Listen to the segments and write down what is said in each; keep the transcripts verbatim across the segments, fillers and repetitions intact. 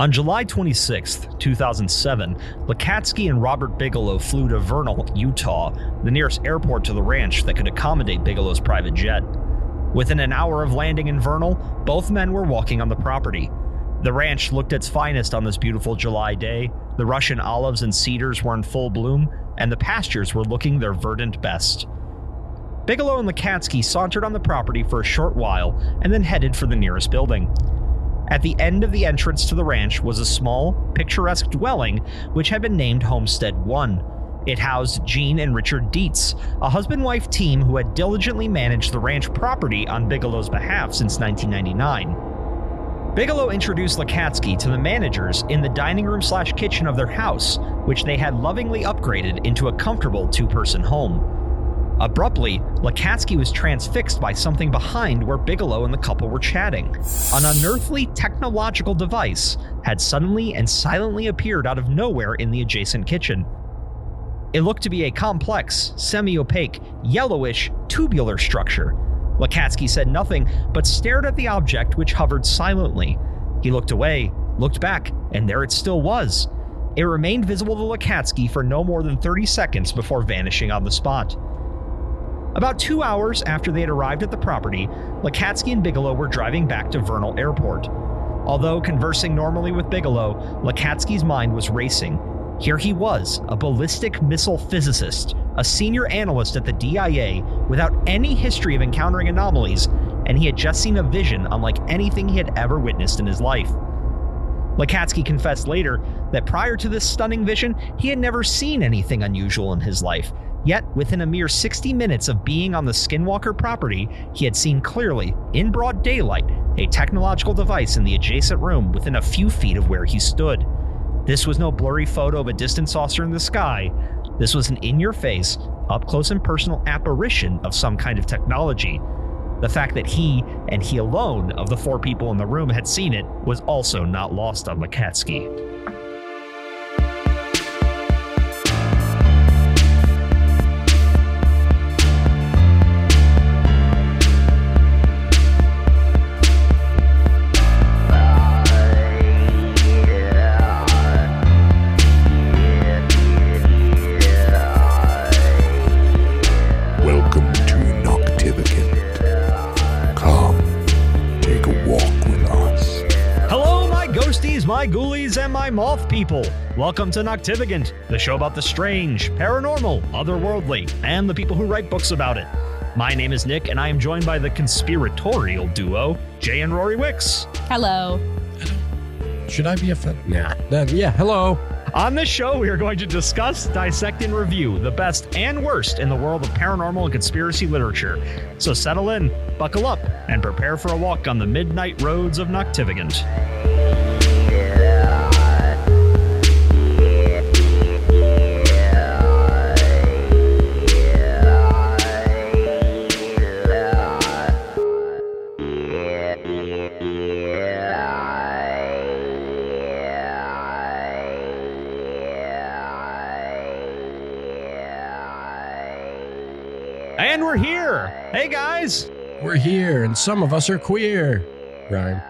On July twenty-sixth, two thousand seven, Lukatsky and Robert Bigelow flew to Vernal, Utah, the nearest airport to the ranch that could accommodate Bigelow's private jet. Within an hour of landing in Vernal, both men were walking on the property. The ranch looked its finest on this beautiful July day. The Russian olives and cedars were in full bloom, and the pastures were looking their verdant best. Bigelow and Lukatsky sauntered on the property for a short while and then headed for the nearest building. At the end of the entrance to the ranch was a small, picturesque dwelling which had been named Homestead one. It housed Gene and Richard Dietz, a husband-wife team who had diligently managed the ranch property on Bigelow's behalf since nineteen ninety-nine. Bigelow introduced Lukatsky to the managers in the dining room slash kitchen of their house, which they had lovingly upgraded into a comfortable two-person home. Abruptly, Lukatsky was transfixed by something behind where Bigelow and the couple were chatting. An unearthly technological device had suddenly and silently appeared out of nowhere in the adjacent kitchen. It looked to be a complex, semi-opaque, yellowish, tubular structure. Lukatsky said nothing, but stared at the object which hovered silently. He looked away, looked back, and there it still was. It remained visible to Lukatsky for no more than thirty seconds before vanishing on the spot. About two hours after they had arrived at the property, Lukatsky and Bigelow were driving back to Vernal Airport. Although conversing normally with Bigelow, Lukatsky's mind was racing. Here he was, a ballistic missile physicist, a senior analyst at the D I A, without any history of encountering anomalies, and he had just seen a vision unlike anything he had ever witnessed in his life. Lukatsky confessed later that prior to this stunning vision, he had never seen anything unusual in his life, yet within a mere sixty minutes of being on the Skinwalker property, he had seen clearly, in broad daylight, a technological device in the adjacent room within a few feet of where he stood. This was no blurry photo of a distant saucer in the sky. This was an in-your-face, up-close and personal apparition of some kind of technology. The fact that he, and he alone, of the four people in the room had seen it was also not lost on Lukatsky. My ghoulies and my moth people. Welcome to Noctivagant, the show about the strange, paranormal, otherworldly, and the people who write books about it. My name is Nick, and I am joined by the conspiratorial duo, Jay and Rory Wicks. Hello. Should I be offended? Nah. Uh, yeah, hello. On this show, we are going to discuss, dissect, and review the best and worst in the world of paranormal and conspiracy literature. So settle in, buckle up, and prepare for a walk on the midnight roads of Noctivagant. And we're here. Hey, guys. We're here, and some of us are queer. Ryan.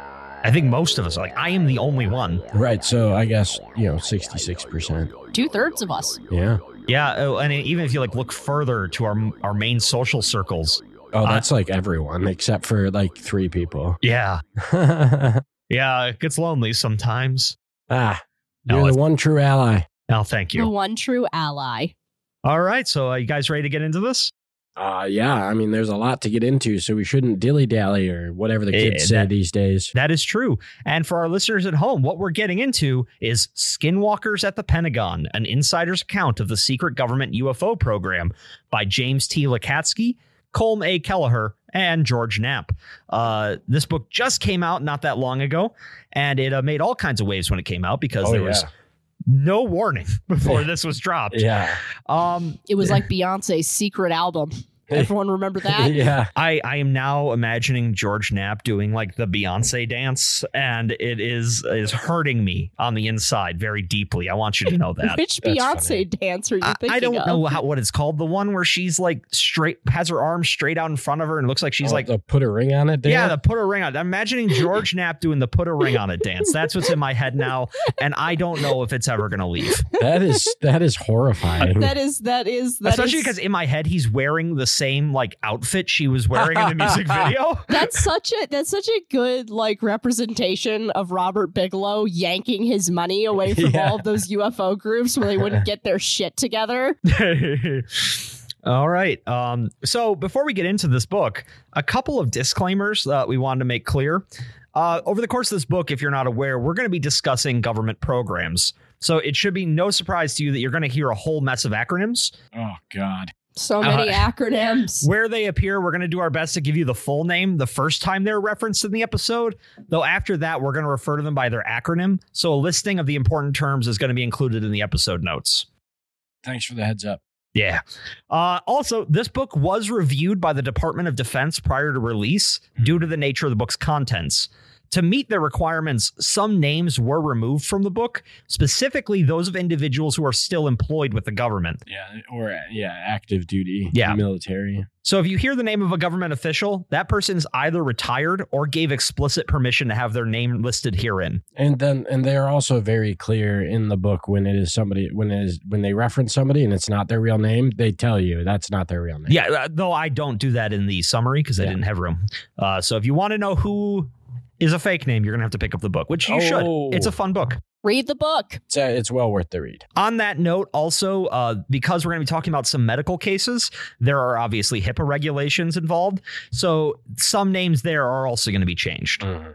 I think most of us are. Like, I am the only one. Right, so I guess, you know, sixty-six percent. Two-thirds of us. Yeah. Yeah, oh, and even if you, like, look further to our our main social circles. Oh, that's, uh, like, everyone, except for, like, three people. Yeah. Yeah, it gets lonely sometimes. Ah, no, you're the one true ally. Oh, thank you. The one true ally. All right, so are you guys ready to get into this? Uh, yeah, I mean, there's a lot to get into, so we shouldn't dilly-dally or whatever the kids it, say that, these days. That is true. And for our listeners at home, what we're getting into is Skinwalkers at the Pentagon, an insider's account of the secret government U F O program by James T. Lukatsky, Colm A. Kelleher, and George Knapp. Uh, this book just came out not that long ago, and it uh, made all kinds of waves when it came out because oh, there yeah. was... no warning before this was dropped. Yeah. Um, it was like Beyonce's secret album. Everyone remember that? Yeah. I, I am now imagining George Knapp doing like the Beyonce dance, and it is is hurting me on the inside very deeply. I want you to know that. Which That's Beyonce funny. Dance are you thinking I, I don't of? know how, what it's called. The one where she's like straight, has her arms straight out in front of her and looks like she's oh, like... the put a ring on it dance? Yeah, the put a ring on it. I'm imagining George Knapp doing the put a ring on it dance. That's what's in my head now, and I don't know if it's ever going to leave. That is, that is horrifying. That is, that is... That Especially is... because in my head, he's wearing the same like outfit she was wearing in the music video. That's such a that's such a good like representation of Robert Bigelow yanking his money away from yeah. all of those U F O groups where they wouldn't get their shit together. All right. Um, so before we get into this book, a couple of disclaimers that we wanted to make clear. Uh, over the course of this book, if you're not aware, we're going to be discussing government programs. So it should be no surprise to you that you're going to hear a whole mess of acronyms. Oh, God. So many uh, acronyms. Where they appear, we're going to do our best to give you the full name the first time they're referenced in the episode, though after that, we're going to refer to them by their acronym. So a listing of the important terms is going to be included in the episode notes. Thanks for the heads up. Yeah. Uh, also, this book was reviewed by the Department of Defense prior to release mm-hmm. due to the nature of the book's contents. To meet their requirements, some names were removed from the book, specifically those of individuals who are still employed with the government. Yeah, or yeah, active duty, yeah. military. So if you hear the name of a government official, that person's either retired or gave explicit permission to have their name listed herein. And then, and they are also very clear in the book when it is somebody, when it is when they reference somebody and it's not their real name, they tell you that's not their real name. Yeah, though I don't do that in the summary because I yeah. didn't have room. Uh, so if you want to know who is a fake name, you're going to have to pick up the book, which you oh. should. It's a fun book. Read the book. It's, uh, it's well worth the read. On that note, also, uh, because we're going to be talking about some medical cases, there are obviously HIPAA regulations involved. So some names there are also going to be changed. Mm-hmm.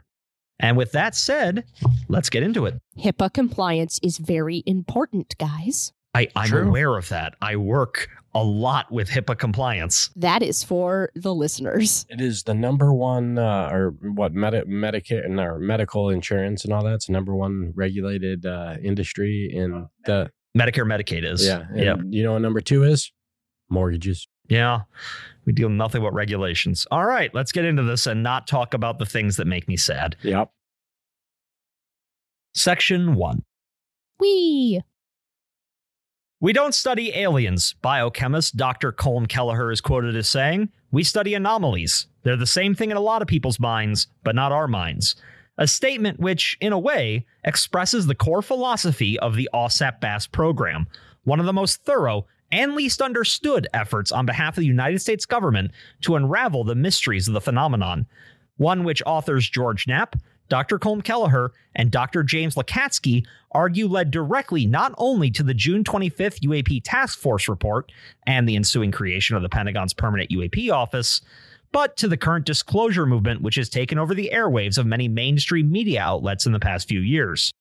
And with that said, let's get into it. HIPAA compliance is very important, guys. I, I'm True. aware of that. I work a lot with HIPAA compliance. That is for the listeners. It is the number one, uh, or what, med- Medicare and our medical insurance and all that's the number one regulated uh, industry in the Medicare, Medicaid is. Yeah. yeah. You know what number two is? Mortgages. Yeah. We deal nothing with regulations. All right. Let's get into this and not talk about the things that make me sad. Yep. Section one. Wee. We don't study aliens, biochemist Doctor Colm Kelleher is quoted as saying. We study anomalies. They're the same thing in a lot of people's minds, but not our minds. A statement which, in a way, expresses the core philosophy of the OSAP Bass program, one of the most thorough and least understood efforts on behalf of the United States government to unravel the mysteries of the phenomenon, one which authors George Knapp, Doctor Colm Kelleher, and Doctor James Lakatsky argue led directly not only to the June twenty-fifth U A P Task Force report and the ensuing creation of the Pentagon's permanent U A P office, but to the current disclosure movement which has taken over the airwaves of many mainstream media outlets in the past few years.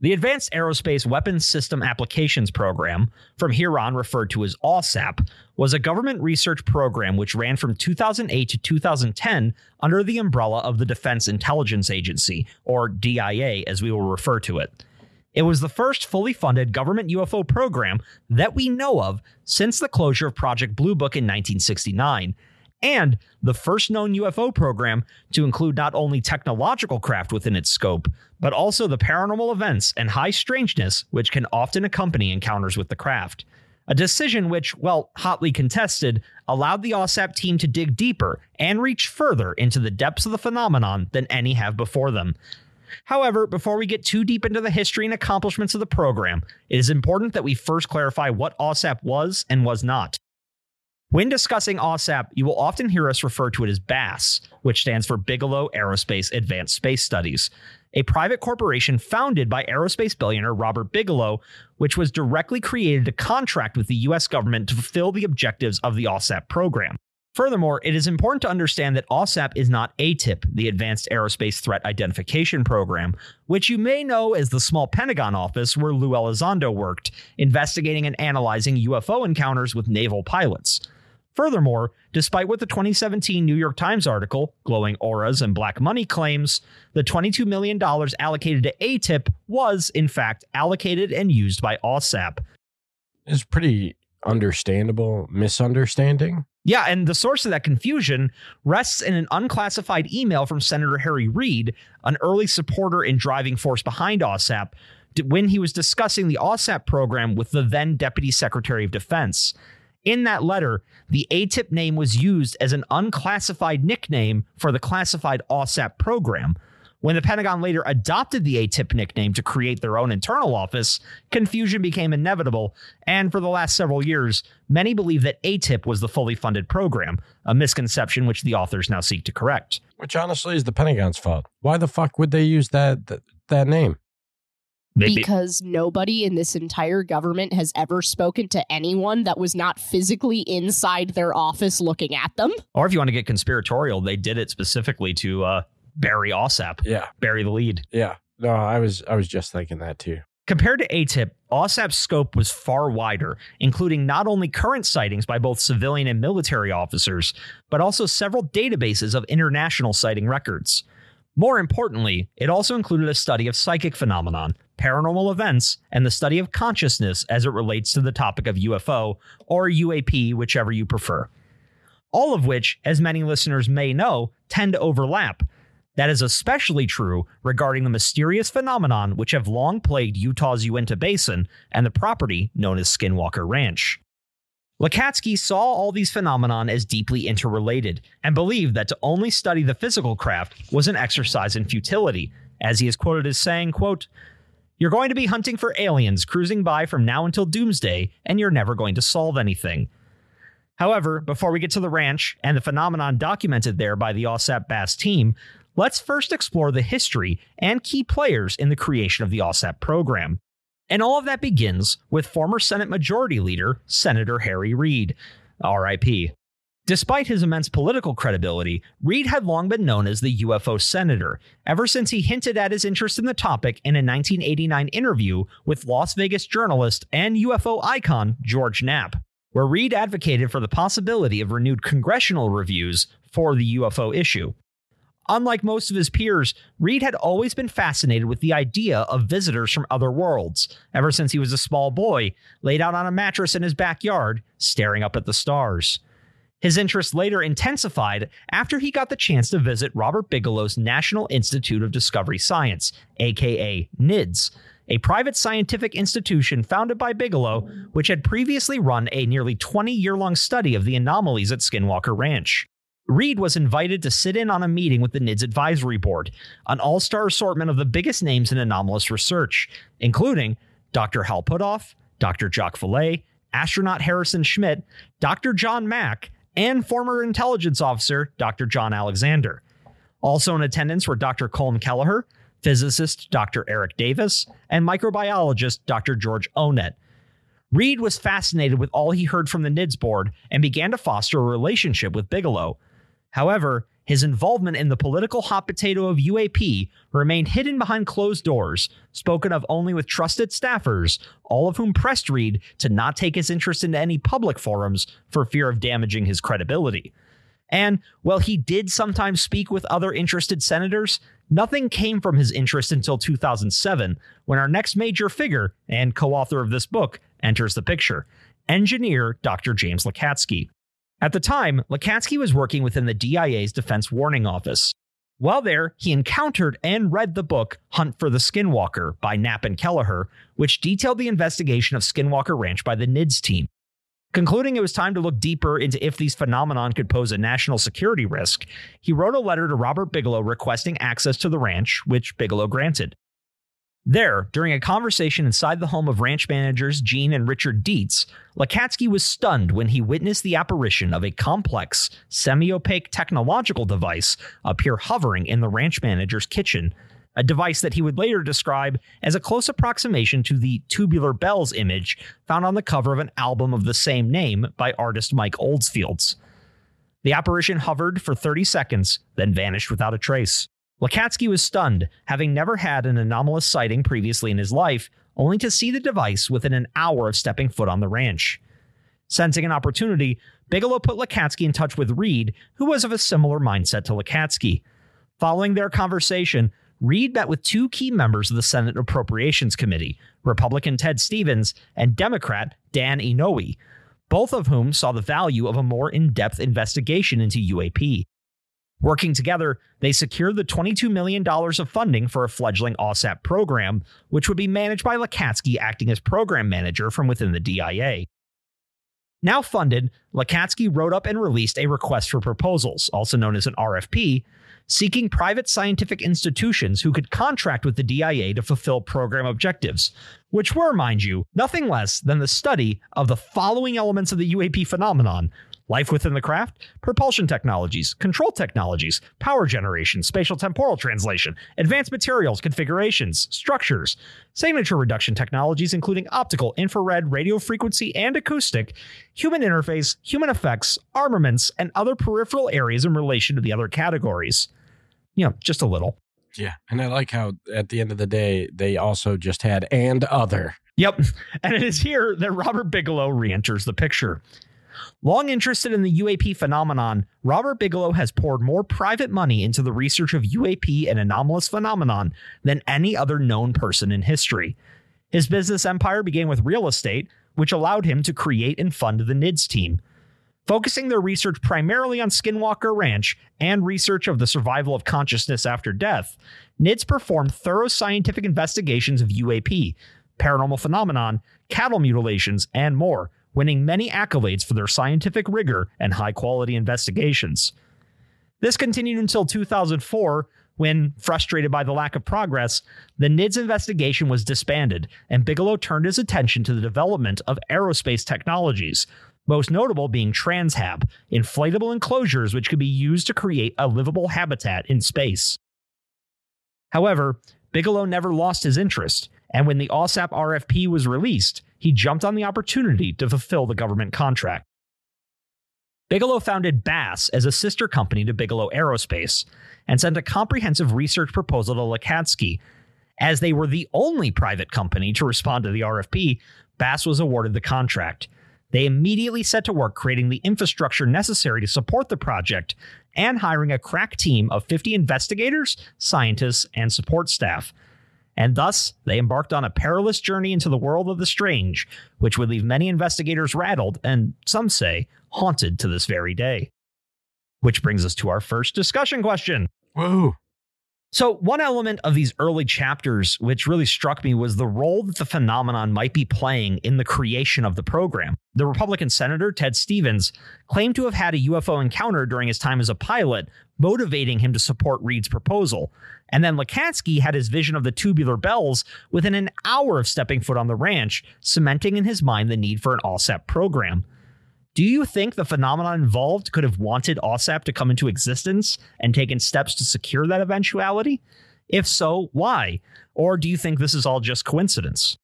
The Advanced Aerospace Weapons System Applications Program, from here on referred to as OSAP, was a government research program which ran from two thousand eight to two thousand ten under the umbrella of the Defense Intelligence Agency, or D I A as we will refer to it. It was the first fully funded government U F O program that we know of since the closure of Project Blue Book in nineteen sixty-nine, and the first known U F O program to include not only technological craft within its scope, but also the paranormal events and high strangeness which can often accompany encounters with the craft. A decision which, well, hotly contested, allowed the OSAP team to dig deeper and reach further into the depths of the phenomenon than any have before them. However, before we get too deep into the history and accomplishments of the program, it is important that we first clarify what OSAP was and was not. When discussing OSAP, you will often hear us refer to it as BASS, which stands for Bigelow Aerospace Advanced Space Studies, a private corporation founded by aerospace billionaire Robert Bigelow, which was directly created to contract with the U S government to fulfill the objectives of the OSAP program. Furthermore, it is important to understand that OSAP is not A T I P, the Advanced Aerospace Threat Identification Program, which you may know as the small Pentagon office where Lou Elizondo worked, investigating and analyzing U F O encounters with naval pilots. Furthermore, despite what the twenty seventeen New York Times article, Glowing Auras and Black Money, claims, the twenty-two million dollars allocated to A T I P was, in fact, allocated and used by OSAP. It's pretty understandable misunderstanding. Yeah, and the source of that confusion rests in an unclassified email from Senator Harry Reid, an early supporter and driving force behind O S A P, when he was discussing the O S A P program with the then Deputy Secretary of Defense. In that letter, the A T I P name was used as an unclassified nickname for the classified O S A P program. When the Pentagon later adopted the A T I P nickname to create their own internal office, confusion became inevitable, and for the last several years, many believe that A T I P was the fully funded program, a misconception which the authors now seek to correct. Which honestly is the Pentagon's fault. Why the fuck would they use that that, that name? Because nobody in this entire government has ever spoken to anyone that was not physically inside their office looking at them. Or if you want to get conspiratorial, they did it specifically to uh, bury O S A P. Yeah. Bury the lead. Yeah. No, I was I was just thinking that, too. Compared to A T I P, O S A P's scope was far wider, including not only current sightings by both civilian and military officers, but also several databases of international sighting records. More importantly, it also included a study of psychic phenomenon, paranormal events, and the study of consciousness as it relates to the topic of U F O or U A P, whichever you prefer. All of which, as many listeners may know, tend to overlap. That is especially true regarding the mysterious phenomenon which have long plagued Utah's Uinta Basin and the property known as Skinwalker Ranch. Lukatsky saw all these phenomenon as deeply interrelated and believed that to only study the physical craft was an exercise in futility, as he is quoted as saying, quote, "You're going to be hunting for aliens cruising by from now until doomsday, and you're never going to solve anything." However, before we get to the ranch and the phenomenon documented there by the O S A P Bass team, let's first explore the history and key players in the creation of the O S A P program. And all of that begins with former Senate Majority Leader Senator Harry Reid, R I P. Despite his immense political credibility, Reid had long been known as the U F O senator, ever since he hinted at his interest in the topic in a nineteen eighty-nine interview with Las Vegas journalist and U F O icon George Knapp, where Reid advocated for the possibility of renewed congressional reviews for the U F O issue. Unlike most of his peers, Reid had always been fascinated with the idea of visitors from other worlds, ever since he was a small boy, laid out on a mattress in his backyard, staring up at the stars. His interest later intensified after he got the chance to visit Robert Bigelow's National Institute of Discovery Science, aka NIDS, a private scientific institution founded by Bigelow, which had previously run a nearly twenty-year-long study of the anomalies at Skinwalker Ranch. Reid was invited to sit in on a meeting with the NIDS Advisory Board, an all-star assortment of the biggest names in anomalous research, including Doctor Hal Puthoff, Doctor Jacques Vallée, astronaut Harrison Schmitt, Doctor John Mack, and former intelligence officer Doctor John Alexander. Also in attendance were Doctor Colm Kelleher, physicist Doctor Eric Davis, and microbiologist Doctor George Ohnett. Reid was fascinated with all he heard from the NIDS board and began to foster a relationship with Bigelow. However, his involvement in the political hot potato of U A P remained hidden behind closed doors, spoken of only with trusted staffers, all of whom pressed Reid to not take his interest into any public forums for fear of damaging his credibility. And while he did sometimes speak with other interested senators, nothing came from his interest until two thousand seven, when our next major figure and co-author of this book enters the picture, engineer Doctor James Lukatsky. At the time, Lukatsky was working within the D I A's Defense Warning Office. While there, he encountered and read the book Hunt for the Skinwalker by Knapp and Kelleher, which detailed the investigation of Skinwalker Ranch by the NIDS team. Concluding it was time to look deeper into if these phenomenon could pose a national security risk, he wrote a letter to Robert Bigelow requesting access to the ranch, which Bigelow granted. There, during a conversation inside the home of ranch managers Gene and Richard Dietz, Lukatsky was stunned when he witnessed the apparition of a complex, semi-opaque technological device appear hovering in the ranch manager's kitchen, a device that he would later describe as a close approximation to the tubular bells image found on the cover of an album of the same name by artist Mike Oldfields. The apparition hovered for thirty seconds, then vanished without a trace. Lukatsky was stunned, having never had an anomalous sighting previously in his life, only to see the device within an hour of stepping foot on the ranch. Sensing an opportunity, Bigelow put Lukatsky in touch with Reid, who was of a similar mindset to Lukatsky. Following their conversation, Reid met with two key members of the Senate Appropriations Committee, Republican Ted Stevens and Democrat Dan Inouye. both of whom saw the value of a more in-depth investigation into U A P. Working together, they secured the twenty-two million dollars of funding for a fledgling OSAP program, which would be managed by Lakatsky acting as program manager from within the D I A. Now funded, Lakatsky wrote up and released a request for proposals, also known as an R F P, seeking private scientific institutions who could contract with the D I A to fulfill program objectives, which were, mind you, nothing less than the study of the following elements of the U A P phenomenon: life within the craft, propulsion technologies, control technologies, power generation, spatial temporal translation, advanced materials, configurations, structures, signature reduction technologies including optical, infrared, radio frequency, and acoustic, human interface, human effects, armaments, and other peripheral areas in relation to the other categories. You know, just a little. Yeah, and I like how at the end of the day, they also just had "and other." Yep, and it is here that Robert Bigelow re-enters the picture. Long interested in the U A P phenomenon, Robert Bigelow has poured more private money into the research of U A P and anomalous phenomenon than any other known person in history. His business empire began with real estate, which allowed him to create and fund the N I D S team. Focusing their research primarily on Skinwalker Ranch and research of the survival of consciousness after death, N I D S performed thorough scientific investigations of U A P, paranormal phenomenon, cattle mutilations, and more, winning many accolades for their scientific rigor and high-quality investigations. This continued until two thousand four, when, frustrated by the lack of progress, the N I D S investigation was disbanded, and Bigelow turned his attention to the development of aerospace technologies, most notable being TransHab, inflatable enclosures which could be used to create a livable habitat in space. However, Bigelow never lost his interest, and when the OSAP R F P was released, he jumped on the opportunity to fulfill the government contract. Bigelow founded B A S as a sister company to Bigelow Aerospace and sent a comprehensive research proposal to Lakatsky. As they were the only private company to respond to the R F P, B A S was awarded the contract. They immediately set to work creating the infrastructure necessary to support the project and hiring a crack team of fifty investigators, scientists, and support staff. And thus, they embarked on a perilous journey into the world of the strange, which would leave many investigators rattled and, some say, haunted to this very day. Which brings us to our first discussion question. Whoa. So one element of these early chapters which really struck me was the role that the phenomenon might be playing in the creation of the program. The Republican Senator Ted Stevens claimed to have had a U F O encounter during his time as a pilot, motivating him to support Reed's proposal. And then Lakatsky had his vision of the tubular bells within an hour of stepping foot on the ranch, cementing in his mind the need for an OSAP program. Do you think the phenomenon involved could have wanted OSAP to come into existence and taken steps to secure that eventuality? If so, why? Or do you think this is all just coincidence?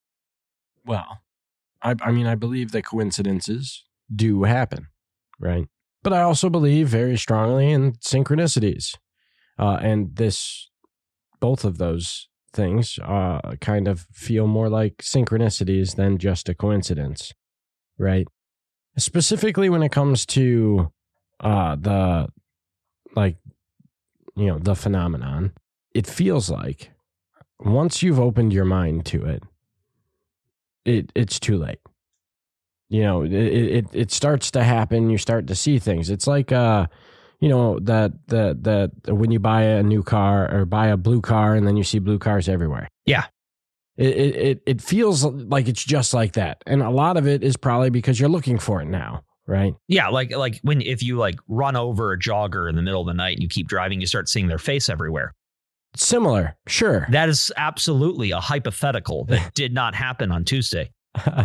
Well, I, I mean, I believe that coincidences do happen, right? But I also believe very strongly in synchronicities. Uh, and this, both of those things uh, kind of feel more like synchronicities than just a coincidence, right? Specifically when it comes to uh, the, like, you know, the phenomenon, it feels like once you've opened your mind to it, it it's too late. You know, it it, it starts to happen. You start to see things. It's like, uh, you know, that the the when you buy a new car or buy a blue car and then you see blue cars everywhere. Yeah. It, it it feels like it's just like that. And a lot of it is probably because you're looking for it now, right? Yeah, like like when if you like run over a jogger in the middle of the night and you keep driving, you start seeing their face everywhere. Similar, sure. That is absolutely a hypothetical that did not happen on Tuesday.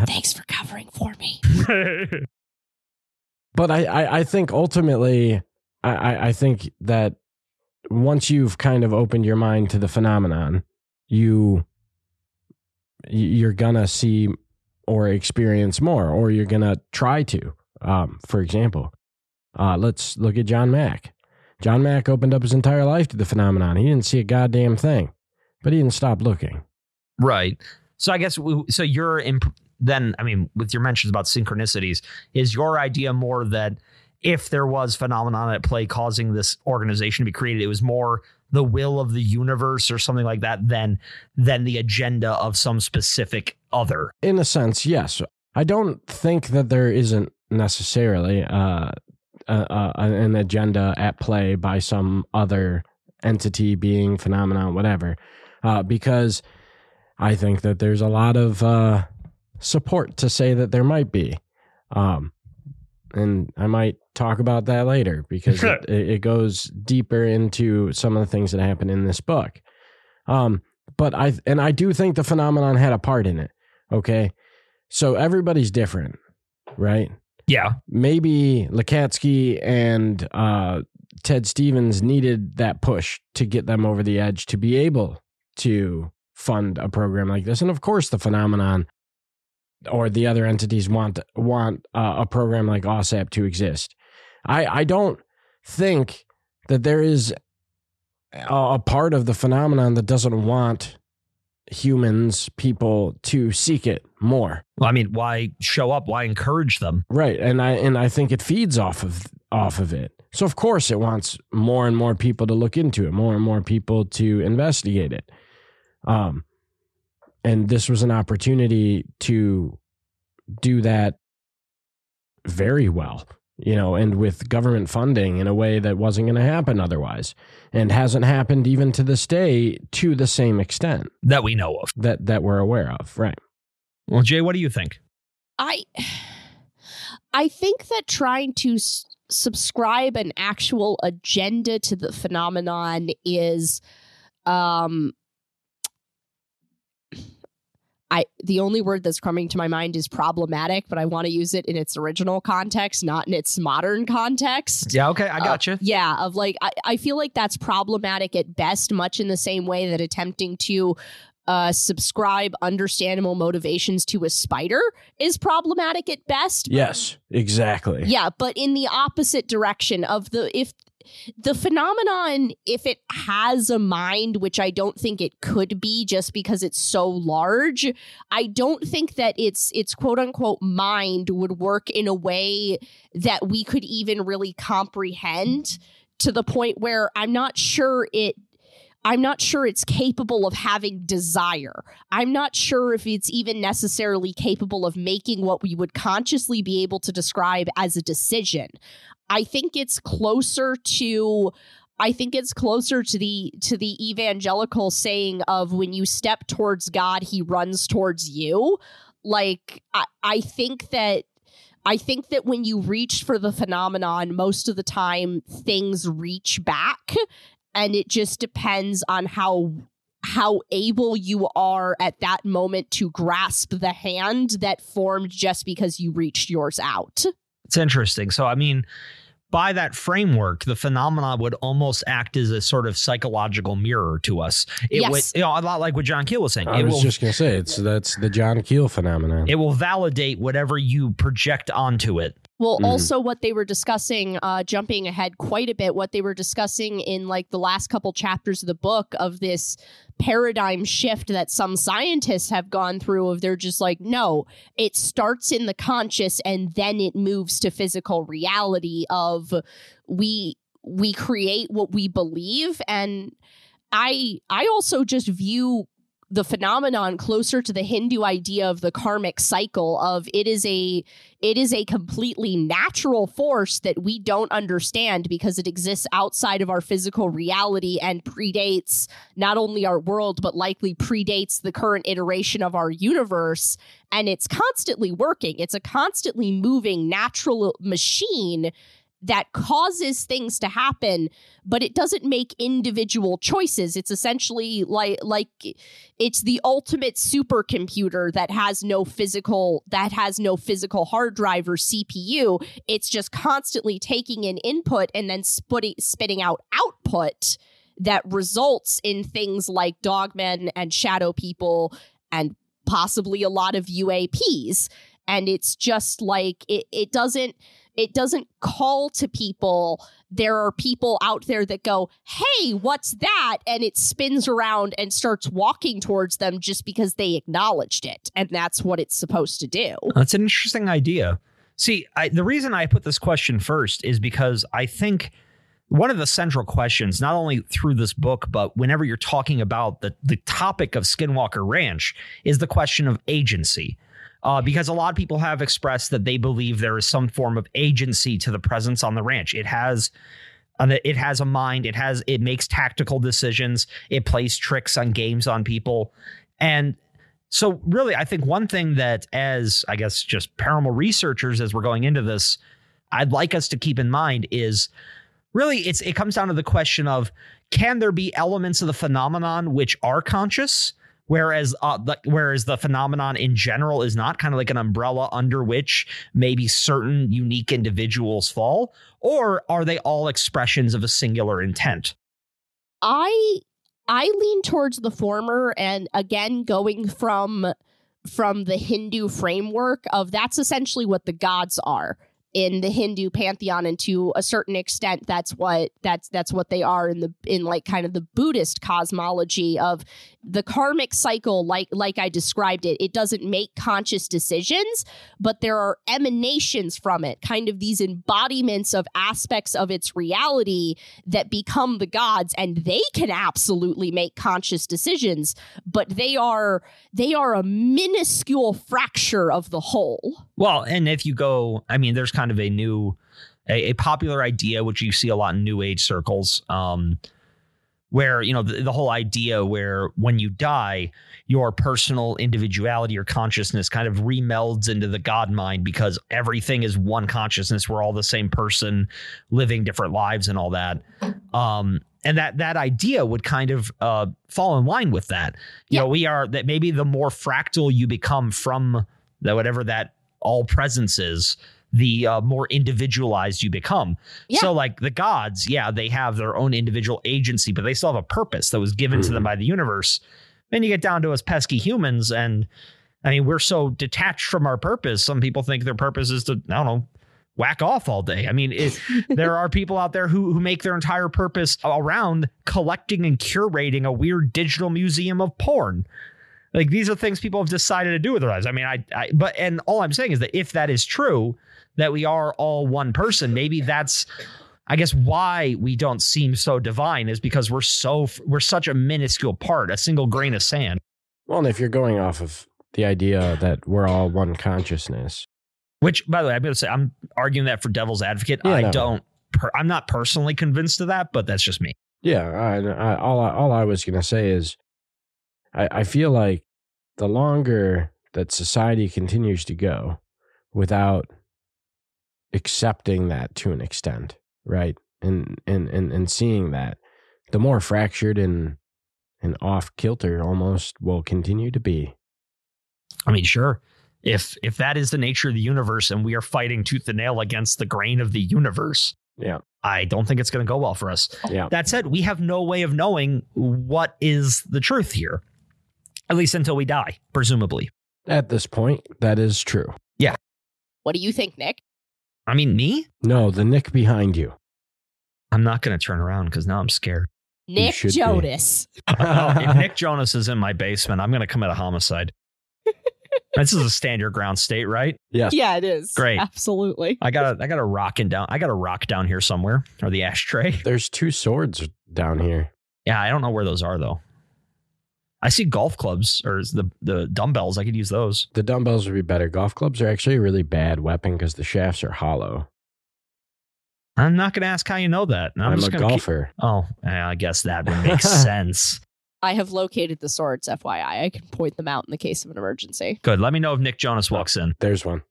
Thanks for covering for me. But I, I, I think ultimately, I, I think that once you've kind of opened your mind to the phenomenon, you... you're gonna see or experience more, or you're gonna try to. Um, for example, uh, let's look at John Mack. John Mack opened up his entire life to the phenomenon. He didn't see a goddamn thing, but he didn't stop looking. Right. So I guess we, so. You're imp- then. I mean, with your mentions about synchronicities, is your idea more that if there was phenomenon at play causing this organization to be created, it was more the will of the universe or something like that than than the agenda of some specific other? In a sense, yes. I don't think that there isn't necessarily uh, a, a, an agenda at play by some other entity, being, phenomenon, whatever, uh, because I think that there's a lot of uh, support to say that there might be. Um, and I might talk about that later because it, it goes deeper into some of the things that happen in this book. Um, but I, and I do think the phenomenon had a part in it. Okay. So everybody's different, right? Yeah. Maybe Lukatsky and uh, Ted Stevens needed that push to get them over the edge to be able to fund a program like this. And of course the phenomenon or the other entities want want uh, a program like O S A P to exist. I, I don't think that there is a, a part of the phenomenon that doesn't want humans, people, to seek it more. Well, I mean, why show up? Why encourage them? Right. And I and I think it feeds off of off of it. So of course it wants more and more people to look into it, more and more people to investigate it. Um And this was an opportunity to do that very well, you know, and with government funding in a way that wasn't going to happen otherwise, and hasn't happened even to this day to the same extent that we know of, that that we're aware of. Right. Well, Jay, what do you think? I, I think that trying to s- subscribe an actual agenda to the phenomenon is, um, I the only word that's coming to my mind is problematic, but I want to use it in its original context, not in its modern context. Yeah, okay, I gotcha. Uh, yeah, of like, I, I feel like that's problematic at best, much in the same way that attempting to uh, subscribe understandable motivations to a spider is problematic at best. Yes, exactly. Yeah, but in the opposite direction of the, if the phenomenon, if it has a mind, which I don't think it could be just because it's so large, I don't think that it's it's quote unquote mind would work in a way that we could even really comprehend, to the point where I'm not sure it I'm not sure it's capable of having desire. I'm not sure if it's even necessarily capable of making what we would consciously be able to describe as a decision. I think it's closer to I think it's closer to the to the evangelical saying of, when you step towards God, he runs towards you. Like, I, I think that I think that when you reach for the phenomenon, most of the time things reach back. And it just depends on how how able you are at that moment to grasp the hand that formed just because you reached yours out. It's interesting. So, I mean, by that framework, the phenomenon would almost act as a sort of psychological mirror to us. It yes. would, you know, a lot like what John Keel was saying. I it was will, just going to say, it's that's the John Keel phenomenon. It will validate whatever you project onto it. Well, also what they were discussing, uh, jumping ahead quite a bit, what they were discussing in like the last couple chapters of the book, of this paradigm shift that some scientists have gone through, of they're just like, no, it starts in the conscious and then it moves to physical reality of we we create what we believe. And I I also just view the phenomenon closer to the Hindu idea of the karmic cycle of it is a it is a completely natural force that we don't understand because it exists outside of our physical reality and predates not only our world, but likely predates the current iteration of our universe. And it's constantly working. It's a constantly moving natural machine that causes things to happen, but it doesn't make individual choices. It's essentially like like it's the ultimate supercomputer that has no physical that has no physical hard drive or C P U. It's just constantly taking in input and then spitting spitting out output that results in things like dogmen and shadow people and possibly a lot of U A Ps. And it's just like it, it doesn't It doesn't call to people. There are people out there that go, hey, what's that? And it spins around and starts walking towards them just because they acknowledged it. And that's what it's supposed to do. That's an interesting idea. See, I, the reason I put this question first is because I think one of the central questions, not only through this book, but whenever you're talking about the, the topic of Skinwalker Ranch, is the question of agency. uh, because a lot of people have expressed that they believe there is some form of agency to the presence on the ranch. It has it has a mind. It has it makes tactical decisions. It plays tricks on games on people. And so really, I think one thing that as I guess just paranormal researchers, as we're going into this, I'd like us to keep in mind is really it's it comes down to the question of, can there be elements of the phenomenon which are conscious, whereas uh, the, whereas the phenomenon in general is not, kind of like an umbrella under which maybe certain unique individuals fall? Or are they all expressions of a singular intent? I I lean towards the former, and again, going from from the Hindu framework of that's essentially what the gods are in the Hindu pantheon, and to a certain extent, that's what that's that's what they are in the in like kind of the Buddhist cosmology of the karmic cycle. Like like I described it, it doesn't make conscious decisions, but there are emanations from it, kind of these embodiments of aspects of its reality that become the gods, and they can absolutely make conscious decisions, but they are they are a minuscule fracture of the whole. Well, and if you go, I mean, there's kind of a new, a, a popular idea, which you see a lot in New Age circles, um, where, you know, the, the whole idea where when you die, your personal individuality or consciousness kind of remelds into the God mind, because everything is one consciousness. We're all the same person living different lives and all that. Um, and that that idea would kind of uh, fall in line with that. You yeah. know, we are that maybe the more fractal you become from the, whatever that all presence is, the uh, more individualized you become. Yeah. So like the gods, yeah, they have their own individual agency, but they still have a purpose that was given to them by the universe. Then you get down to us pesky humans. And I mean, we're so detached from our purpose. Some people think their purpose is to, I don't know, whack off all day. I mean, it, there are people out there who, who make their entire purpose around collecting and curating a weird digital museum of porn. Like, these are things people have decided to do with their lives. I mean, I, I but and all I'm saying is that if that is true, that we are all one person, maybe that's, I guess, why we don't seem so divine, is because we're so we're such a minuscule part, a single grain of sand. Well, and if you're going off of the idea that we're all one consciousness, which, by the way, I'm going to say I'm arguing that for devil's advocate. Yeah, I no. don't per, I'm not personally convinced of that, but that's just me. Yeah. I, I, all, I, all I was going to say is I, I feel like the longer that society continues to go without accepting that to an extent, right? And, and, and, and seeing that, the more fractured and, and off kilter almost will continue to be. I mean, sure. If, if that is the nature of the universe and we are fighting tooth and nail against the grain of the universe, yeah, I don't think it's going to go well for us. Yeah. That said, we have no way of knowing what is the truth here, at least until we die, presumably. At this point, that is true. Yeah. What do you think, Nick? I mean, me? No, the Nick behind you. I'm not going to turn around because now I'm scared. Nick Jonas. uh, if Nick Jonas is in my basement, I'm going to commit a homicide. This is a stand your ground state, right? Yes. Yeah, it is. Great. Absolutely. I got a, I got a rock in down. I got a rock down here somewhere, or the ashtray. There's two swords down here. Yeah, I don't know where those are, though. I see golf clubs, or the, the dumbbells. I could use those. The dumbbells would be better. Golf clubs are actually a really bad weapon because the shafts are hollow. I'm not going to ask how you know that. I'm, I'm just a golfer. Keep... Oh, I guess that makes sense. I have located the swords, F Y I. I can point them out in the case of an emergency. Good. Let me know if Nick Jonas walks in. There's one.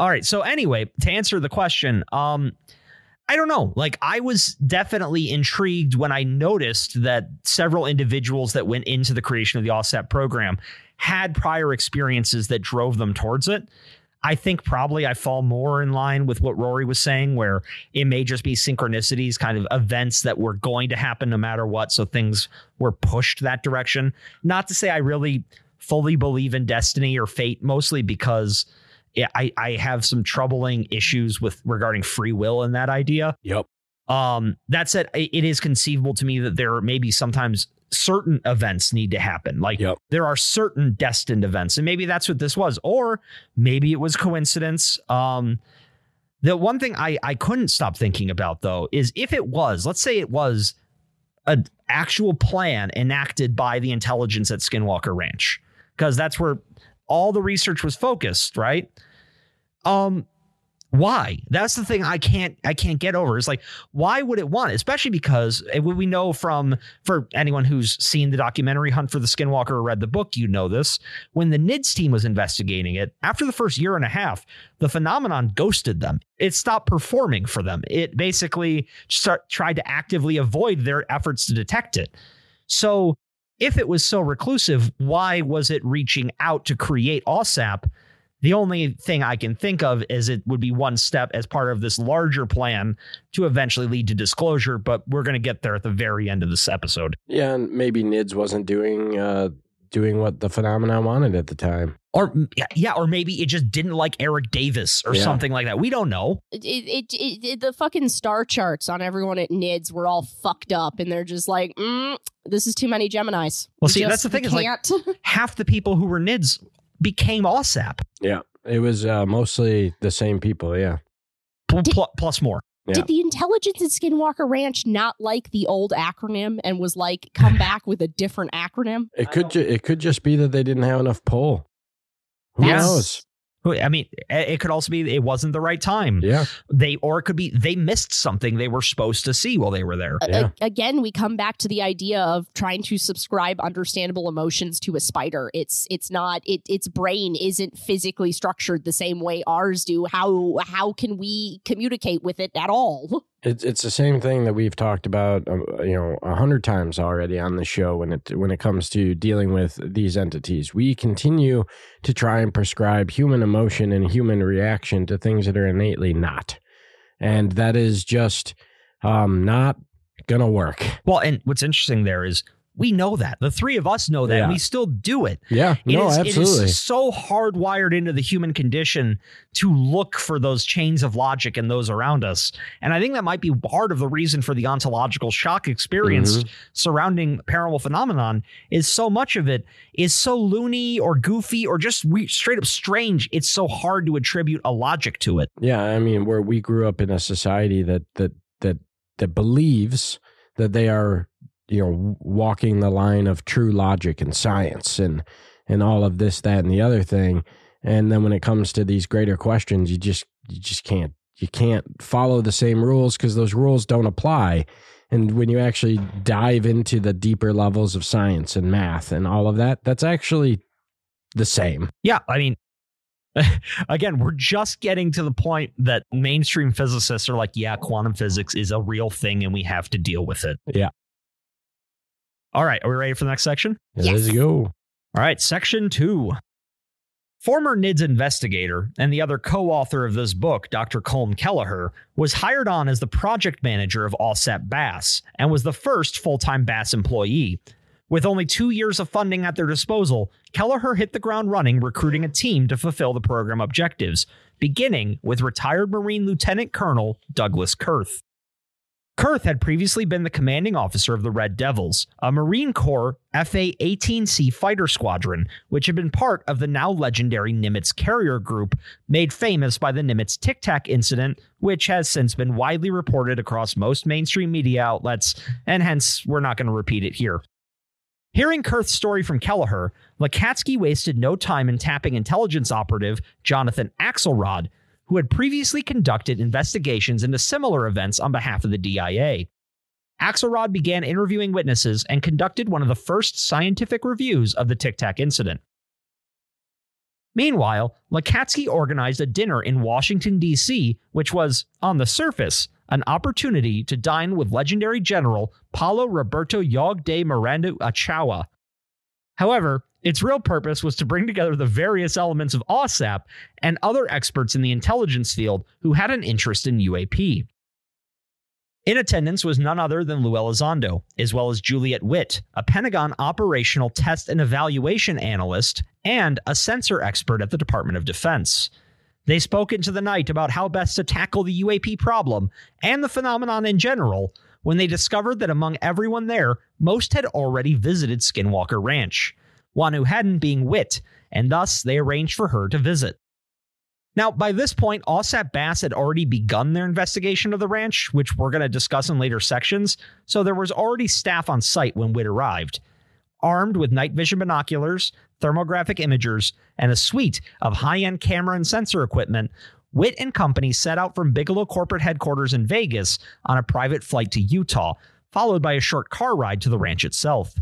All right. So anyway, to answer the question, um, I don't know. Like, I was definitely intrigued when I noticed that several individuals that went into the creation of the OSAP program had prior experiences that drove them towards it. I think probably I fall more in line with what Rory was saying, where it may just be synchronicities, kind of events that were going to happen no matter what. So things were pushed that direction. Not to say I really fully believe in destiny or fate, mostly because I, I have some troubling issues with regarding free will and that idea. Yep. Um, that said, it is conceivable to me that there may be sometimes certain events need to happen. Like, yep, there are certain destined events, and maybe that's what this was, or maybe it was coincidence. Um, the one thing I, I couldn't stop thinking about, though, is if it was, let's say it was an actual plan enacted by the intelligence at Skinwalker Ranch, because that's where all the research was focused, right? Um, why? That's the thing I can't I can't get over. It's like, why would it want it? Especially because we know from, for anyone who's seen the documentary Hunt for the Skinwalker or read the book, you know this. When the N I D S team was investigating it, after the first year and a half, the phenomenon ghosted them. It stopped performing for them. It basically start, tried to actively avoid their efforts to detect it. So if it was so reclusive, why was it reaching out to create O S A P? The only thing I can think of is it would be one step as part of this larger plan to eventually lead to disclosure, but we're going to get there at the very end of this episode. Yeah, and maybe N I D S wasn't doing uh, doing what the phenomenon wanted at the time. Or yeah, or maybe it just didn't like Eric Davis or yeah. something like that. We don't know. It, it, it, it, the fucking star charts on everyone at N I D S were all fucked up, and they're just like, mm, this is too many Geminis. Well, we see, just, that's the thing is can't. Like half the people who were N I D S became O S A P. Yeah, it was uh, mostly the same people. Yeah, did, plus, plus more. Yeah. Did the intelligence at Skinwalker Ranch not like the old acronym and was like, come back with a different acronym? It could ju- it could just be that they didn't have enough pull. Who That's, knows? I mean, it could also be it wasn't the right time. Yeah, they or it could be they missed something they were supposed to see while they were there. Yeah. A- again, we come back to the idea of trying to subscribe understandable emotions to a spider. It's it's not it. Its brain isn't physically structured the same way ours do. How how can we communicate with it at all? It's it's the same thing that we've talked about, uh, you know, a hundred times already on the show when it when it comes to dealing with these entities. We continue to try and prescribe human emotion and human reaction to things that are innately not. And that is just um, not going to work. Well, and what's interesting there is we know that. The three of us know that. Yeah. We still do it. Yeah, it no, is, absolutely. It is so hardwired into the human condition to look for those chains of logic in those around us. And I think that might be part of the reason for the ontological shock experience mm-hmm. surrounding paranormal phenomenon is so much of it is so loony or goofy or just we, straight up strange. It's so hard to attribute a logic to it. Yeah, I mean, where we grew up in a society that that that that believes that they are, you know, walking the line of true logic and science and and all of this, that, and the other thing. And then when it comes to these greater questions, you just you just can't you can't follow the same rules because those rules don't apply. And when you actually dive into the deeper levels of science and math and all of that, that's actually the same. Yeah, I mean, again, we're just getting to the point that mainstream physicists are like, yeah, quantum physics is a real thing and we have to deal with it. Yeah. All right, are we ready for the next section? Yes. Let's go. All right, section two. Former N I D S investigator and the other co-author of this book, Doctor Colm Kelleher, was hired on as the project manager of O S A P Bass and was the first full-time Bass employee. With only two years of funding at their disposal, Kelleher hit the ground running, recruiting a team to fulfill the program objectives, beginning with retired Marine Lieutenant Colonel Douglas Kurth. Kurth had previously been the commanding officer of the Red Devils, a Marine Corps F A eighteen C fighter squadron, which had been part of the now legendary Nimitz Carrier Group, made famous by the Nimitz Tic Tac incident, which has since been widely reported across most mainstream media outlets, and hence we're not going to repeat it here. Hearing Kurth's story from Kelleher, Lakatsky wasted no time in tapping intelligence operative Jonathan Axelrod, who had previously conducted investigations into similar events on behalf of the D I A. Axelrod began interviewing witnesses and conducted one of the first scientific reviews of the Tic Tac incident. Meanwhile, Lakatsky organized a dinner in Washington, D C, which was, on the surface, an opportunity to dine with legendary General Paulo Roberto Yog de Miranda Ochoa. However, its real purpose was to bring together the various elements of O S A P and other experts in the intelligence field who had an interest in U A P. In attendance was none other than Lou Elizondo, as well as Juliet Witt, a Pentagon operational test and evaluation analyst and a sensor expert at the Department of Defense. They spoke into the night about how best to tackle the U A P problem and the phenomenon in general when they discovered that among everyone there, most had already visited Skinwalker Ranch, one who hadn't being Wit, and thus they arranged for her to visit. Now, by this point, O S A P Bass had already begun their investigation of the ranch, which we're going to discuss in later sections, so there was already staff on site when Wit arrived. Armed with night vision binoculars, thermographic imagers, and a suite of high-end camera and sensor equipment, Witt and company set out from Bigelow corporate headquarters in Vegas on a private flight to Utah, followed by a short car ride to the ranch itself.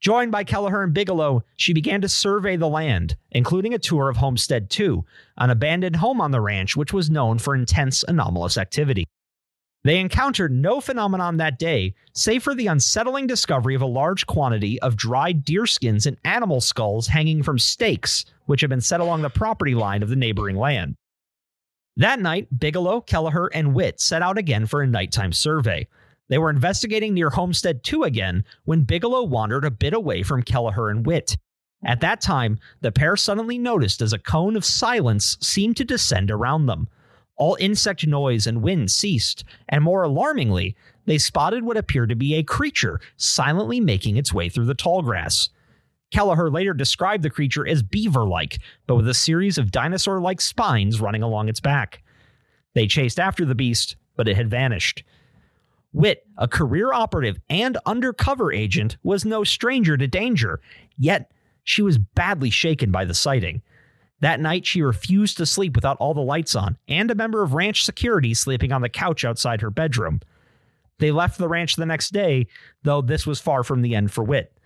Joined by Kelleher and Bigelow, she began to survey the land, including a tour of Homestead two, an abandoned home on the ranch which was known for intense anomalous activity. They encountered no phenomenon that day, save for the unsettling discovery of a large quantity of dried deerskins and animal skulls hanging from stakes, which had been set along the property line of the neighboring land. That night, Bigelow, Kelleher, and Witt set out again for a nighttime survey. They were investigating near Homestead two again when Bigelow wandered a bit away from Kelleher and Witt. At that time, the pair suddenly noticed as a cone of silence seemed to descend around them. All insect noise and wind ceased, and more alarmingly, they spotted what appeared to be a creature silently making its way through the tall grass. Kelleher later described the creature as beaver-like, but with a series of dinosaur-like spines running along its back. They chased after the beast, but it had vanished. Witt, a career operative and undercover agent, was no stranger to danger, yet she was badly shaken by the sighting. That night, she refused to sleep without all the lights on, and a member of ranch security sleeping on the couch outside her bedroom. They left the ranch the next day, though this was far from the end for Witt.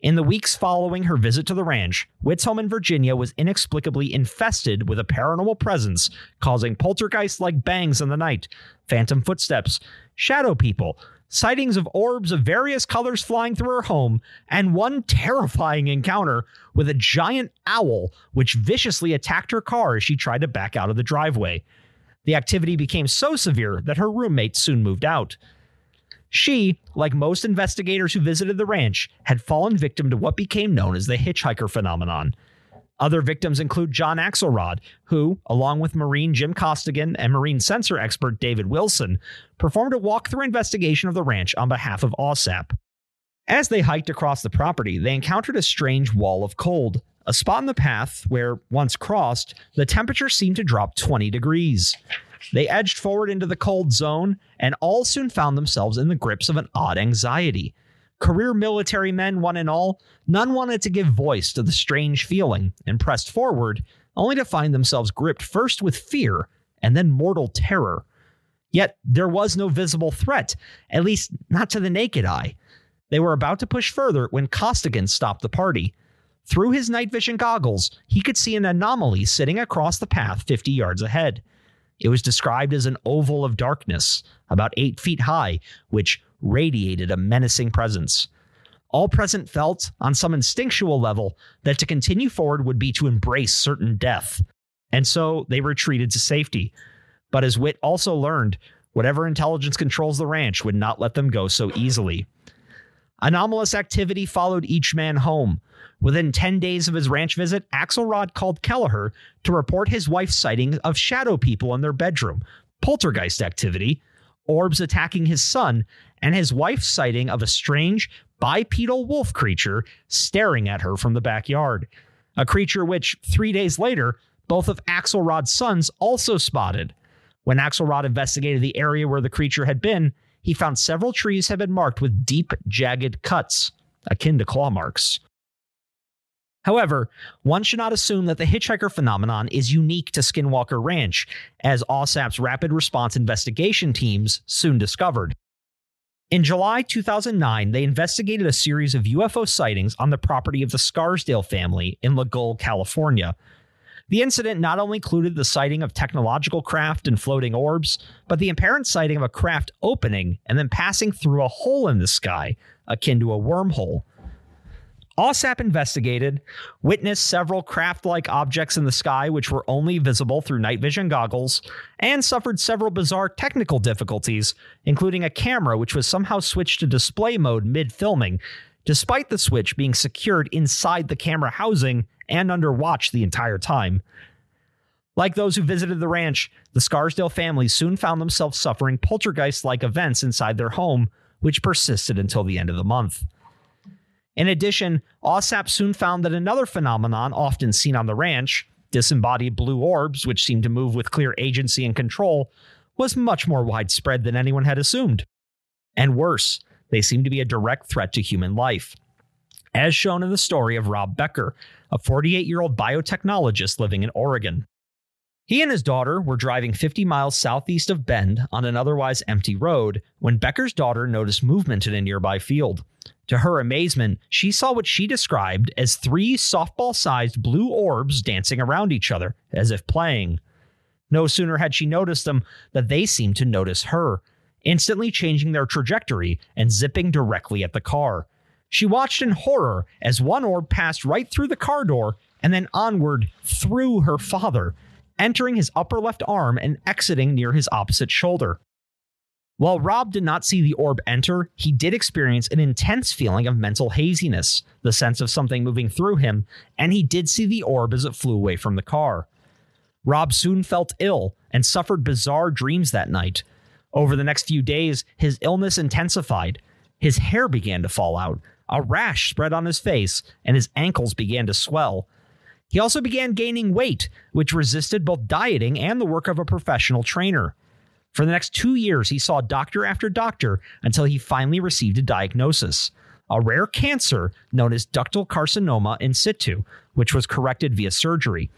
In the weeks following her visit to the ranch, Witt's home in Virginia was inexplicably infested with a paranormal presence, causing poltergeist-like bangs in the night, phantom footsteps, shadow people, sightings of orbs of various colors flying through her home, and one terrifying encounter with a giant owl which viciously attacked her car as she tried to back out of the driveway. The activity became so severe that her roommate soon moved out. She, like most investigators who visited the ranch, had fallen victim to what became known as the hitchhiker phenomenon. Other victims include John Axelrod, who, along with Marine Jim Costigan and Marine sensor expert David Wilson, performed a walkthrough investigation of the ranch on behalf of O S A P. As they hiked across the property, they encountered a strange wall of cold, a spot in the path where, once crossed, the temperature seemed to drop twenty degrees. They edged forward into the cold zone, and all soon found themselves in the grips of an odd anxiety. Career military men, one and all, none wanted to give voice to the strange feeling, and pressed forward, only to find themselves gripped first with fear, and then mortal terror. Yet there was no visible threat, at least not to the naked eye. They were about to push further when Costigan stopped the party. Through his night vision goggles, he could see an anomaly sitting across the path fifty yards ahead. It was described as an oval of darkness, about eight feet high, which radiated a menacing presence. All present felt, on some instinctual level, that to continue forward would be to embrace certain death, and so they retreated to safety. But as Witt also learned, whatever intelligence controls the ranch would not let them go so easily. Anomalous activity followed each man home. Within ten days of his ranch visit, Axelrod called Kelleher to report his wife's sighting of shadow people in their bedroom, poltergeist activity, orbs attacking his son, and his wife's sighting of a strange bipedal wolf creature staring at her from the backyard. A creature which, three days later, both of Axelrod's sons also spotted. When Axelrod investigated the area where the creature had been, he found several trees had been marked with deep, jagged cuts, akin to claw marks. However, one should not assume that the hitchhiker phenomenon is unique to Skinwalker Ranch, as O S A P's Rapid Response Investigation teams soon discovered. In July two thousand nine, they investigated a series of U F O sightings on the property of the Scarsdale family in Lagolle, California. The incident not only included the sighting of technological craft and floating orbs, but the apparent sighting of a craft opening and then passing through a hole in the sky, akin to a wormhole. O S A P investigated, witnessed several craft-like objects in the sky which were only visible through night vision goggles, and suffered several bizarre technical difficulties, including a camera which was somehow switched to display mode mid-filming, despite the switch being secured inside the camera housing and under watch the entire time. Like those who visited the ranch, the Scarsdale family soon found themselves suffering poltergeist-like events inside their home, which persisted until the end of the month. In addition, O S A P soon found that another phenomenon often seen on the ranch, disembodied blue orbs which seemed to move with clear agency and control, was much more widespread than anyone had assumed. And worse, they seemed to be a direct threat to human life. as shown in the story of Rob Becker, a forty-eight-year-old biotechnologist living in Oregon. He and his daughter were driving fifty miles southeast of Bend on an otherwise empty road when Becker's daughter noticed movement in a nearby field. To her amazement, she saw what she described as three softball-sized blue orbs dancing around each other, as if playing. No sooner had she noticed them than they seemed to notice her, instantly changing their trajectory and zipping directly at the car. She watched in horror as one orb passed right through the car door and then onward through her father, entering his upper left arm and exiting near his opposite shoulder. While Rob did not see the orb enter, he did experience an intense feeling of mental haziness, the sense of something moving through him, and he did see the orb as it flew away from the car. Rob soon felt ill and suffered bizarre dreams that night. Over the next few days, his illness intensified. His hair began to fall out, a rash spread on his face, and his ankles began to swell. He also began gaining weight, which resisted both dieting and the work of a professional trainer. For the next two years, he saw doctor after doctor until he finally received a diagnosis, a rare cancer known as ductal carcinoma in situ, which was corrected via surgery.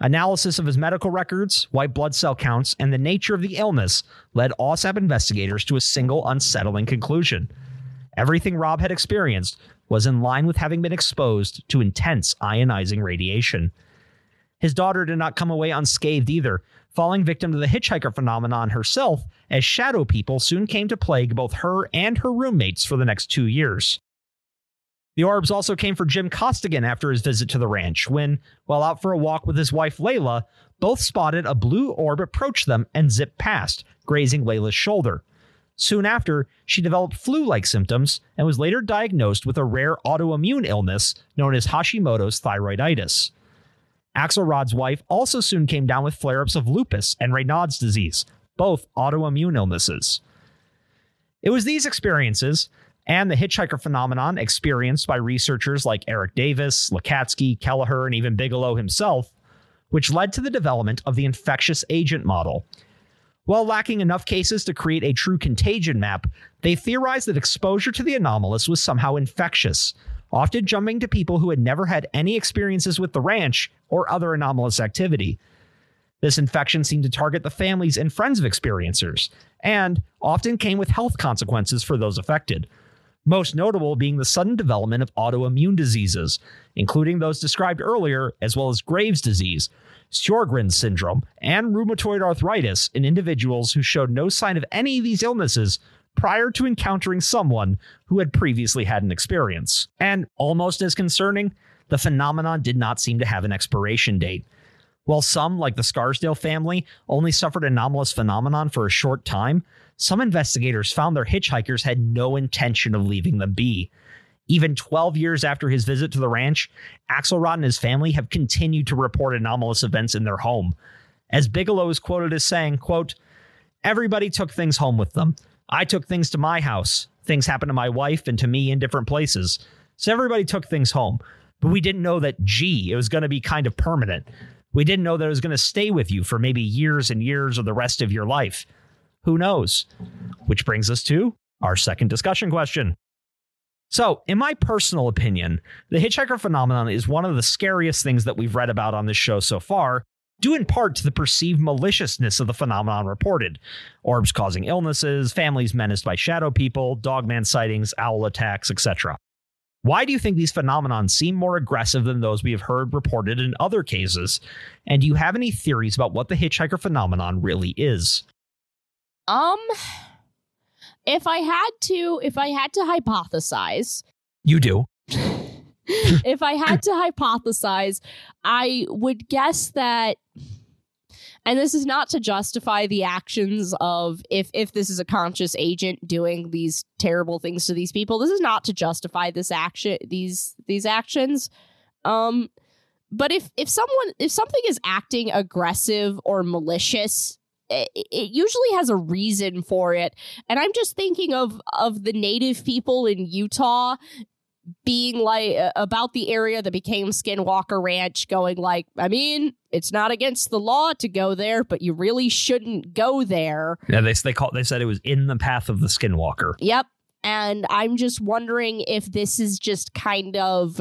Analysis of his medical records, white blood cell counts, and the nature of the illness led O S A B investigators to a single unsettling conclusion. Everything Rob had experienced was in line with having been exposed to intense ionizing radiation. His daughter did not come away unscathed either, falling victim to the hitchhiker phenomenon herself, as shadow people soon came to plague both her and her roommates for the next two years. The orbs also came for Jim Costigan after his visit to the ranch, when, while out for a walk with his wife Layla, both spotted a blue orb approach them and zip past, grazing Layla's shoulder. Soon after, she developed flu-like symptoms and was later diagnosed with a rare autoimmune illness known as Hashimoto's thyroiditis. Axelrod's wife also soon came down with flare-ups of lupus and Raynaud's disease, both autoimmune illnesses. It was these experiences, and the hitchhiker phenomenon experienced by researchers like Eric Davis, Lakatsky, Kelleher, and even Bigelow himself, which led to the development of the infectious agent model. While lacking enough cases to create a true contagion map, they theorized that exposure to the anomalous was somehow infectious, often jumping to people who had never had any experiences with the ranch or other anomalous activity. This infection seemed to target the families and friends of experiencers, and often came with health consequences for those affected, most notable being the sudden development of autoimmune diseases, including those described earlier, as well as Graves' disease, Sjogren's syndrome, and rheumatoid arthritis in individuals who showed no sign of any of these illnesses prior to encountering someone who had previously had an experience. And almost as concerning, the phenomenon did not seem to have an expiration date. While some, like the Scarsdale family, only suffered anomalous phenomenon for a short time, some investigators found their hitchhikers had no intention of leaving them be. Even twelve years after his visit to the ranch, Axelrod and his family have continued to report anomalous events in their home. As Bigelow is quoted as saying, quote, "Everybody took things home with them. I took things to my house. Things happened to my wife and to me in different places. So everybody took things home. But we didn't know that, gee, it was going to be kind of permanent. We didn't know that it was going to stay with you for maybe years and years or the rest of your life. Who knows?" Which brings us to our second discussion question. So, in my personal opinion, the hitchhiker phenomenon is one of the scariest things that we've read about on this show so far, due in part to the perceived maliciousness of the phenomenon reported. Orbs causing illnesses, families menaced by shadow people, dogman sightings, owl attacks, et cetera. Why do you think these phenomenon seem more aggressive than those we have heard reported in other cases? And do you have any theories about what the hitchhiker phenomenon really is? Um, if I had to, if I had to hypothesize. You do. If I had to hypothesize, I would guess that, and this is not to justify the actions of if if this is a conscious agent doing these terrible things to these people, this is not to justify this action, these these actions. Um, but if if someone if something is acting aggressive or malicious, it, it usually has a reason for it. And I'm just thinking of of the native people in Utah being like uh, about the area that became Skinwalker Ranch, going like, I mean, it's not against the law to go there, but you really shouldn't go there. Yeah, they they called they said it was in the path of the Skinwalker. Yep, And I'm just wondering if this is just kind of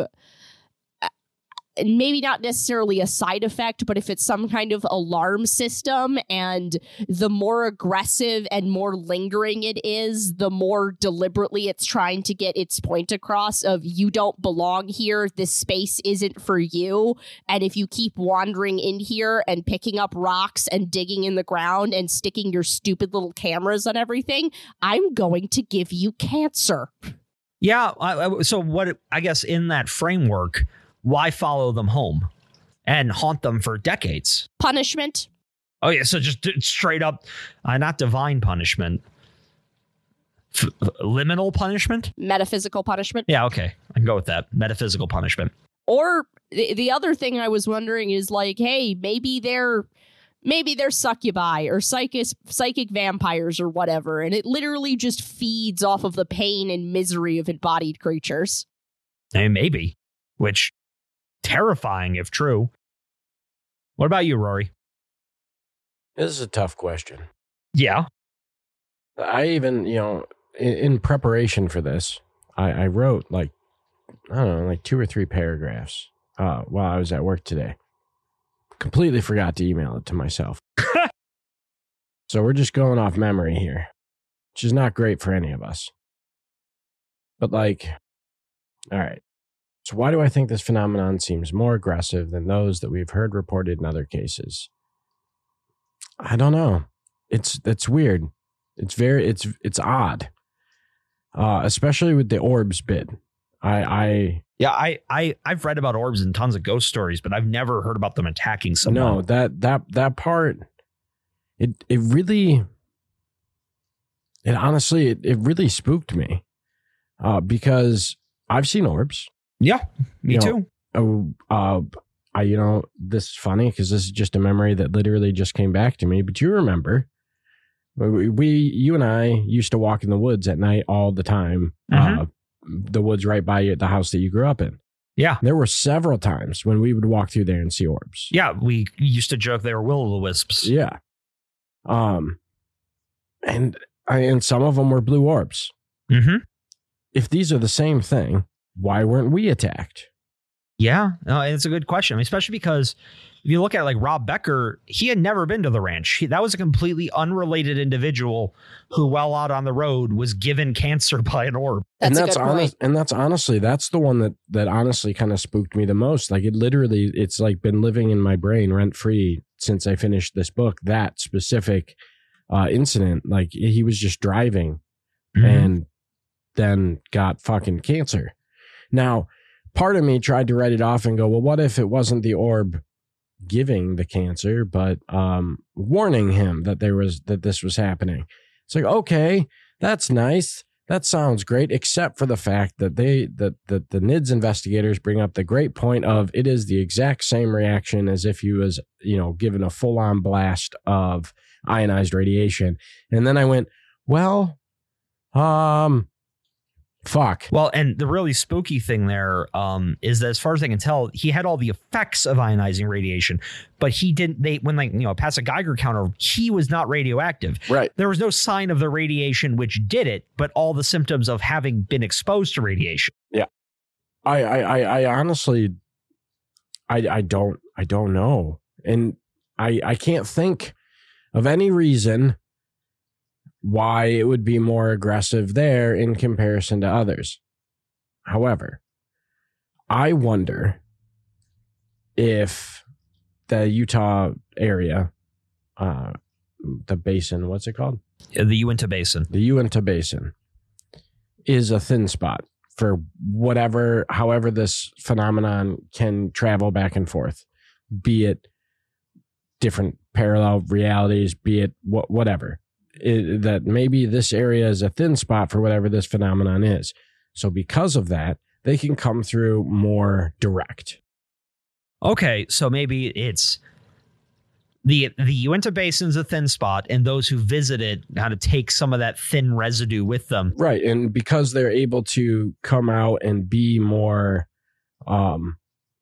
maybe not necessarily a side effect, but if it's some kind of alarm system, and the more aggressive and more lingering it is, the more deliberately it's trying to get its point across of you don't belong here. This space isn't for you. And if you keep wandering in here and picking up rocks and digging in the ground and sticking your stupid little cameras on everything, I'm going to give you cancer. Yeah. I, I, so what I guess in that framework, why follow them home and haunt them for decades? Punishment. Oh, yeah. So just straight up, uh, not divine punishment. F- liminal punishment? Metaphysical punishment. Yeah, OK. I can go with that. Metaphysical punishment. Or th- the other thing I was wondering is like, hey, maybe they're maybe they're succubi or psychic psychic vampires or whatever. And it literally just feeds off of the pain and misery of embodied creatures. And maybe, which. Terrifying, if true. What about you, Rory? This is a tough question. Yeah. I even, you know, in, in preparation for this, I, I wrote like, I don't know, like two or three paragraphs uh, while I was at work today. Completely forgot to email it to myself. So we're just going off memory here, which is not great for any of us. But like, all right. So why do I think this phenomenon seems more aggressive than those that we've heard reported in other cases? I don't know. It's that's weird. It's very it's it's odd, uh, especially with the orbs bit. I, I yeah I I I've read about orbs in tons of ghost stories, but I've never heard about them attacking someone. No, that that that part. It it really. It honestly it it really spooked me, uh, because I've seen orbs. Yeah, me you know, too. Uh, uh, I, you know, this is funny because this is just a memory that literally just came back to me. But you remember, we, we you and I used to walk in the woods at night all the time. Uh-huh. Uh, the woods right by you at the house that you grew up in. Yeah. There were several times when we would walk through there and see orbs. Yeah, we used to joke they were will-o'-the-wisps. Yeah. Um, and, and some of them were blue orbs. Mm-hmm. If these are the same thing, why weren't we attacked? Yeah, no, it's a good question, I mean, especially because if you look at like Rob Becker, he had never been to the ranch. He, that was a completely unrelated individual who, while out on the road, was given cancer by an orb. That's and that's honest. And that's honestly, that's the one that that honestly kind of spooked me the most. Like it literally, it's like been living in my brain rent free since I finished this book. That specific uh, incident, like he was just driving mm-hmm. and then got fucking cancer. Now, part of me tried to write it off and go, well, what if it wasn't the orb giving the cancer, but um, warning him that there was that this was happening? It's like, OK, that's nice. That sounds great, except for the fact that they that, that the N I D S investigators bring up the great point of it is the exact same reaction as if you was, you know, given a full on blast of ionized radiation. And then I went, well, um. Fuck. Well, and the really spooky thing there um, is that as far as I can tell, he had all the effects of ionizing radiation, but he didn't. They when like, you know, pass a Geiger counter, he was not radioactive. Right. There was no sign of the radiation which did it, but all the symptoms of having been exposed to radiation. Yeah, I I, I, I honestly I, I don't I don't know. And I, I can't think of any reason why it would be more aggressive there in comparison to others. However, I wonder if the Utah area, uh, the basin, what's it called? The Uinta Basin. The Uinta Basin is a thin spot for whatever, however this phenomenon can travel back and forth, be it different parallel realities, be it wh- whatever. It, that maybe this area is a thin spot for whatever this phenomenon is. So because of that, they can come through more direct. Okay, so maybe it's the the Uinta Basin's a thin spot, and those who visit it kind of take some of that thin residue with them. Right, and because they're able to come out and be more, um,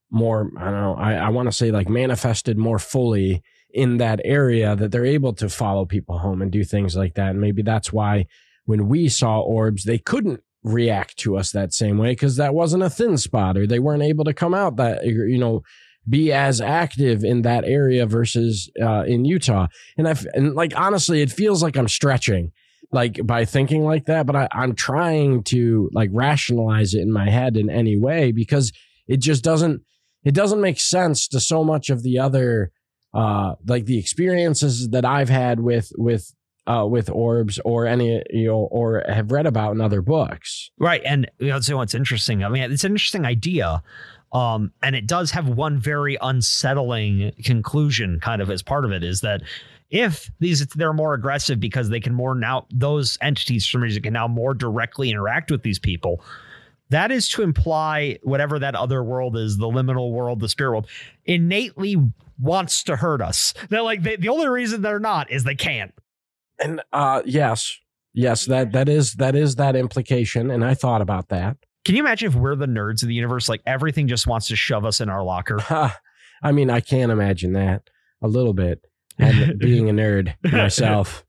more I don't know, I, I want to say like manifested more fully in that area, that they're able to follow people home and do things like that. And maybe that's why when we saw orbs, they couldn't react to us that same way because that wasn't a thin spot, or they weren't able to come out that, you know, be as active in that area versus uh, in Utah. And I and like, honestly, it feels like I'm stretching, like, by thinking like that, but I, I'm trying to like rationalize it in my head in any way, because it just doesn't, it doesn't make sense to so much of the other, uh, like the experiences that I've had with, with, uh, with orbs, or any, you know, or have read about in other books. Right. And you know, so what's interesting, I mean, it's an interesting idea. Um, and it does have one very unsettling conclusion kind of as part of it, is that if these, they're more aggressive because they can more now, those entities for some reason can now more directly interact with these people. That is to imply whatever that other world is, the liminal world, the spirit world, innately wants to hurt us. They're like, they, the only reason they're not is they can't. And uh, yes, yes, that that is that is that implication. And I thought about that. Can you imagine if we're the nerds of the universe? Like, everything just wants to shove us in our locker. I mean, I can't imagine that a little bit. And being a nerd myself,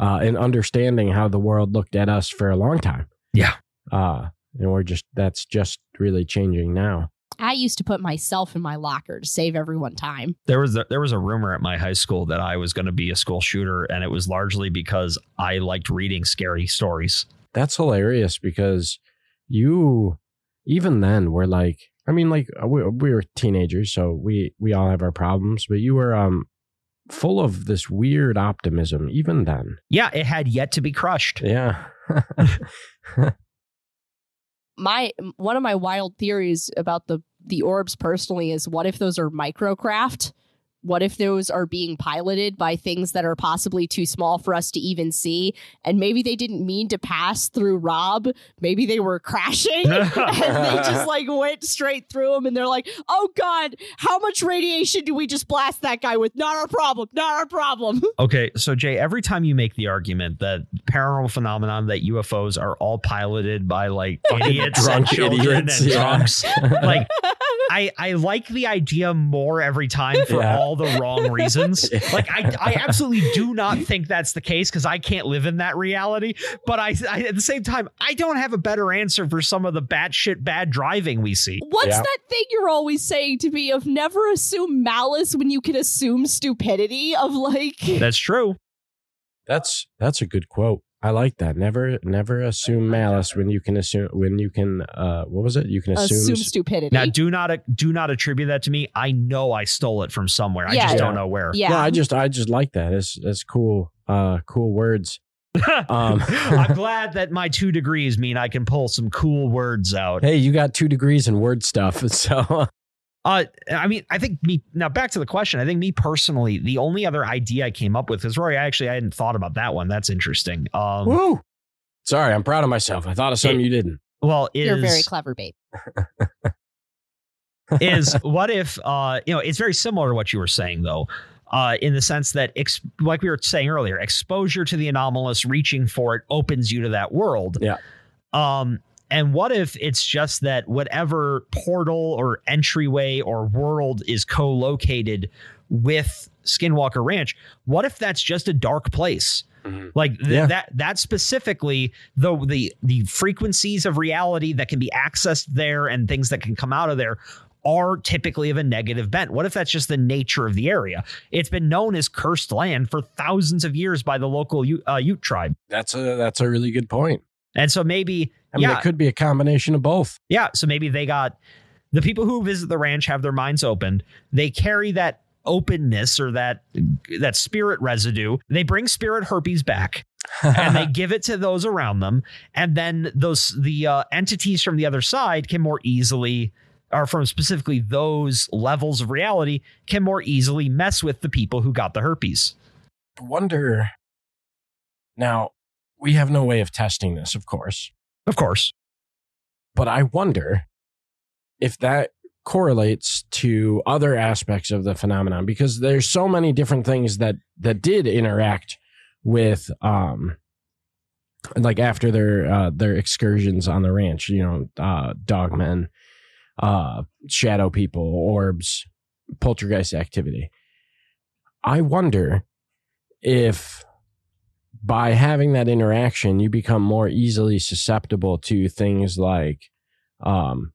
uh, and understanding how the world looked at us for a long time. Yeah. Uh, and we're just, that's just really changing now. I used to put myself in my locker to save everyone time. There was a, there was a rumor at my high school that I was going to be a school shooter, and it was largely because I liked reading scary stories. That's hilarious, because you, even then, were like, I mean, like, we, we were teenagers, so we, we all have our problems, but you were um full of this weird optimism even then. Yeah, it had yet to be crushed. Yeah. My one of my wild theories about the the orbs personally is, what if those are microcraft? What if those are being piloted by things that are possibly too small for us to even see? And maybe they didn't mean to pass through Rob. Maybe they were crashing and they just like went straight through him. And they're like, oh, God, how much radiation do we just blast that guy with? Not our problem. Not our problem. OK, so, Jay, every time you make the argument that paranormal phenomenon, that U F Os are all piloted by like idiots and children idiots, and yeah. drunks, like I, I like the idea more every time for yeah. all. the wrong reasons. Like, I, I absolutely do not think that's the case, because I can't live in that reality. But I, I, at the same time, I don't have a better answer for some of the batshit bad driving we see. What's yeah. that thing you're always saying to me of never assume malice when you can assume stupidity? Of like, that's true. That's that's a good quote. I like that. Never, never assume malice when you can assume, when you can, uh, what was it? You can assume, assume stupidity. Now, do not, do not attribute that to me. I know I stole it from somewhere. Yeah, I just yeah. don't know where. Yeah. No, I just, I just like that. It's, it's cool. Uh, cool words. um, I'm glad that my two degrees mean I can pull some cool words out. Hey, you got two degrees in word stuff. So, uh, I mean, I think me now back to the question. I think me personally, the only other idea I came up with is, Rory, I actually I hadn't thought about that one. That's interesting. Um, Woo. Sorry, I'm proud of myself. I thought of something it, you didn't. Well, is, you're very clever, babe. Is what if, uh, you know, it's very similar to what you were saying, though, uh, in the sense that, ex- like we were saying earlier, exposure to the anomalous, reaching for it, opens you to that world. Yeah. Um. And what if it's just that whatever portal or entryway or world is co-located with Skinwalker Ranch, what if that's just a dark place? Mm-hmm. Like th- yeah. that, that specifically, though, the, the frequencies of reality that can be accessed there and things that can come out of there are typically of a negative bent. What if that's just the nature of the area? It's been known as cursed land for thousands of years by the local U- uh, Ute tribe. That's a, that's a really good point. And so maybe, I mean, yeah. it could be a combination of both. Yeah. So maybe they got the people who visit the ranch have their minds opened. They carry that openness or that that spirit residue. They bring spirit herpes back and they give it to those around them. And then those the uh, entities from the other side can more easily, or from specifically those levels of reality, can more easily mess with the people who got the herpes. I wonder now. We have no way of testing this, of course. Of course. But I wonder if that correlates to other aspects of the phenomenon, because there's so many different things that that did interact with, um, like after their uh, their excursions on the ranch, you know, uh, dogmen, uh, shadow people, orbs, poltergeist activity. I wonder if by having that interaction, you become more easily susceptible to things like um,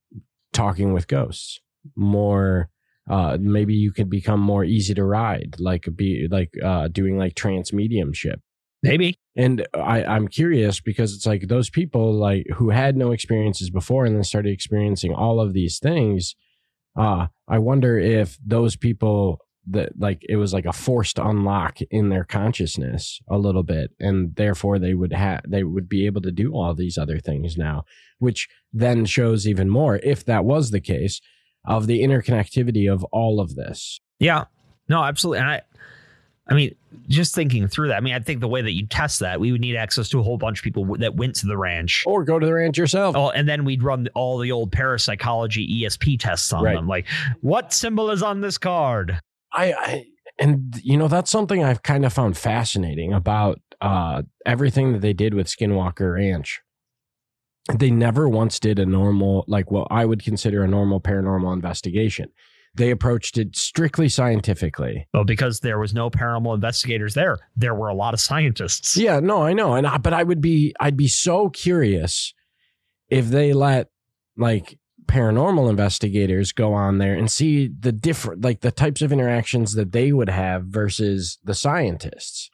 talking with ghosts. More, uh, maybe you could become more easy to ride, like be like uh, doing like trance mediumship. Maybe. And I, I'm curious because it's like those people like who had no experiences before and then started experiencing all of these things. Uh, I wonder if those people that like it was like a forced unlock in their consciousness a little bit, and therefore they would have they would be able to do all these other things now, which then shows even more, if that was the case, of the interconnectivity of all of this. Yeah, no, absolutely. And I, I mean, just thinking through that, I mean, I think the way that you test that, we would need access to a whole bunch of people w- that went to the ranch. Or go to the ranch yourself. Oh, and then we'd run all the old parapsychology E S P tests on right. them. Like, what symbol is on this card? I, I And, you know, that's something I've kind of found fascinating about uh, everything that they did with Skinwalker Ranch. They never once did a normal, like what I would consider a normal paranormal investigation. They approached it strictly scientifically. Well, because there was no paranormal investigators there. There were a lot of scientists. Yeah, no, I know. And I, but I would be I'd be so curious if they let like paranormal investigators go on there and see the different like the types of interactions that they would have versus the scientists.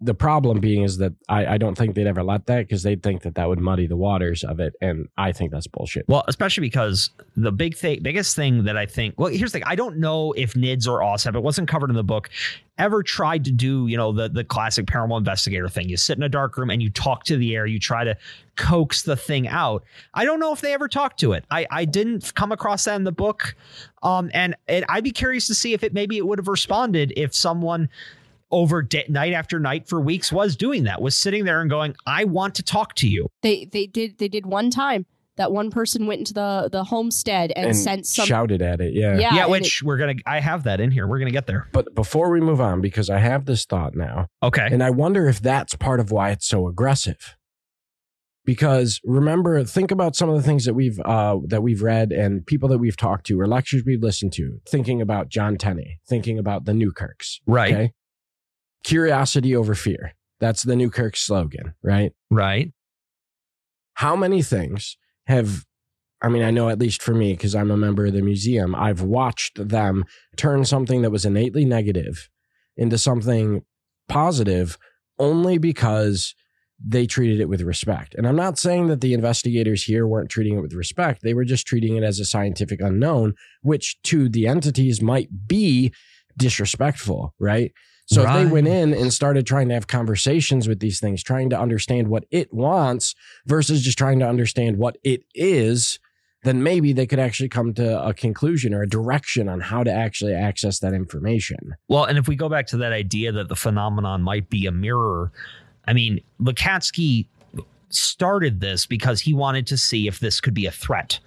The problem being is that I, I don't think they'd ever let that because they'd think that that would muddy the waters of it. And I think that's bullshit. Well, especially because the big thing, biggest thing that I think, well, here's the thing. I don't know if N I D S or O S A B, it wasn't covered in the book, ever tried to do, you know, the, the classic paranormal investigator thing. You sit in a dark room and you talk to the air. You try to coax the thing out. I don't know if they ever talked to it. I, I didn't come across that in the book. Um, and it, I'd be curious to see if it maybe it would have responded if someone over de- night after night for weeks was doing that, was sitting there and going, I want to talk to you. They they did they did one time. That one person went into the, the homestead and, and sent some shouted at it. Yeah. Yeah. yeah which it, we're going to I have that in here. We're going to get there. But before we move on, because I have this thought now. OK. And I wonder if that's part of why it's so aggressive. Because remember, think about some of the things that we've uh, that we've read and people that we've talked to or lectures we've listened to, thinking about John Tenney, thinking about the Newkirks. Right. Okay? Curiosity over fear. That's the Newkirk slogan, right? Right. How many things have, I mean, I know at least for me, because I'm a member of the museum, I've watched them turn something that was innately negative into something positive only because they treated it with respect. And I'm not saying that the investigators here weren't treating it with respect. They were just treating it as a scientific unknown, which to the entities might be disrespectful, right? So right. if they went in and started trying to have conversations with these things, trying to understand what it wants versus just trying to understand what it is, then maybe they could actually come to a conclusion or a direction on how to actually access that information. Well, and if we go back to that idea that the phenomenon might be a mirror, I mean, Lukatsky started this because he wanted to see if this could be a threat,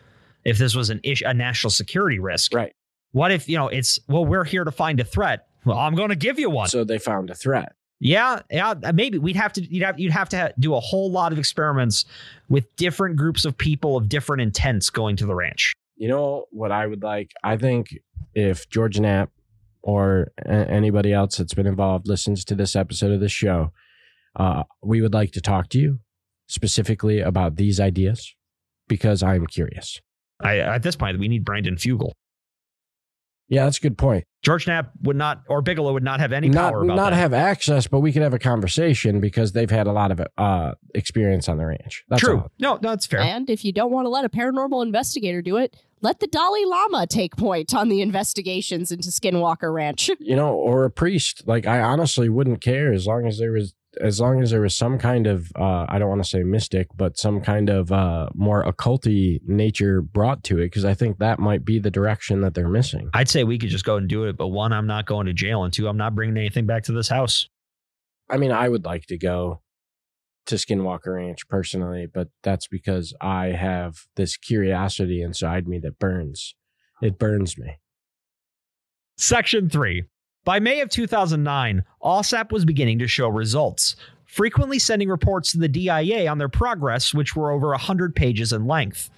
if this was an ish, a national security risk. Right. What if, you know, it's, well, we're here to find a threat. Well, I'm going to give you one. So they found a threat. Yeah, yeah. Maybe we'd have to you'd have you'd have to ha- do a whole lot of experiments with different groups of people of different intents going to the ranch. You know what I would like? I think if George Knapp or a- anybody else that's been involved listens to this episode of this show, uh, we would like to talk to you specifically about these ideas because I'm curious. I, at this point, we need Brandon Fugel. Yeah, that's a good point. George Knapp would not, or Bigelow would not have any not, power about not that. Not have access, but we could have a conversation because they've had a lot of uh, experience on the ranch. That's true. All. No, that's fair. And if you don't want to let a paranormal investigator do it, let the Dalai Lama take point on the investigations into Skinwalker Ranch. You know, or a priest. Like, I honestly wouldn't care as long as there was, as long as there was some kind of, uh, I don't want to say mystic, but some kind of uh, more occulty nature brought to it, because I think that might be the direction that they're missing. I'd say we could just go and do it. But one, I'm not going to jail. And two, I'm not bringing anything back to this house. I mean, I would like to go to Skinwalker Ranch personally, but that's because I have this curiosity inside me that burns. It burns me. Section three. By May of two thousand nine, O S A P was beginning to show results, frequently sending reports to the D I A on their progress, which were over one hundred pages in length.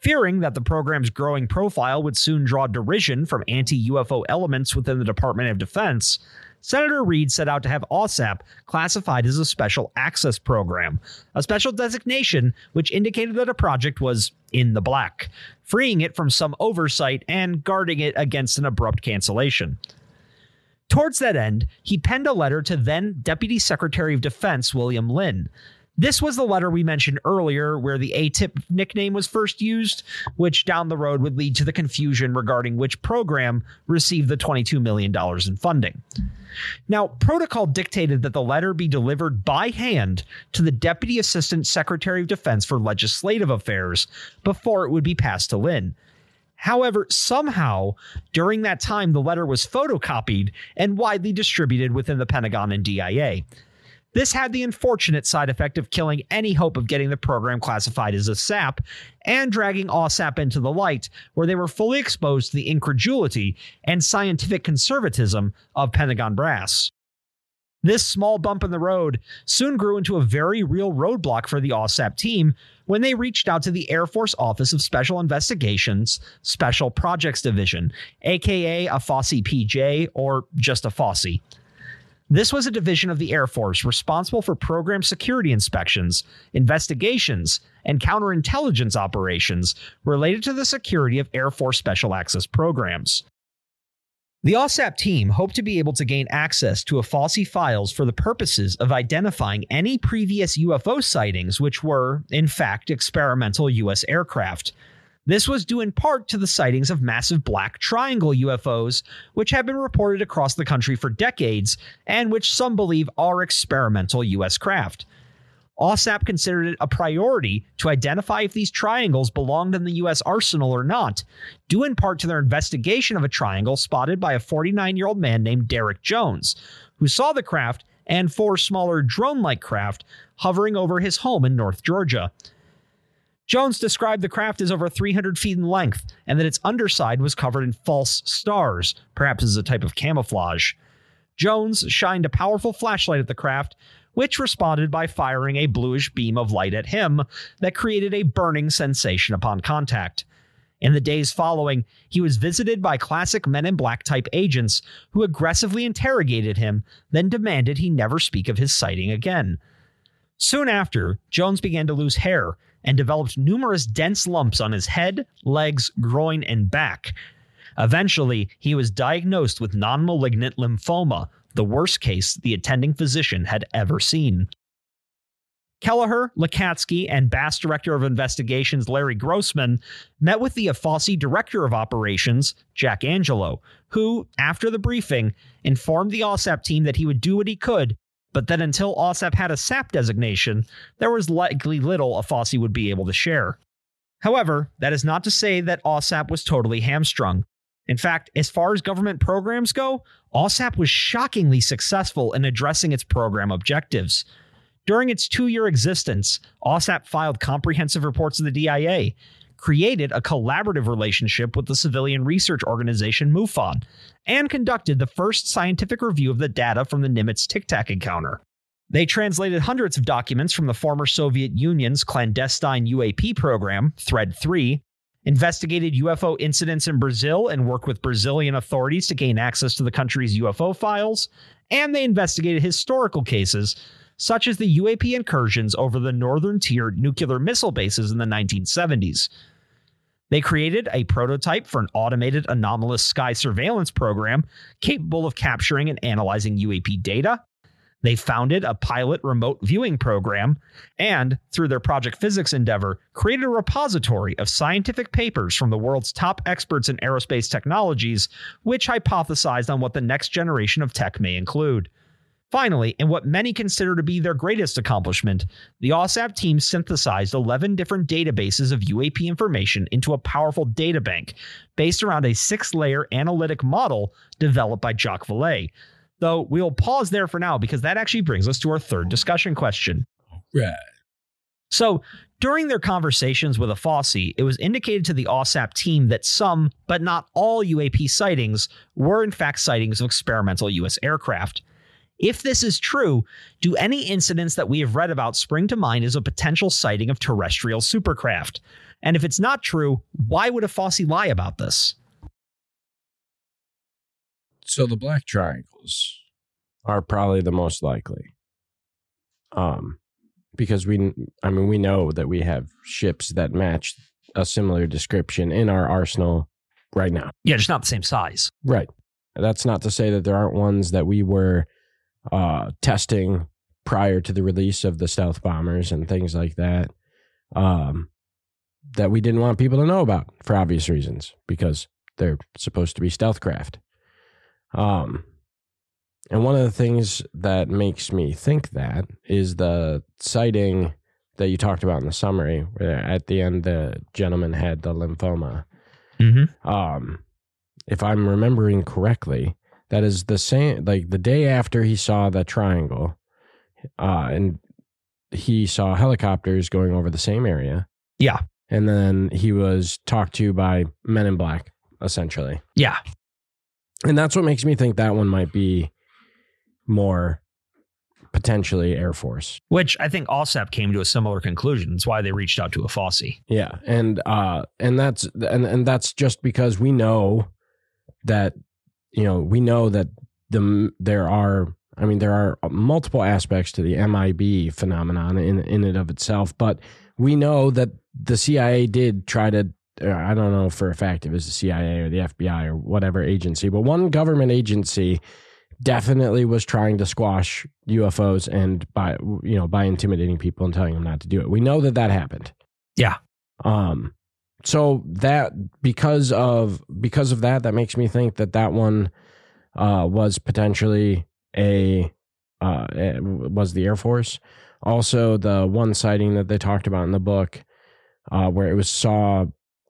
Fearing that the program's growing profile would soon draw derision from anti-U F O elements within the Department of Defense, Senator Reid set out to have O S A P classified as a special access program, a special designation which indicated that a project was in the black, freeing it from some oversight and guarding it against an abrupt cancellation. Towards that end, he penned a letter to then Deputy Secretary of Defense William Lynn. This was the letter we mentioned earlier where the A T I P nickname was first used, which down the road would lead to the confusion regarding which program received the twenty-two million dollars in funding. Now, protocol dictated that the letter be delivered by hand to the Deputy Assistant Secretary of Defense for Legislative Affairs before it would be passed to Lynn. However, somehow, during that time, the letter was photocopied and widely distributed within the Pentagon and D I A. This had the unfortunate side effect of killing any hope of getting the program classified as a S A P and dragging O S A P into the light, where they were fully exposed to the incredulity and scientific conservatism of Pentagon brass. This small bump in the road soon grew into a very real roadblock for the O S A P team when they reached out to the Air Force Office of Special Investigations Special Projects Division, aka a F O S I P J or just a F O S I. This was a division of the Air Force responsible for program security inspections, investigations, and counterintelligence operations related to the security of Air Force special access programs. The O S A P team hoped to be able to gain access to F O S I files for the purposes of identifying any previous U F O sightings, which were, in fact, experimental U S aircraft. This was due in part to the sightings of massive black triangle U F Os, which have been reported across the country for decades, and which some believe are experimental U S craft. O S A P considered it a priority to identify if these triangles belonged in the U S arsenal or not, due in part to their investigation of a triangle spotted by a forty-nine-year-old man named Derek Jones, who saw the craft and four smaller drone-like craft hovering over his home in North Georgia. Jones described the craft as over three hundred feet in length and that its underside was covered in false stars, perhaps as a type of camouflage. Jones shined a powerful flashlight at the craft, which responded by firing a bluish beam of light at him that created a burning sensation upon contact. In the days following, he was visited by classic Men in Black type agents who aggressively interrogated him, then demanded he never speak of his sighting again. Soon after, Jones began to lose hair and developed numerous dense lumps on his head, legs, groin, and back. Eventually, he was diagnosed with non-malignant lymphoma, the worst case the attending physician had ever seen. Kelleher, Lakatsky, and B A S Director of Investigations Larry Grossman met with the F O S I Director of Operations, Jack Angelo, who, after the briefing, informed the O S A P team that he would do what he could, but that until O S A P had a S A P designation, there was likely little a F O S I would be able to share. However, that is not to say that O S A P was totally hamstrung. In fact, as far as government programs go, O S A P was shockingly successful in addressing its program objectives. During its two-year existence, O S A P filed comprehensive reports to the D I A, created a collaborative relationship with the civilian research organization MUFON, and conducted the first scientific review of the data from the Nimitz Tic Tac encounter. They translated hundreds of documents from the former Soviet Union's clandestine U A P program, Thread three, investigated U F O incidents in Brazil and worked with Brazilian authorities to gain access to the country's U F O files, and they investigated historical cases such as the U A P incursions over the northern tier nuclear missile bases in the nineteen seventies. They created a prototype for an automated anomalous sky surveillance program capable of capturing and analyzing U A P data. They founded a pilot remote viewing program and, through their Project Physics endeavor, created a repository of scientific papers from the world's top experts in aerospace technologies, which hypothesized on what the next generation of tech may include. Finally, in what many consider to be their greatest accomplishment, the O S A P team synthesized eleven different databases of U A P information into a powerful databank based around a six-layer analytic model developed by Jacques Vallée. Though we'll pause there for now because that actually brings us to our third discussion question. All right. So during their conversations with a F O S I, it was indicated to the O S A P team that some, but not all U A P sightings were in fact sightings of experimental U S aircraft. If this is true, do any incidents that we have read about spring to mind as a potential sighting of terrestrial supercraft? And if it's not true, why would a F O S I lie about this? So the black triangles, are probably the most likely. Um, because we, I mean, we know that we have ships that match a similar description in our arsenal right now. Yeah, just not the same size. Right. That's not to say that there aren't ones that we were uh, testing prior to the release of the stealth bombers and things like that, um, that we didn't want people to know about for obvious reasons, because they're supposed to be stealth craft. Um, and one of the things that makes me think that is the sighting that you talked about in the summary, where at the end the gentleman had the lymphoma. Mm-hmm. Um, if I'm remembering correctly, that is the same, like the day after he saw the triangle, uh, and he saw helicopters going over the same area. Yeah. And then he was talked to by Men in Black, essentially. Yeah. And that's what makes me think that one might be more potentially Air Force. Which I think Allsap came to a similar conclusion. That's why they reached out to a Fosse. Yeah. And uh and that's and, and that's just because we know that, you know, we know that the there are I mean there are multiple aspects to the M I B phenomenon in in and of itself, but we know that the C I A did try to, I don't know for a fact if it was the C I A or the F B I or whatever agency, but one government agency definitely was trying to squash U F Os and by, you know, by intimidating people and telling them not to do it. We know that that happened. Yeah. Um, so that because of, because of that, that makes me think that that one uh, was potentially a, uh, was the Air Force. Also the one sighting that they talked about in the book uh, where it was saw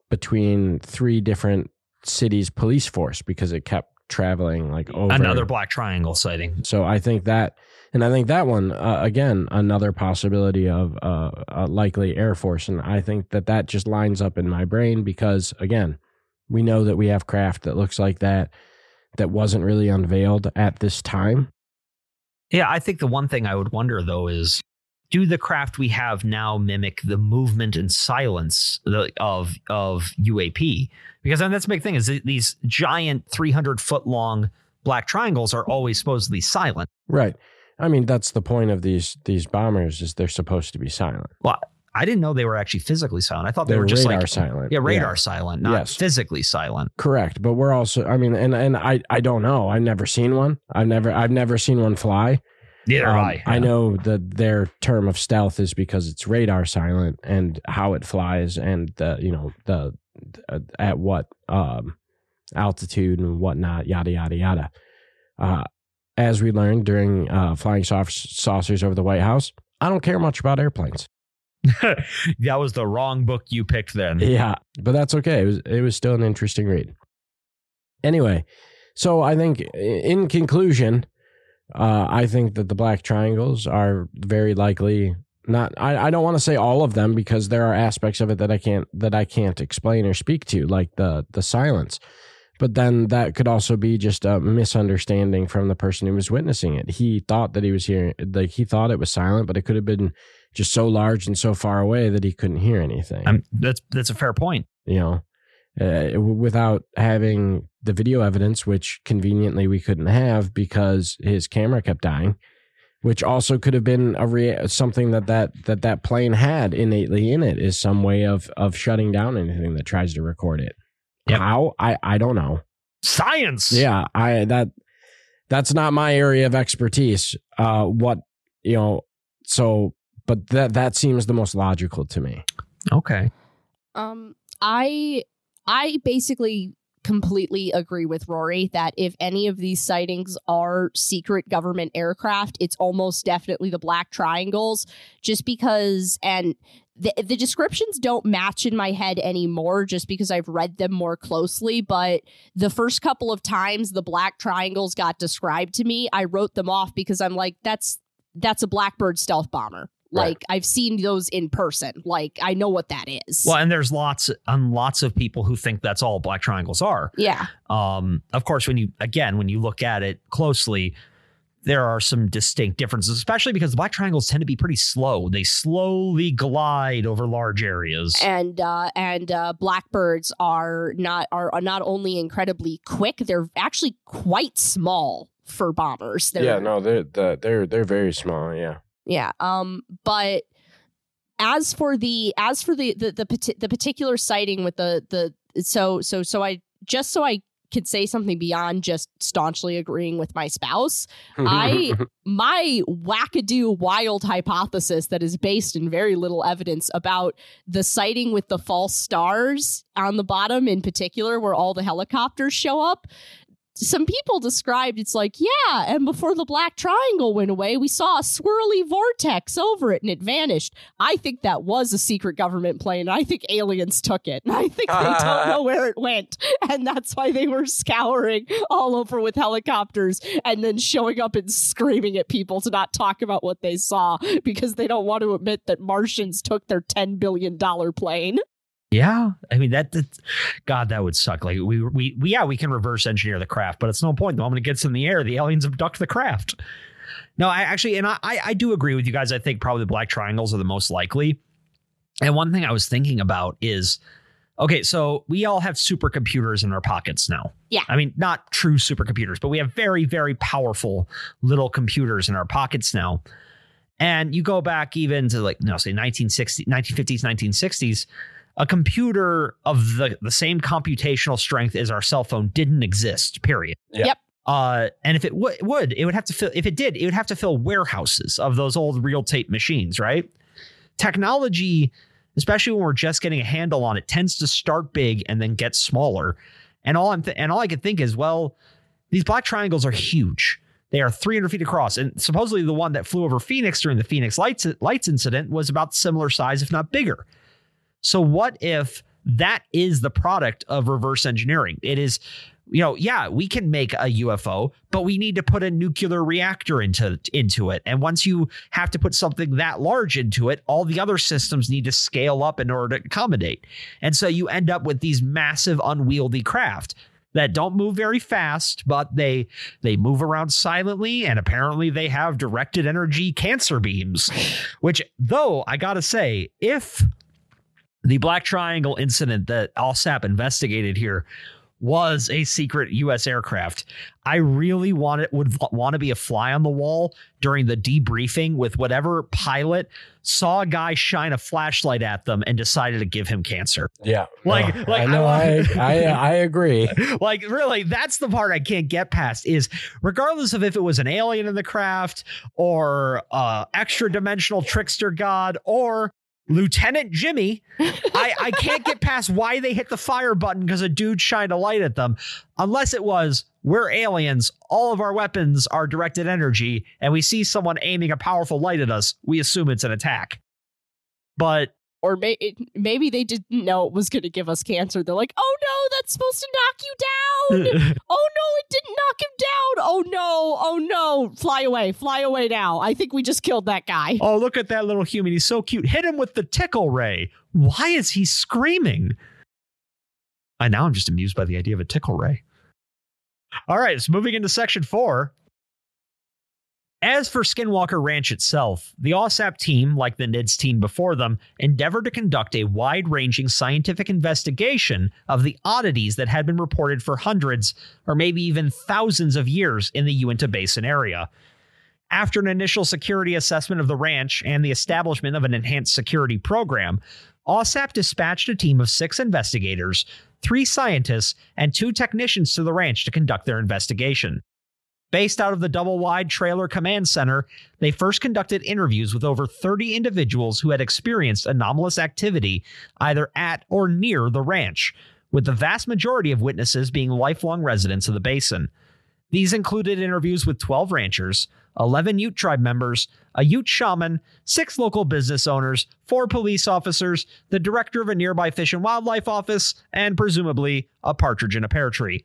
between three different cities' police force because it kept traveling like over another black triangle sighting. So I think that, and I think that one uh, again another possibility of uh, a likely Air Force, and I think that that just lines up in my brain because again we know that we have craft that looks like that that wasn't really unveiled at this time. Yeah, I think the one thing I would wonder though is, do the craft we have now mimic the movement and silence of of U A P? Because I mean, that's the big thing is these giant three hundred foot long black triangles are always supposedly silent. Right. I mean, that's the point of these these bombers is they're supposed to be silent. Well, I didn't know they were actually physically silent. I thought they, they were just radar like silent. Yeah, radar yeah. silent, not yes. physically silent. Correct. But we're also I mean, and, and I, I don't know. I've never seen one. I've never I've never seen one fly. Neither um, I. Yeah. I know that their term of stealth is because it's radar silent and how it flies and the you know the, the at what um, altitude and whatnot, yada yada yada. Uh, as we learned during uh, flying saucers over the White House, I don't care much about airplanes. That was the wrong book you picked then. Yeah, but that's okay. It was it was still an interesting read. Anyway, so I think in conclusion. Uh, I think that the black triangles are very likely not, I, I don't want to say all of them because there are aspects of it that I can't, that I can't explain or speak to, like the, the silence, but then that could also be just a misunderstanding from the person who was witnessing it. He thought that he was hearing, like he thought it was silent, but it could have been just so large and so far away that he couldn't hear anything. Um, that's, that's a fair point. You know, Uh, without having the video evidence, which conveniently we couldn't have because his camera kept dying, which also could have been a rea- something that, that that that plane had innately in it is some way of of shutting down anything that tries to record it. Yep. How? I, I don't know. Science. Yeah, I that that's not my area of expertise. Uh, what you know? So, but that that seems the most logical to me. Okay. Um, I. I basically completely agree with Rory that if any of these sightings are secret government aircraft, it's almost definitely the black triangles just because, and the, the descriptions don't match in my head anymore just because I've read them more closely. But the first couple of times the black triangles got described to me, I wrote them off because I'm like, that's that's a Blackbird stealth bomber. Like, I've seen those in person. Like, I know what that is. Well, and there's lots and lots of people who think that's all black triangles are. Yeah. Um, of course, when you again, when you look at it closely, there are some distinct differences, especially because the black triangles tend to be pretty slow. They slowly glide over large areas. And uh, and uh, blackbirds are not are not only incredibly quick, they're actually quite small for bombers. They're, yeah, no, they're the, they're they're very small. Yeah, yeah. Um, but as for the as for the the the, the particular sighting with the the so so so I just so I could say something beyond just staunchly agreeing with my spouse. I my wackadoo wild hypothesis that is based in very little evidence about the sighting with the false stars on the bottom in particular, where all the helicopters show up. Some people described it's like, yeah, and before the black triangle went away, we saw a swirly vortex over it and it vanished. I think that was a secret government plane. I think aliens took it. I think they don't know where it went. And that's why they were scouring all over with helicopters and then showing up and screaming at people to not talk about what they saw because they don't want to admit that Martians took their ten billion dollars plane. Yeah, I mean that. That's, God, that would suck. Like we, we, we, yeah, we can reverse engineer the craft, but it's no point. The moment it gets in the air, the aliens abduct the craft. No, I actually, and I, I do agree with you guys. I think probably the black triangles are the most likely. And one thing I was thinking about is, okay, so we all have supercomputers in our pockets now. Yeah, I mean, not true supercomputers, but we have very, very powerful little computers in our pockets now. And you go back even to like, you know, say nineteen sixties, nineteen fifties, nineteen sixties. A computer of the, the same computational strength as our cell phone didn't exist, period. Yep. yep. Uh, and if it w- would, it would have to fill, if it did, it would have to fill warehouses of those old reel tape machines, right? Technology, especially when we're just getting a handle on it, tends to start big and then get smaller. And all I'm th- and all I could think is, well, these black triangles are huge. They are three hundred feet across. And supposedly the one that flew over Phoenix during the Phoenix lights, lights incident was about similar size, if not bigger. So what if that is the product of reverse engineering? It is, you know, yeah, we can make a U F O, but we need to put a nuclear reactor into, into it. And once you have to put something that large into it, all the other systems need to scale up in order to accommodate. And so you end up with these massive unwieldy craft that don't move very fast, but they they move around silently, and apparently they have directed energy cancer beams, which though I got to say, if... the Black Triangle incident that ALSAP investigated here was a secret U S aircraft. I really wanted, would want to be a fly on the wall during the debriefing with whatever pilot saw a guy shine a flashlight at them and decided to give him cancer. Yeah, like, no, like I know, I, I, I, I agree. Like, really, that's the part I can't get past. Is regardless of if it was an alien in the craft or uh, extra dimensional trickster god or Lieutenant Jimmy, I, I can't get past why they hit the fire button because a dude shined a light at them, unless it was we're aliens. All of our weapons are directed energy, and we see someone aiming a powerful light at us. We assume it's an attack. But or may, it, maybe they didn't know it was going to give us cancer. They're like, oh, no, that's supposed to knock you down. Oh, no, it didn't knock him down. Oh, no. Oh, no. Fly away. Fly away now. I think we just killed that guy. Oh, look at that little human. He's so cute. Hit him with the tickle ray. Why is he screaming? I now I'm just amused by the idea of a tickle ray. All right, so moving into section four. As for Skinwalker Ranch itself, the ALSAP team, like the N I D S team before them, endeavored to conduct a wide-ranging scientific investigation of the oddities that had been reported for hundreds or maybe even thousands of years in the Uinta Basin area. After an initial security assessment of the ranch and the establishment of an enhanced security program, ALSAP dispatched a team of six investigators, three scientists, and two technicians to the ranch to conduct their investigation. Based out of the double-wide trailer command center, they first conducted interviews with over thirty individuals who had experienced anomalous activity either at or near the ranch, with the vast majority of witnesses being lifelong residents of the basin. These included interviews with twelve ranchers, eleven Ute tribe members, a Ute shaman, six local business owners, four police officers, the director of a nearby fish and wildlife office, and presumably a partridge in a pear tree.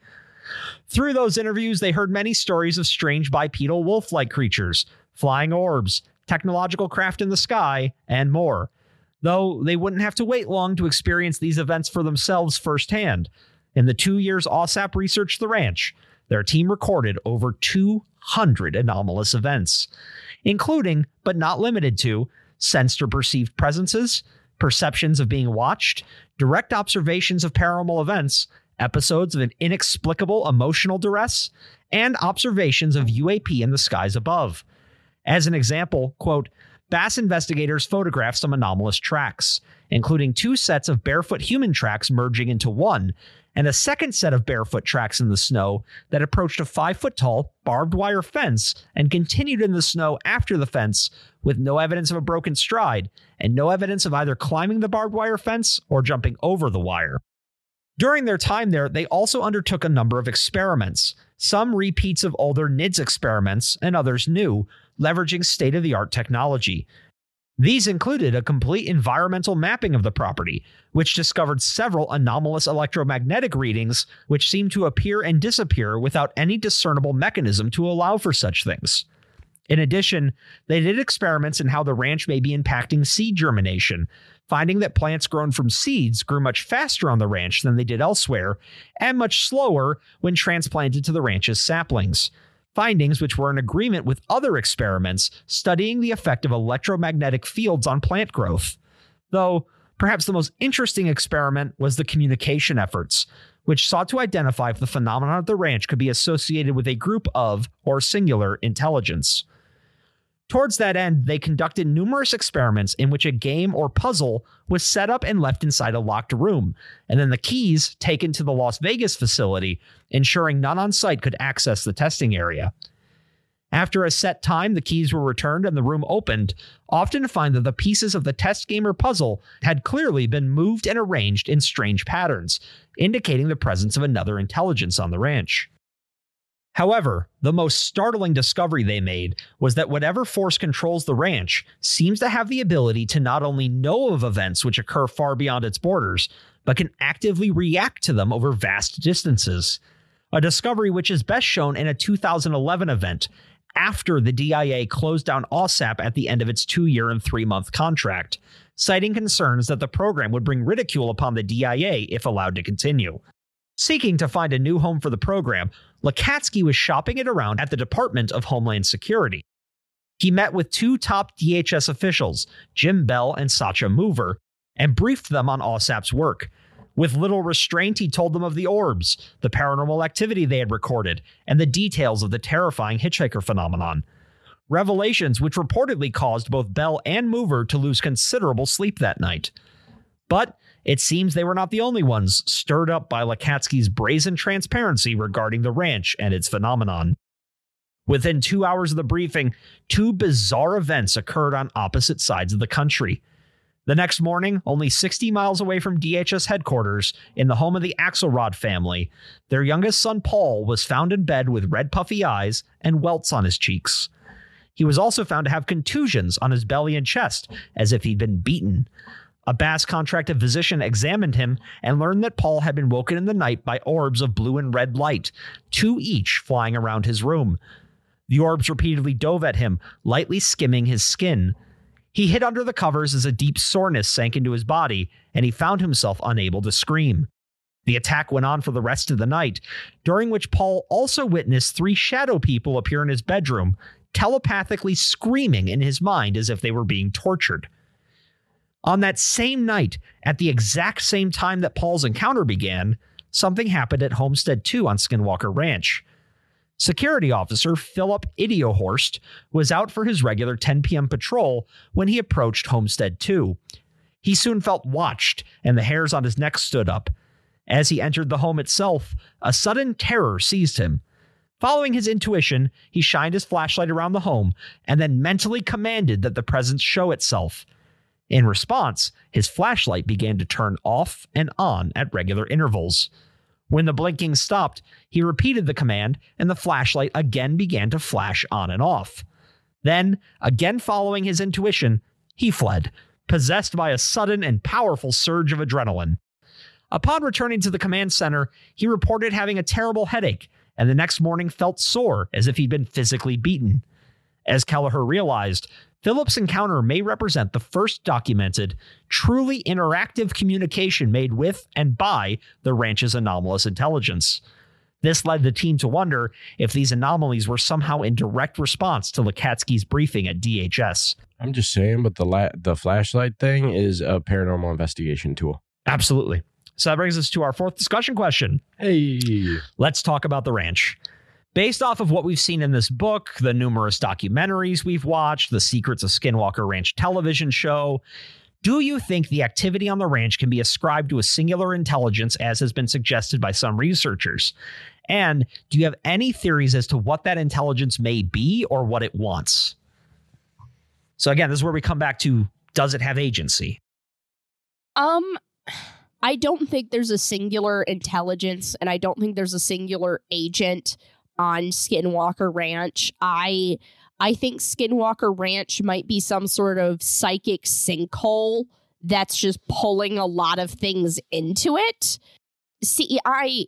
Through those interviews, they heard many stories of strange bipedal wolf-like creatures, flying orbs, technological craft in the sky, and more. Though they wouldn't have to wait long to experience these events for themselves firsthand. In the two years ALSAP researched the ranch, their team recorded over two hundred anomalous events, including, but not limited to, sensed or perceived presences, perceptions of being watched, direct observations of paranormal events, episodes of an inexplicable emotional duress, and observations of U A P in the skies above. As an example, quote, Bass investigators photographed some anomalous tracks, including two sets of barefoot human tracks merging into one, and a second set of barefoot tracks in the snow that approached a five-foot-tall barbed wire fence and continued in the snow after the fence with no evidence of a broken stride and no evidence of either climbing the barbed wire fence or jumping over the wire. During their time there, they also undertook a number of experiments, some repeats of older N I D S experiments and others new, leveraging state-of-the-art technology. These included a complete environmental mapping of the property, which discovered several anomalous electromagnetic readings which seemed to appear and disappear without any discernible mechanism to allow for such things. In addition, they did experiments in how the ranch may be impacting seed germination, finding that plants grown from seeds grew much faster on the ranch than they did elsewhere, and much slower when transplanted to the ranch's saplings. Findings which were in agreement with other experiments studying the effect of electromagnetic fields on plant growth. Though, perhaps the most interesting experiment was the communication efforts, which sought to identify if the phenomenon at the ranch could be associated with a group of, or singular, intelligence. Towards that end, they conducted numerous experiments in which a game or puzzle was set up and left inside a locked room, and then the keys taken to the Las Vegas facility, ensuring none on site could access the testing area. After a set time, the keys were returned and the room opened, often to find that the pieces of the test game or puzzle had clearly been moved and arranged in strange patterns, indicating the presence of another intelligence on the ranch. However, the most startling discovery they made was that whatever force controls the ranch seems to have the ability to not only know of events which occur far beyond its borders, but can actively react to them over vast distances. A discovery which is best shown in a two thousand eleven event, after the D I A closed down O S A P at the end of its two-year and three-month contract, citing concerns that the program would bring ridicule upon the D I A if allowed to continue. Seeking to find a new home for the program, Lukatsky was shopping it around at the Department of Homeland Security. He met with two top D H S officials, Jim Bell and Sacha Mover, and briefed them on O S A P's work. With little restraint, he told them of the orbs, the paranormal activity they had recorded, and the details of the terrifying hitchhiker phenomenon. Revelations which reportedly caused both Bell and Mover to lose considerable sleep that night. But it seems they were not the only ones stirred up by Lukatsky's brazen transparency regarding the ranch and its phenomenon. Within two hours of the briefing, two bizarre events occurred on opposite sides of the country. The next morning, only sixty miles away from D H S headquarters, in the home of the Axelrod family, their youngest son Paul was found in bed with red puffy eyes and welts on his cheeks. He was also found to have contusions on his belly and chest, as if he'd been beaten. A Bass contracted physician examined him and learned that Paul had been woken in the night by orbs of blue and red light, two each flying around his room. The orbs repeatedly dove at him, lightly skimming his skin. He hid under the covers as a deep soreness sank into his body, and he found himself unable to scream. The attack went on for the rest of the night, during which Paul also witnessed three shadow people appear in his bedroom, telepathically screaming in his mind as if they were being tortured. On that same night, at the exact same time that Paul's encounter began, something happened at Homestead two on Skinwalker Ranch. Security officer Philip Idiohorst was out for his regular ten p.m. patrol when he approached Homestead two. He soon felt watched, and the hairs on his neck stood up. As he entered the home itself, a sudden terror seized him. Following his intuition, he shined his flashlight around the home and then mentally commanded that the presence show itself. In response, his flashlight began to turn off and on at regular intervals. When the blinking stopped, he repeated the command, and the flashlight again began to flash on and off. Then, again following his intuition, he fled, possessed by a sudden and powerful surge of adrenaline. Upon returning to the command center, he reported having a terrible headache, and the next morning felt sore as if he'd been physically beaten. As Kelleher realized, Philip's encounter may represent the first documented, truly interactive communication made with and by the ranch's anomalous intelligence. This led the team to wonder if these anomalies were somehow in direct response to Lukatsky's briefing at D H S. I'm just saying, but the la- the flashlight thing is a paranormal investigation tool. Absolutely. So that brings us to our fourth discussion question. Hey, let's talk about the ranch. Based off of what we've seen in this book, the numerous documentaries we've watched, the Secrets of Skinwalker Ranch television show, do you think the activity on the ranch can be ascribed to a singular intelligence, as has been suggested by some researchers? And do you have any theories as to what that intelligence may be or what it wants? So again, this is where we come back to, does it have agency? Um, I don't think there's a singular intelligence, and I don't think there's a singular agent on Skinwalker Ranch. I I think Skinwalker Ranch might be some sort of psychic sinkhole that's just pulling a lot of things into it. See, I...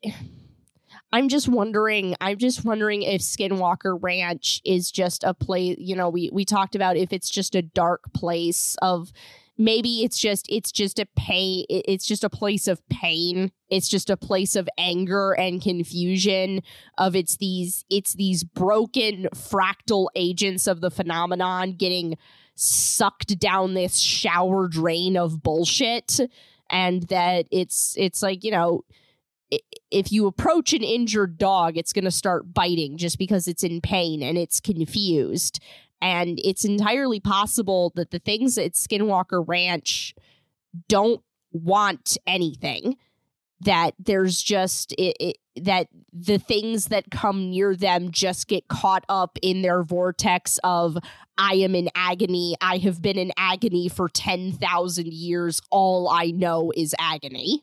I'm just wondering, I'm just wondering if Skinwalker Ranch is just a place, you know, we, we talked about if it's just a dark place of maybe it's just it's just a pain. It's just a place of pain. It's just a place of anger and confusion of it's these it's these broken fractal agents of the phenomenon getting sucked down this shower drain of bullshit. And that it's it's like, you know, if you approach an injured dog, it's going to start biting just because it's in pain and it's confused. And it's entirely possible that the things at Skinwalker Ranch don't want anything, that there's just it, it, that the things that come near them just get caught up in their vortex of I am in agony. I have been in agony for ten thousand years. All I know is agony.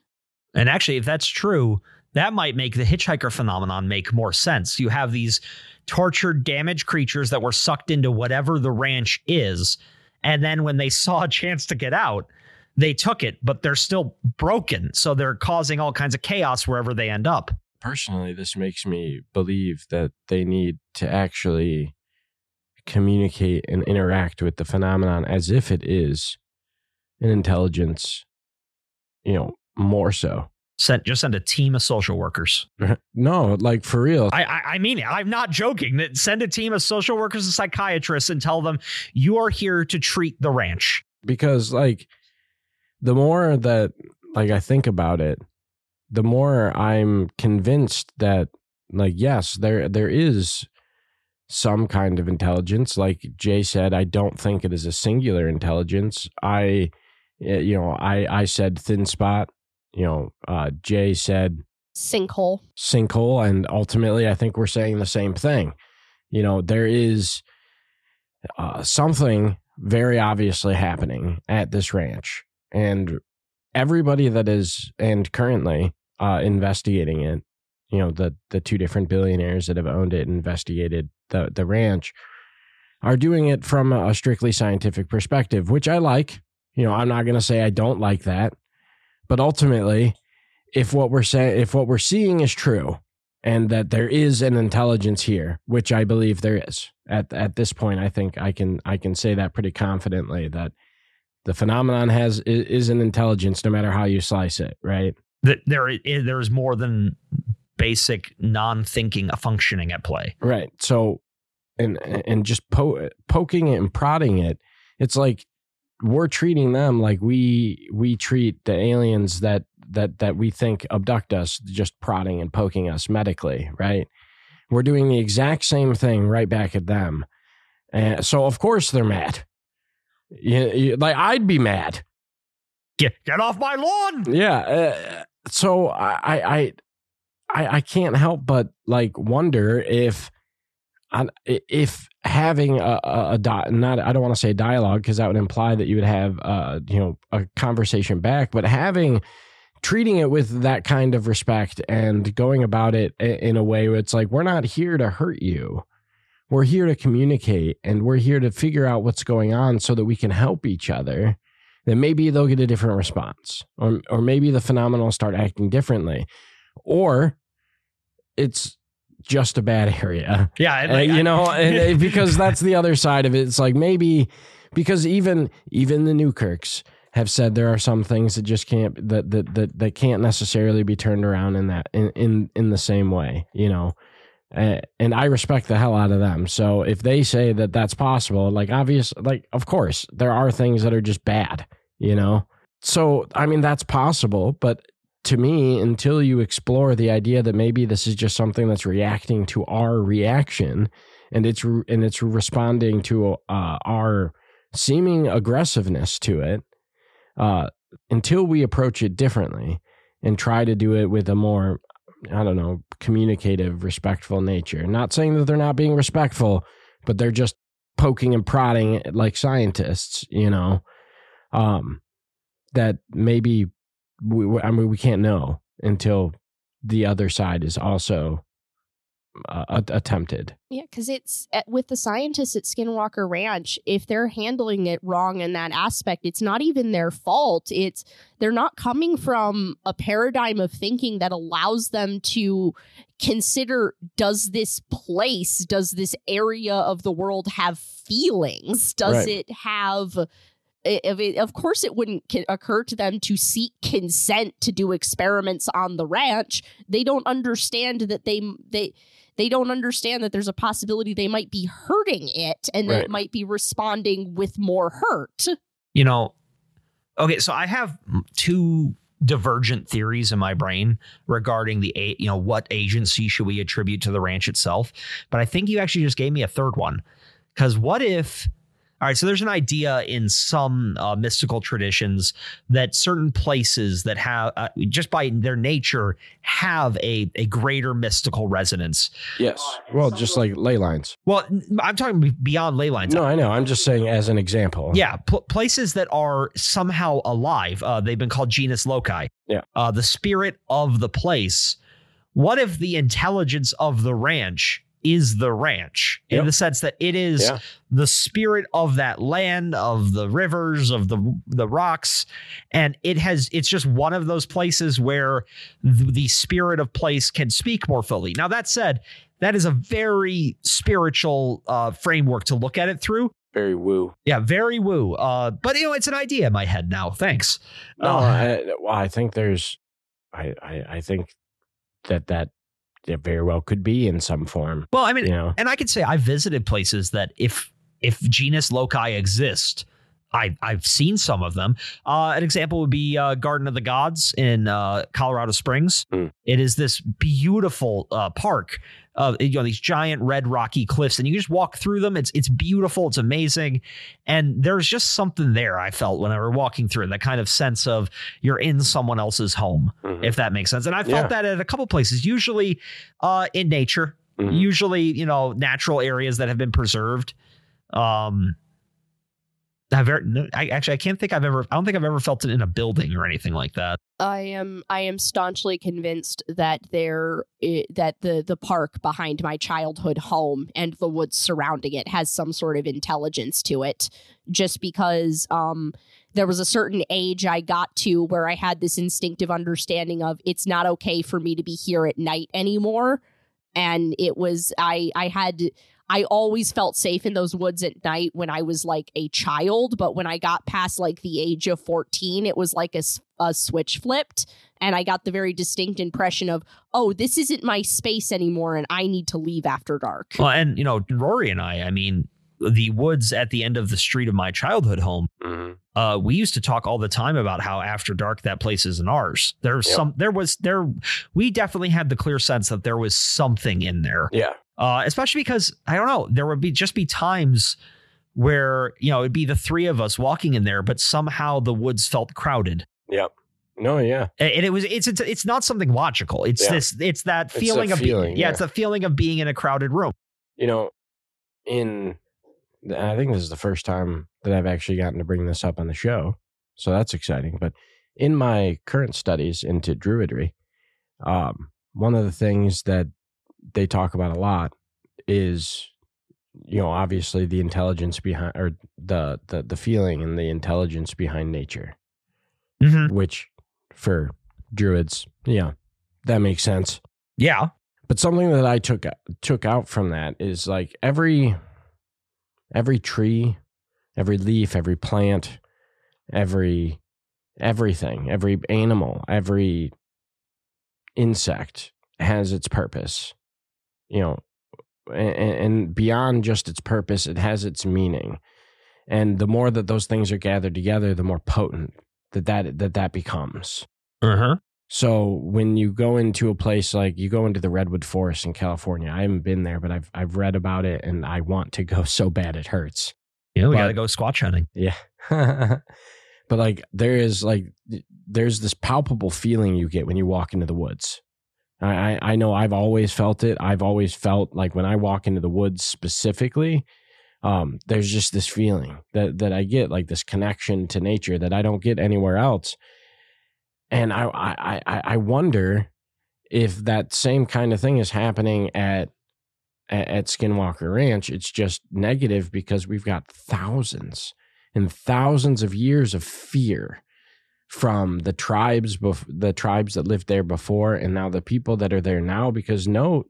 And actually, if that's true, that might make the hitchhiker phenomenon make more sense. You have these tortured, damaged creatures that were sucked into whatever the ranch is. And then when they saw a chance to get out, they took it, but they're still broken. So they're causing all kinds of chaos wherever they end up. Personally, this makes me believe that they need to actually communicate and interact with the phenomenon as if it is an intelligence, you know, more so. Send, just send a team of social workers. No, like for real. I, I I mean it. I'm not joking. Send a team of social workers and psychiatrists and tell them you are here to treat the ranch. Because like the more that like I think about it, the more I'm convinced that like, yes, there there is some kind of intelligence. Like Jay said, I don't think it is a singular intelligence. I, you know, I, I said thin spot. You know, uh, Jay said sinkhole, sinkhole. And ultimately, I think we're saying the same thing. You know, there is uh, something very obviously happening at this ranch, and everybody that is and currently uh, investigating it, you know, the, the two different billionaires that have owned it, and investigated the, the ranch are doing it from a strictly scientific perspective, which I like. You know, I'm not going to say I don't like that. But ultimately, if what we're saying, if what we're seeing is true, and that there is an intelligence here, which I believe there is at at this point, I think I can I can say that pretty confidently that the phenomenon has is, is an intelligence, no matter how you slice it, right? That there is, there is more than basic non-thinking functioning at play, right? So, and and just po- poking it and prodding it, it's like, we're treating them like we we treat the aliens that that that we think abduct us, just prodding and poking us medically, right? We're doing the exact same thing right back at them. And so, of course, they're mad. You, you, like, I'd be mad. Get, get off my lawn! Yeah. Uh, so I, I, I, I can't help but, like, wonder if... If having a, a, a not, I don't want to say dialogue because that would imply that you would have, uh, you know, a conversation back, but having, treating it with that kind of respect and going about it in a way where it's like, we're not here to hurt you. We're here to communicate, and we're here to figure out what's going on so that we can help each other. Then maybe they'll get a different response, or, or maybe the phenomenon will start acting differently, or it's just a bad area. Yeah. And like, uh, you know, and, and because that's the other side of it. It's like maybe because even even the Newkirks have said there are some things that just can't that that that, that can't necessarily be turned around in that in in, in the same way, you know, uh, and I respect the hell out of them. So if they say that that's possible, like obvious, like, of course, there are things that are just bad, you know. So, I mean, that's possible. But to me, until you explore the idea that maybe this is just something that's reacting to our reaction, and it's and it's responding to uh, our seeming aggressiveness to it, uh, until we approach it differently and try to do it with a more, I don't know, communicative, respectful nature. Not saying that they're not being respectful, but they're just poking and prodding like scientists, you know, um, that maybe... We, I mean, we can't know until the other side is also uh, attempted. Yeah, because it's with the scientists at Skinwalker Ranch, if they're handling it wrong in that aspect, it's not even their fault. It's they're not coming from a paradigm of thinking that allows them to consider, does this place, does this area of the world have feelings? Does right. it have... It, of course, it wouldn't occur to them to seek consent to do experiments on the ranch. They don't understand that they they they don't understand that there's a possibility they might be hurting it, and right. that it might be responding with more hurt. You know, okay, so I have two divergent theories in my brain regarding the, you know, what agency should we attribute to the ranch itself. But I think you actually just gave me a third one, because what if... All right, so there's an idea in some uh, mystical traditions that certain places that have, uh, just by their nature, have a, a greater mystical resonance. Yes. Well, just like ley lines. Well, I'm talking beyond ley lines. No, I know. I'm just saying as an example. Yeah, pl- places that are somehow alive. Uh, they've been called genus loci. Yeah. Uh, the spirit of the place. What if the intelligence of the ranch is the ranch, yep. in the sense that it is yeah. the spirit of that land, of the rivers, of the the rocks, and it has it's just one of those places where the, the spirit of place can speak more fully. Now, that said, that is a very spiritual uh, framework to look at it through. Very woo. Yeah, very woo. Uh, but, you know, it's an idea in my head now. Thanks. No, uh, I, well, I think there's I, I, I think that that. It very well could be in some form. Well, I mean, you know? And I could say I visited places that if if genus loci exist, I, I've seen some of them. Uh, an example would be uh, Garden of the Gods in uh, Colorado Springs. Mm. It is this beautiful uh, park of, you know, these giant red rocky cliffs, and you just walk through them. It's it's beautiful. It's amazing. And there's just something there I felt when I were walking through, that kind of sense of you're in someone else's home, mm-hmm. if that makes sense. And I felt yeah. that at a couple places, usually uh, in nature, mm-hmm. usually, you know, natural areas that have been preserved. Um I've ever, I actually I can't think I've ever I don't think I've ever felt it in a building or anything like that. I am I am staunchly convinced that there that the the park behind my childhood home and the woods surrounding it has some sort of intelligence to it, just because um, there was a certain age I got to where I had this instinctive understanding of it's not okay for me to be here at night anymore. And it was I I had. I always felt safe in those woods at night when I was like a child. But when I got past like the age of fourteen, it was like a, a switch flipped. And I got the very distinct impression of, oh, this isn't my space anymore, and I need to leave after dark. Well, and, you know, Rory and I, I mean, the woods at the end of the street of my childhood home. Mm-hmm. Uh, we used to talk all the time about how after dark that place isn't ours. There's yep. some there was there. We definitely had the clear sense that there was something in there. Yeah. Uh, especially because, I don't know, there would be just be times where, you know, it'd be the three of us walking in there, but somehow the woods felt crowded. Yeah. No. Yeah. And it was it's it's, it's not something logical. It's yeah. this it's that feeling it's of feeling, being, yeah, yeah, it's the feeling of being in a crowded room. You know, in I think this is the first time that I've actually gotten to bring this up on the show, so that's exciting. But in my current studies into Druidry, um, one of the things that they talk about a lot is, you know, obviously the intelligence behind, or the the, the feeling and the intelligence behind nature, mm-hmm. which for Druids, yeah, that makes sense. Yeah. But something that I took took out from that is like every... Every tree, every leaf, every plant, every everything, every animal, every insect has its purpose, you know, and, and beyond just its purpose, it has its meaning. And the more that those things are gathered together, the more potent that that, that, that becomes. Uh-huh. So when you go into a place like you go into the Redwood Forest in California, I haven't been there, but I've I've read about it and I want to go so bad it hurts. Yeah, we got to go squatch hunting. Yeah. But like there is like there's this palpable feeling you get when you walk into the woods. I, I know I've always felt it. I've always felt like when I walk into the woods specifically, um, there's just this feeling that that I get, like this connection to nature that I don't get anywhere else. And I I I wonder if that same kind of thing is happening at at Skinwalker Ranch. It's just negative because we've got thousands and thousands of years of fear from the tribes, bef- the tribes that lived there before, and now the people that are there now. Because note,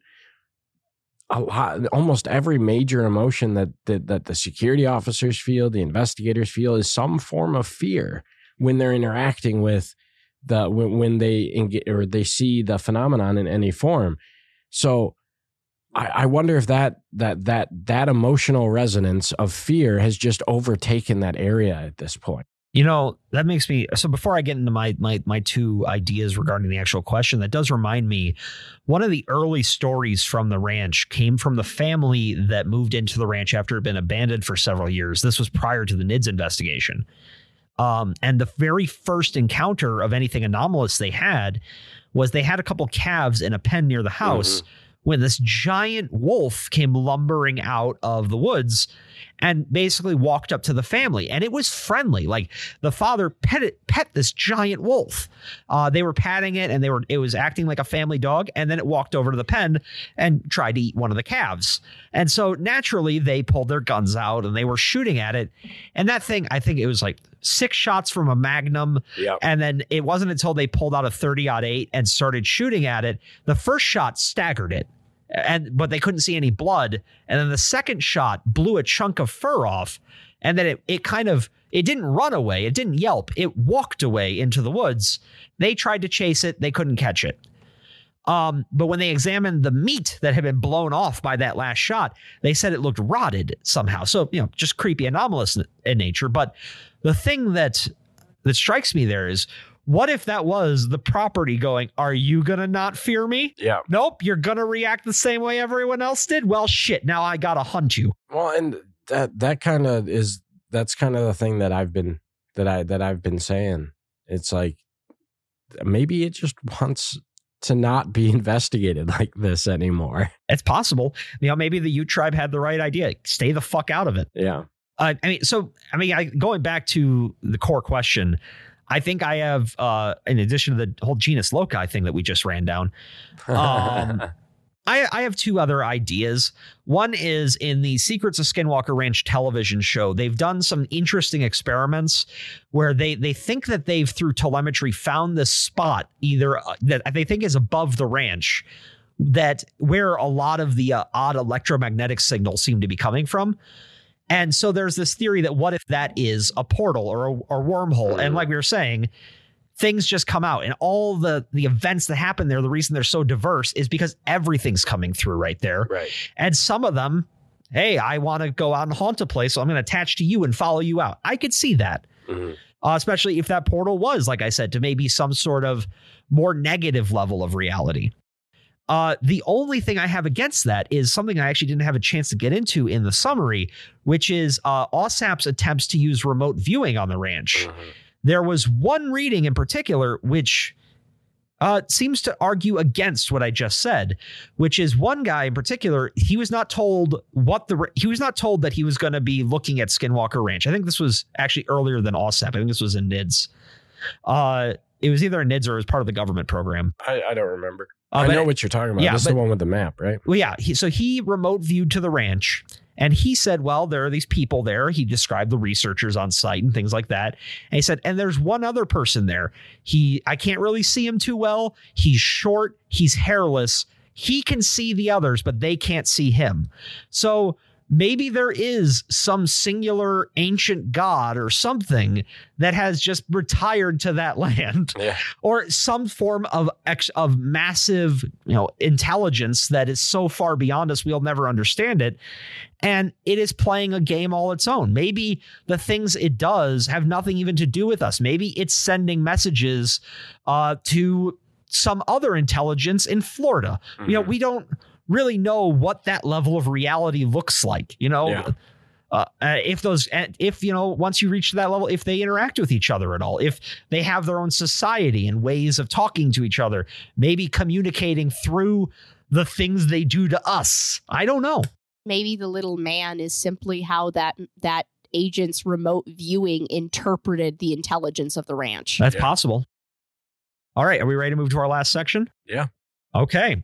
a lot, almost every major emotion that, that that the security officers feel, the investigators feel, is some form of fear when they're interacting with the when, when they engage, or they see the phenomenon in any form. So, I, I wonder if that that that that emotional resonance of fear has just overtaken that area at this point. You know, that makes me, so before I get into my, my my two ideas regarding the actual question, that does remind me, one of the early stories from the ranch came from the family that moved into the ranch after it had been abandoned for several years. This was prior to the N I D S investigation. Um, and the very first encounter of anything anomalous they had was they had a couple calves in a pen near the house, mm-hmm. when this giant wolf came lumbering out of the woods and basically walked up to the family. And it was friendly. Like the father pet it, pet this giant wolf. Uh, they were patting it and they were, it was acting like a family dog. And then it walked over to the pen and tried to eat one of the calves. And so naturally they pulled their guns out and they were shooting at it. And that thing, I think it was like six shots from a Magnum. Yep. And then it wasn't until they pulled out a thirty aught eight and started shooting at it. The first shot staggered it. And but they couldn't see any blood. And then the second shot blew a chunk of fur off. And then it, it kind of, it didn't run away. It didn't yelp. It walked away into the woods. They tried to chase it. They couldn't catch it. Um, but when they examined the meat that had been blown off by that last shot, they said it looked rotted somehow. So, you know, just creepy, anomalous in nature. But the thing that that strikes me there is, what if that was the property going, are you going to not fear me? Yeah. Nope. You're going to react the same way everyone else did. Well, shit. Now I got to hunt you. Well, and that, that kind of is, that's kind of the thing that I've been, that I, that I've been saying. It's like, maybe it just wants to not be investigated like this anymore. It's possible. You know, maybe the Ute tribe had the right idea. Stay the fuck out of it. Yeah. Uh, I mean, so, I mean, I, going back to the core question, I think I have, uh, in addition to the whole genus loci thing that we just ran down, um, I, I have two other ideas. One is in the Secrets of Skinwalker Ranch television show, they've done some interesting experiments where they they think that they've, through telemetry, found this spot either uh, that they think is above the ranch, that where a lot of the uh, odd electromagnetic signals seem to be coming from. And so there's this theory that what if that is a portal or a or wormhole? And like we were saying, things just come out, and all the, the events that happen there, the reason they're so diverse is because everything's coming through right there. Right. And some of them, hey, I want to go out and haunt a place, so I'm going to attach to you and follow you out. I could see that, mm-hmm. uh, especially if that portal was, like I said, to maybe some sort of more negative level of reality. Uh, the only thing I have against that is something I actually didn't have a chance to get into in the summary, which is uh, O S A P's attempts to use remote viewing on the ranch. Mm-hmm. There was one reading in particular which uh, seems to argue against what I just said, which is one guy in particular. He was not told what the he was not told that he was going to be looking at Skinwalker Ranch. I think this was actually earlier than O S A P. I think this was in N I D S. Uh, it was either in N I D S or it was part of the government program. I, I don't remember. Uh, I know what you're talking about. Yeah, this is the one with the map, right? Well, yeah. He, so he remote viewed to the ranch and he said, well, there are these people there. He described the researchers on site and things like that. And he said, and there's one other person there. He, I can't really see him too well. He's short. He's hairless. He can see the others, but they can't see him. So maybe there is some singular ancient god or something that has just retired to that land, yeah. or some form of ex- of massive, you know, intelligence that is so far beyond us, we'll never understand it. And it is playing a game all its own. Maybe the things it does have nothing even to do with us. Maybe it's sending messages uh, to some other intelligence in Florida. Mm-hmm. You know, we don't really know what that level of reality looks like, you know, yeah. uh, if those if, you know, once you reach that level, if they interact with each other at all, if they have their own society and ways of talking to each other, maybe communicating through the things they do to us. I don't know. Maybe the little man is simply how that that agent's remote viewing interpreted the intelligence of the ranch. That's yeah. possible. All right. Are we ready to move to our last section? Yeah. Okay.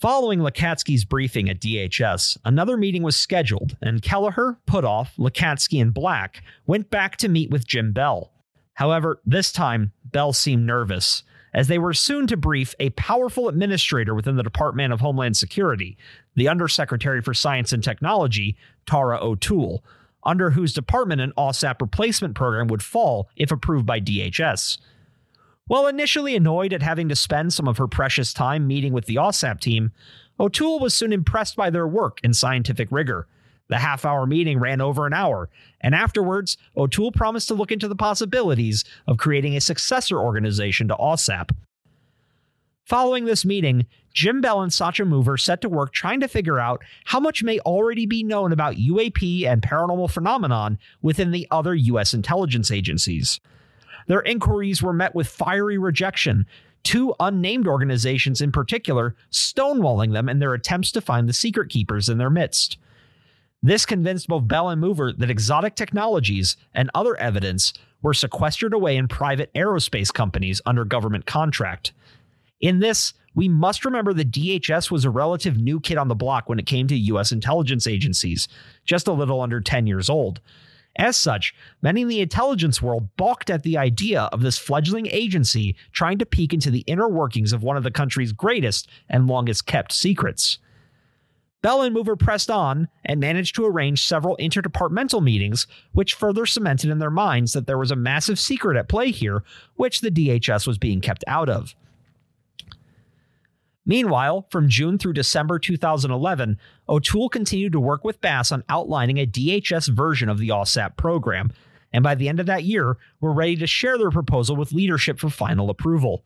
Following Lukatsky's briefing at D H S, another meeting was scheduled, and Kelleher, Putoff, Lukatsky, and Black went back to meet with Jim Bell. However, this time, Bell seemed nervous, as they were soon to brief a powerful administrator within the Department of Homeland Security, the Undersecretary for Science and Technology, Tara O'Toole, under whose department an O S A P replacement program would fall if approved by D H S. While initially annoyed at having to spend some of her precious time meeting with the O S A P team, O'Toole was soon impressed by their work and scientific rigor. The half-hour meeting ran over an hour, and afterwards, O'Toole promised to look into the possibilities of creating a successor organization to O S A P. Following this meeting, Jim Bell and Sacha Mover set to work trying to figure out how much may already be known about U A P and paranormal phenomenon within the other U S intelligence agencies. Their inquiries were met with fiery rejection, two unnamed organizations in particular stonewalling them in their attempts to find the secret keepers in their midst. This convinced both Bell and Mover that exotic technologies and other evidence were sequestered away in private aerospace companies under government contract. In this, we must remember that D H S was a relative new kid on the block when it came to U S intelligence agencies, just a little under ten years old. As such, many in the intelligence world balked at the idea of this fledgling agency trying to peek into the inner workings of one of the country's greatest and longest-kept secrets. Bell and Mover pressed on and managed to arrange several interdepartmental meetings, which further cemented in their minds that there was a massive secret at play here, which the D H S was being kept out of. Meanwhile, from June through December two thousand eleven, O'Toole continued to work with Bass on outlining a D H S version of the O S A P program, and by the end of that year, were ready to share their proposal with leadership for final approval.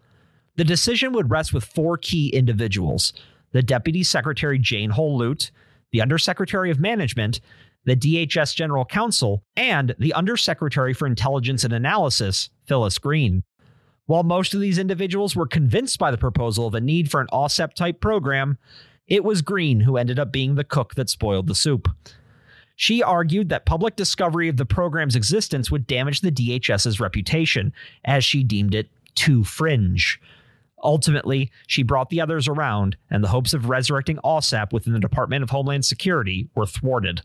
The decision would rest with four key individuals: the Deputy Secretary Jane Holute, the Undersecretary of Management, the D H S General Counsel, and the Undersecretary for Intelligence and Analysis, Phyllis Green. While most of these individuals were convinced by the proposal of a need for an O S A P-type program, it was Green who ended up being the cook that spoiled the soup. She argued that public discovery of the program's existence would damage the D H S's reputation, as she deemed it too fringe. Ultimately, she brought the others around, and the hopes of resurrecting O S A P within the Department of Homeland Security were thwarted.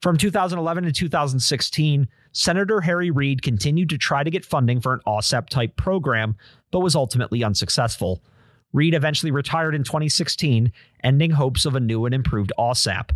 From two thousand eleven to two thousand sixteen, Senator Harry Reid continued to try to get funding for an O S A P-type program, but was ultimately unsuccessful. Reid eventually retired in twenty sixteen, ending hopes of a new and improved O S A P.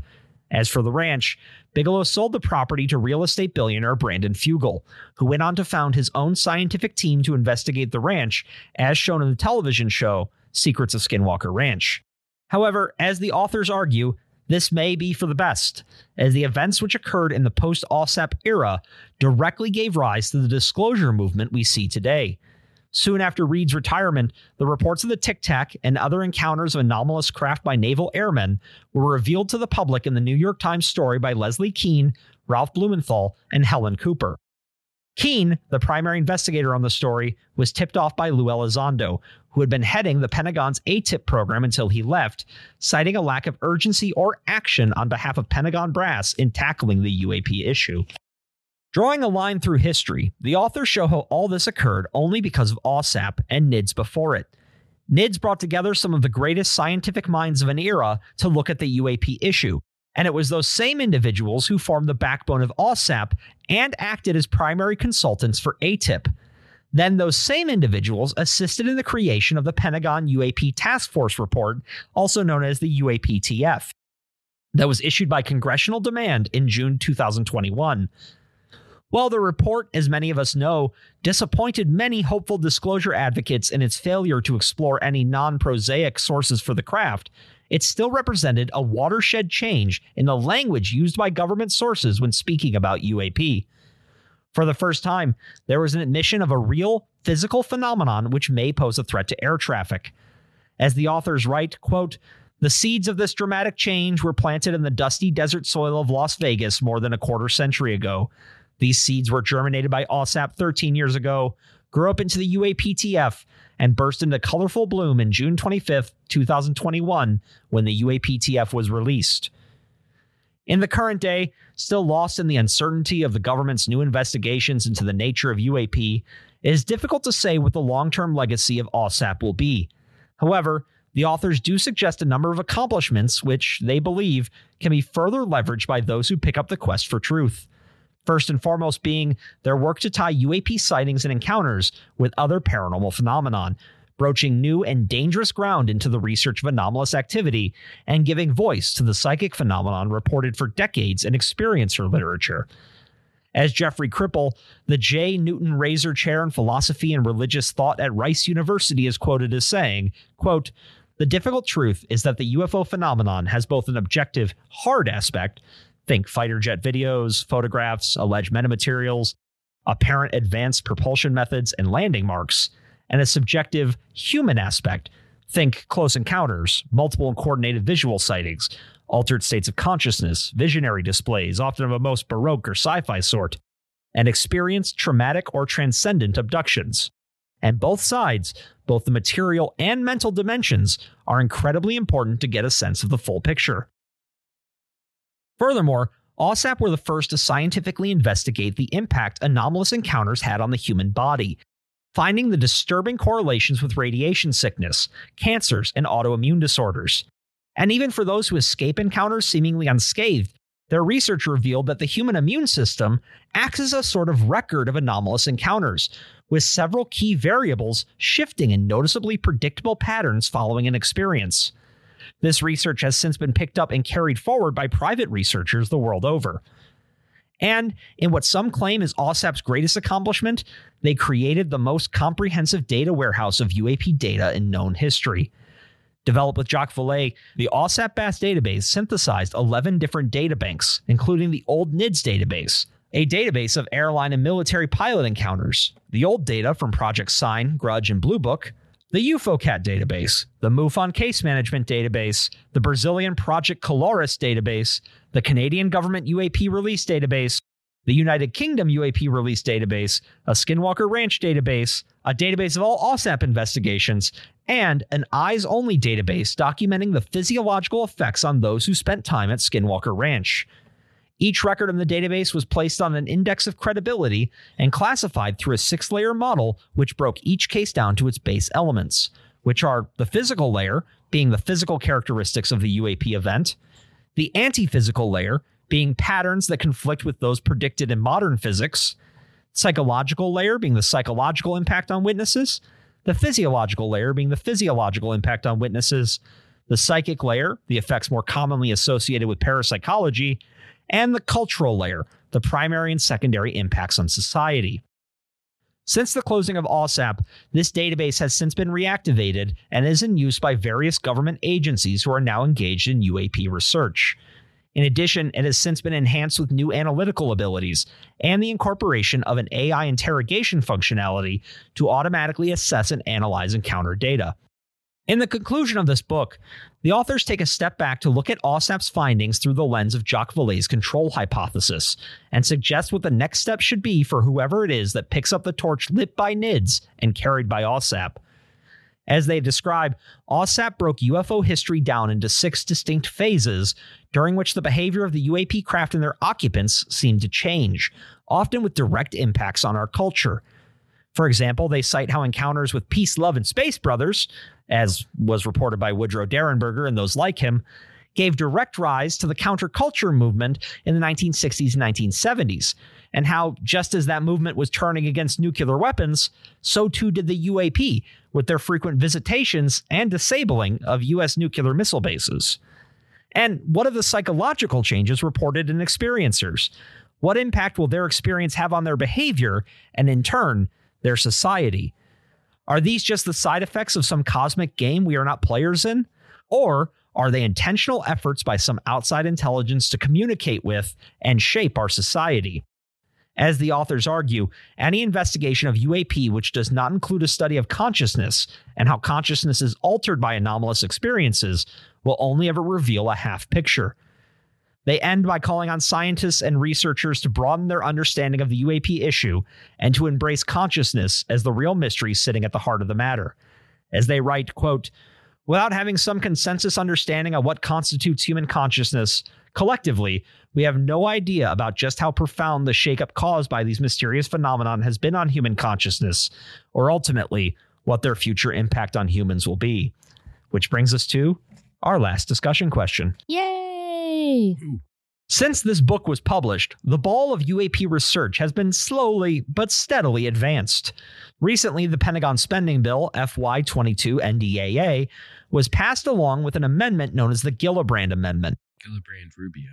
As for the ranch, Bigelow sold the property to real estate billionaire Brandon Fugel, who went on to found his own scientific team to investigate the ranch, as shown in the television show Secrets of Skinwalker Ranch. However, as the authors argue, this may be for the best, as the events which occurred in the post-O S A P era directly gave rise to the disclosure movement we see today. Soon after Reid's retirement, the reports of the Tic Tac and other encounters of anomalous craft by naval airmen were revealed to the public in the New York Times story by Leslie Keene, Ralph Blumenthal, and Helen Cooper. Keene, the primary investigator on the story, was tipped off by Lou Elizondo, who had been heading the Pentagon's A T I P program until he left, citing a lack of urgency or action on behalf of Pentagon brass in tackling the U A P issue. Drawing a line through history, the authors show how all this occurred only because of O S A P and N I D S before it. N I D S brought together some of the greatest scientific minds of an era to look at the U A P issue, and it was those same individuals who formed the backbone of O S A P and acted as primary consultants for A T I P. Then those same individuals assisted in the creation of the Pentagon U A P Task Force Report, also known as the U A P T F, that was issued by congressional demand in June two thousand twenty-one. While the report, as many of us know, disappointed many hopeful disclosure advocates in its failure to explore any non-prosaic sources for the craft, it still represented a watershed change in the language used by government sources when speaking about U A P. For the first time, there was an admission of a real physical phenomenon which may pose a threat to air traffic. As the authors write, quote, "The seeds of this dramatic change were planted in the dusty desert soil of Las Vegas more than a quarter century ago. These seeds were germinated by O S A P thirteen years ago, grew up into the U A P T F, and burst into colorful bloom in June twenty-fifth, two thousand twenty-one, when the U A P T F was released." In the current day, still lost in the uncertainty of the government's new investigations into the nature of U A P, it is difficult to say what the long-term legacy of O S A P will be. However, the authors do suggest a number of accomplishments which, they believe, can be further leveraged by those who pick up the quest for truth. First and foremost being their work to tie U A P sightings and encounters with other paranormal phenomenon, broaching new and dangerous ground into the research of anomalous activity and giving voice to the psychic phenomenon reported for decades in experiencer literature. As Jeffrey Kripal, the J. Newton Raiser Chair in Philosophy and Religious Thought at Rice University, is quoted as saying, quote, "The difficult truth is that the U F O phenomenon has both an objective, hard aspect, think fighter jet videos, photographs, alleged metamaterials, apparent advanced propulsion methods, and landing marks, and a subjective, human aspect, think close encounters, multiple and coordinated visual sightings, altered states of consciousness, visionary displays, often of a most baroque or sci-fi sort, and experienced traumatic or transcendent abductions. And both sides, both the material and mental dimensions, are incredibly important to get a sense of the full picture." Furthermore, O S A P were the first to scientifically investigate the impact anomalous encounters had on the human body, finding the disturbing correlations with radiation sickness, cancers, and autoimmune disorders. And even for those who escape encounters seemingly unscathed, their research revealed that the human immune system acts as a sort of record of anomalous encounters, with several key variables shifting in noticeably predictable patterns following an experience. This research has since been picked up and carried forward by private researchers the world over. And in what some claim is O S A P's greatest accomplishment, they created the most comprehensive data warehouse of U A P data in known history. Developed with Jacques Vallée, the O S A P B A S database synthesized eleven different databanks, including the old N I D S database, a database of airline and military pilot encounters, the old data from Project Sign, Grudge, and Blue Book, the UFOCat database, the MUFON case management database, the Brazilian Project Caloris database, the Canadian government U A P release database, the United Kingdom U A P release database, a Skinwalker Ranch database, a database of all O S A P investigations, and an eyes-only database documenting the physiological effects on those who spent time at Skinwalker Ranch. Each record in the database was placed on an index of credibility and classified through a six-layer model, which broke each case down to its base elements, which are the physical layer, being the physical characteristics of the U A P event, the anti-physical layer, being patterns that conflict with those predicted in modern physics, psychological layer, being the psychological impact on witnesses, the physiological layer, being the physiological impact on witnesses, the psychic layer, the effects more commonly associated with parapsychology, and the cultural layer, the primary and secondary impacts on society. Since the closing of O S A P, this database has since been reactivated and is in use by various government agencies who are now engaged in U A P research. In addition, it has since been enhanced with new analytical abilities and the incorporation of an A I interrogation functionality to automatically assess and analyze encounter data. In the conclusion of this book, the authors take a step back to look at O S A P's findings through the lens of Jacques Vallée's control hypothesis and suggest what the next step should be for whoever it is that picks up the torch lit by N I D S and carried by O S A P. As they describe, O S A P broke U F O history down into six distinct phases during which the behavior of the U A P craft and their occupants seemed to change, often with direct impacts on our culture. For example, they cite how encounters with peace, love, and space brothers, as was reported by Woodrow Derenberger and those like him, gave direct rise to the counterculture movement in the nineteen sixties and nineteen seventies, and how just as that movement was turning against nuclear weapons, so too did the U A P with their frequent visitations and disabling of U S nuclear missile bases. And what of the psychological changes reported in experiencers? What impact will their experience have on their behavior and, in turn, their society? Are these just the side effects of some cosmic game we are not players in? Or are they intentional efforts by some outside intelligence to communicate with and shape our society? As the authors argue, any investigation of U A P which does not include a study of consciousness and how consciousness is altered by anomalous experiences will only ever reveal a half picture. They end by calling on scientists and researchers to broaden their understanding of the U A P issue and to embrace consciousness as the real mystery sitting at the heart of the matter. As they write, quote, "Without having some consensus understanding of what constitutes human consciousness, collectively, we have no idea about just how profound the shakeup caused by these mysterious phenomenon has been on human consciousness, or ultimately, what their future impact on humans will be." Which brings us to our last discussion question. Yay! Since this book was published, the ball of U A P research has been slowly but steadily advanced. Recently, the Pentagon spending bill, F Y twenty-two N D A A, was passed along with an amendment known as the Gillibrand Amendment. Gillibrand Rubio.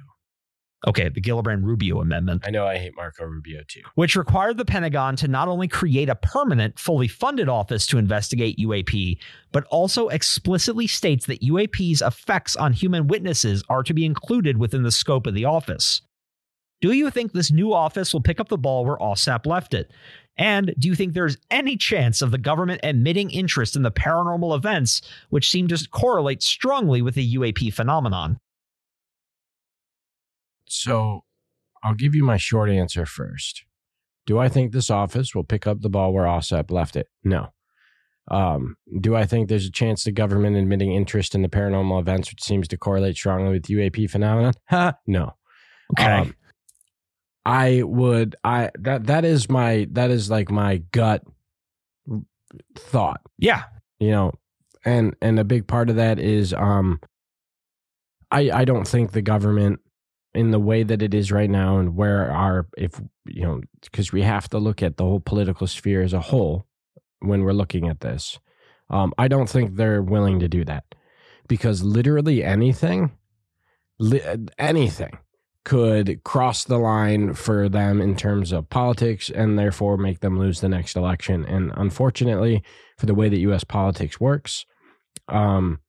Okay, the Gillibrand Rubio Amendment. I know, I hate Marco Rubio too. Which required the Pentagon to not only create a permanent, fully funded office to investigate U A P, but also explicitly states that U A P's effects on human witnesses are to be included within the scope of the office. Do you think this new office will pick up the ball where OSAP left it? And do you think there's any chance of the government admitting interest in the paranormal events which seem to correlate strongly with the U A P phenomenon? So I'll give you my short answer first. Do I think this office will pick up the ball where OSAP left it? No. Um, do I think there's a chance the government admitting interest in the paranormal events which seems to correlate strongly with U A P phenomenon? Ha, no. Okay. Um, I would, I, that, that is my, that is like my gut thought. Yeah. You know, and, and a big part of that is, um, I, I don't think the government, in the way that it is right now, and where our, if, you know, because we have to look at the whole political sphere as a whole when we're looking at this. Um, I don't think they're willing to do that, because literally anything, li- anything could cross the line for them in terms of politics and therefore make them lose the next election. And unfortunately, for the way that U S politics works, um,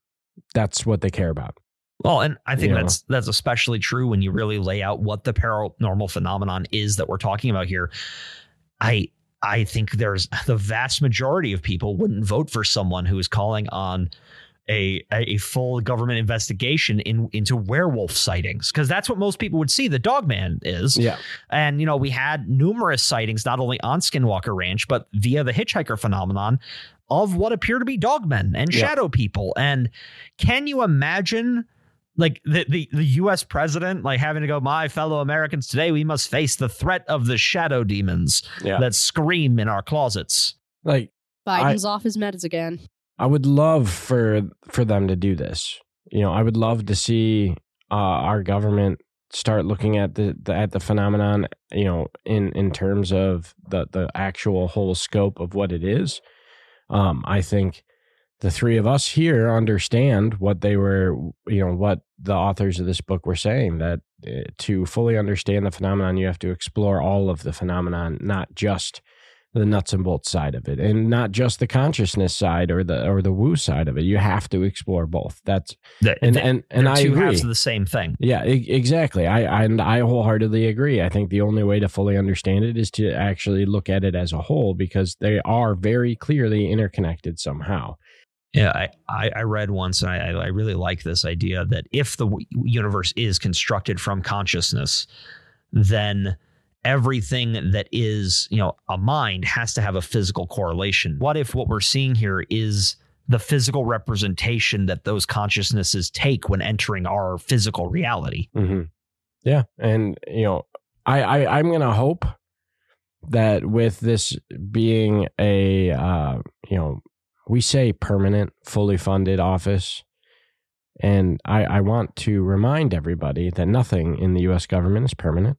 that's what they care about. Well, and I think yeah. that's that's especially true when you really lay out what the paranormal phenomenon is that we're talking about here. I I think there's the vast majority of people wouldn't vote for someone who is calling on a a full government investigation in into werewolf sightings, because that's what most people would see the Dogman is. Yeah. And, you know, we had numerous sightings, not only on Skinwalker Ranch, but via the hitchhiker phenomenon, of what appear to be dogmen and yeah. shadow people. And can you imagine, like, the, the, the U S president, like, having to go, "My fellow Americans, today we must face the threat of the shadow demons yeah. that scream in our closets." Like, Biden's I, off his meds again. I would love for for them to do this. You know, I would love to see uh, our government start looking at the, the at the phenomenon, you know, in, in terms of the, the actual whole scope of what it is. Um, I think the three of us here understand what they were, you know, what the authors of this book were saying, that to fully understand the phenomenon, you have to explore all of the phenomenon, not just the nuts and bolts side of it, and not just the consciousness side or the or the woo side of it. You have to explore both. That's the, and, the, and and and I two agree. Halves of the same thing. Yeah, e- exactly. I, I and I wholeheartedly agree. I think the only way to fully understand it is to actually look at it as a whole, because they are very clearly interconnected somehow. Yeah, I, I, I read once, and I, I really like this idea, that if the universe is constructed from consciousness, then everything that is, you know, a mind has to have a physical correlation. What if what we're seeing here is the physical representation that those consciousnesses take when entering our physical reality? Mm-hmm. Yeah, and, you know, I, I I'm gonna hope that with this being a uh, you know. We say permanent, fully funded office, and I, I want to remind everybody that nothing in the U S government is permanent.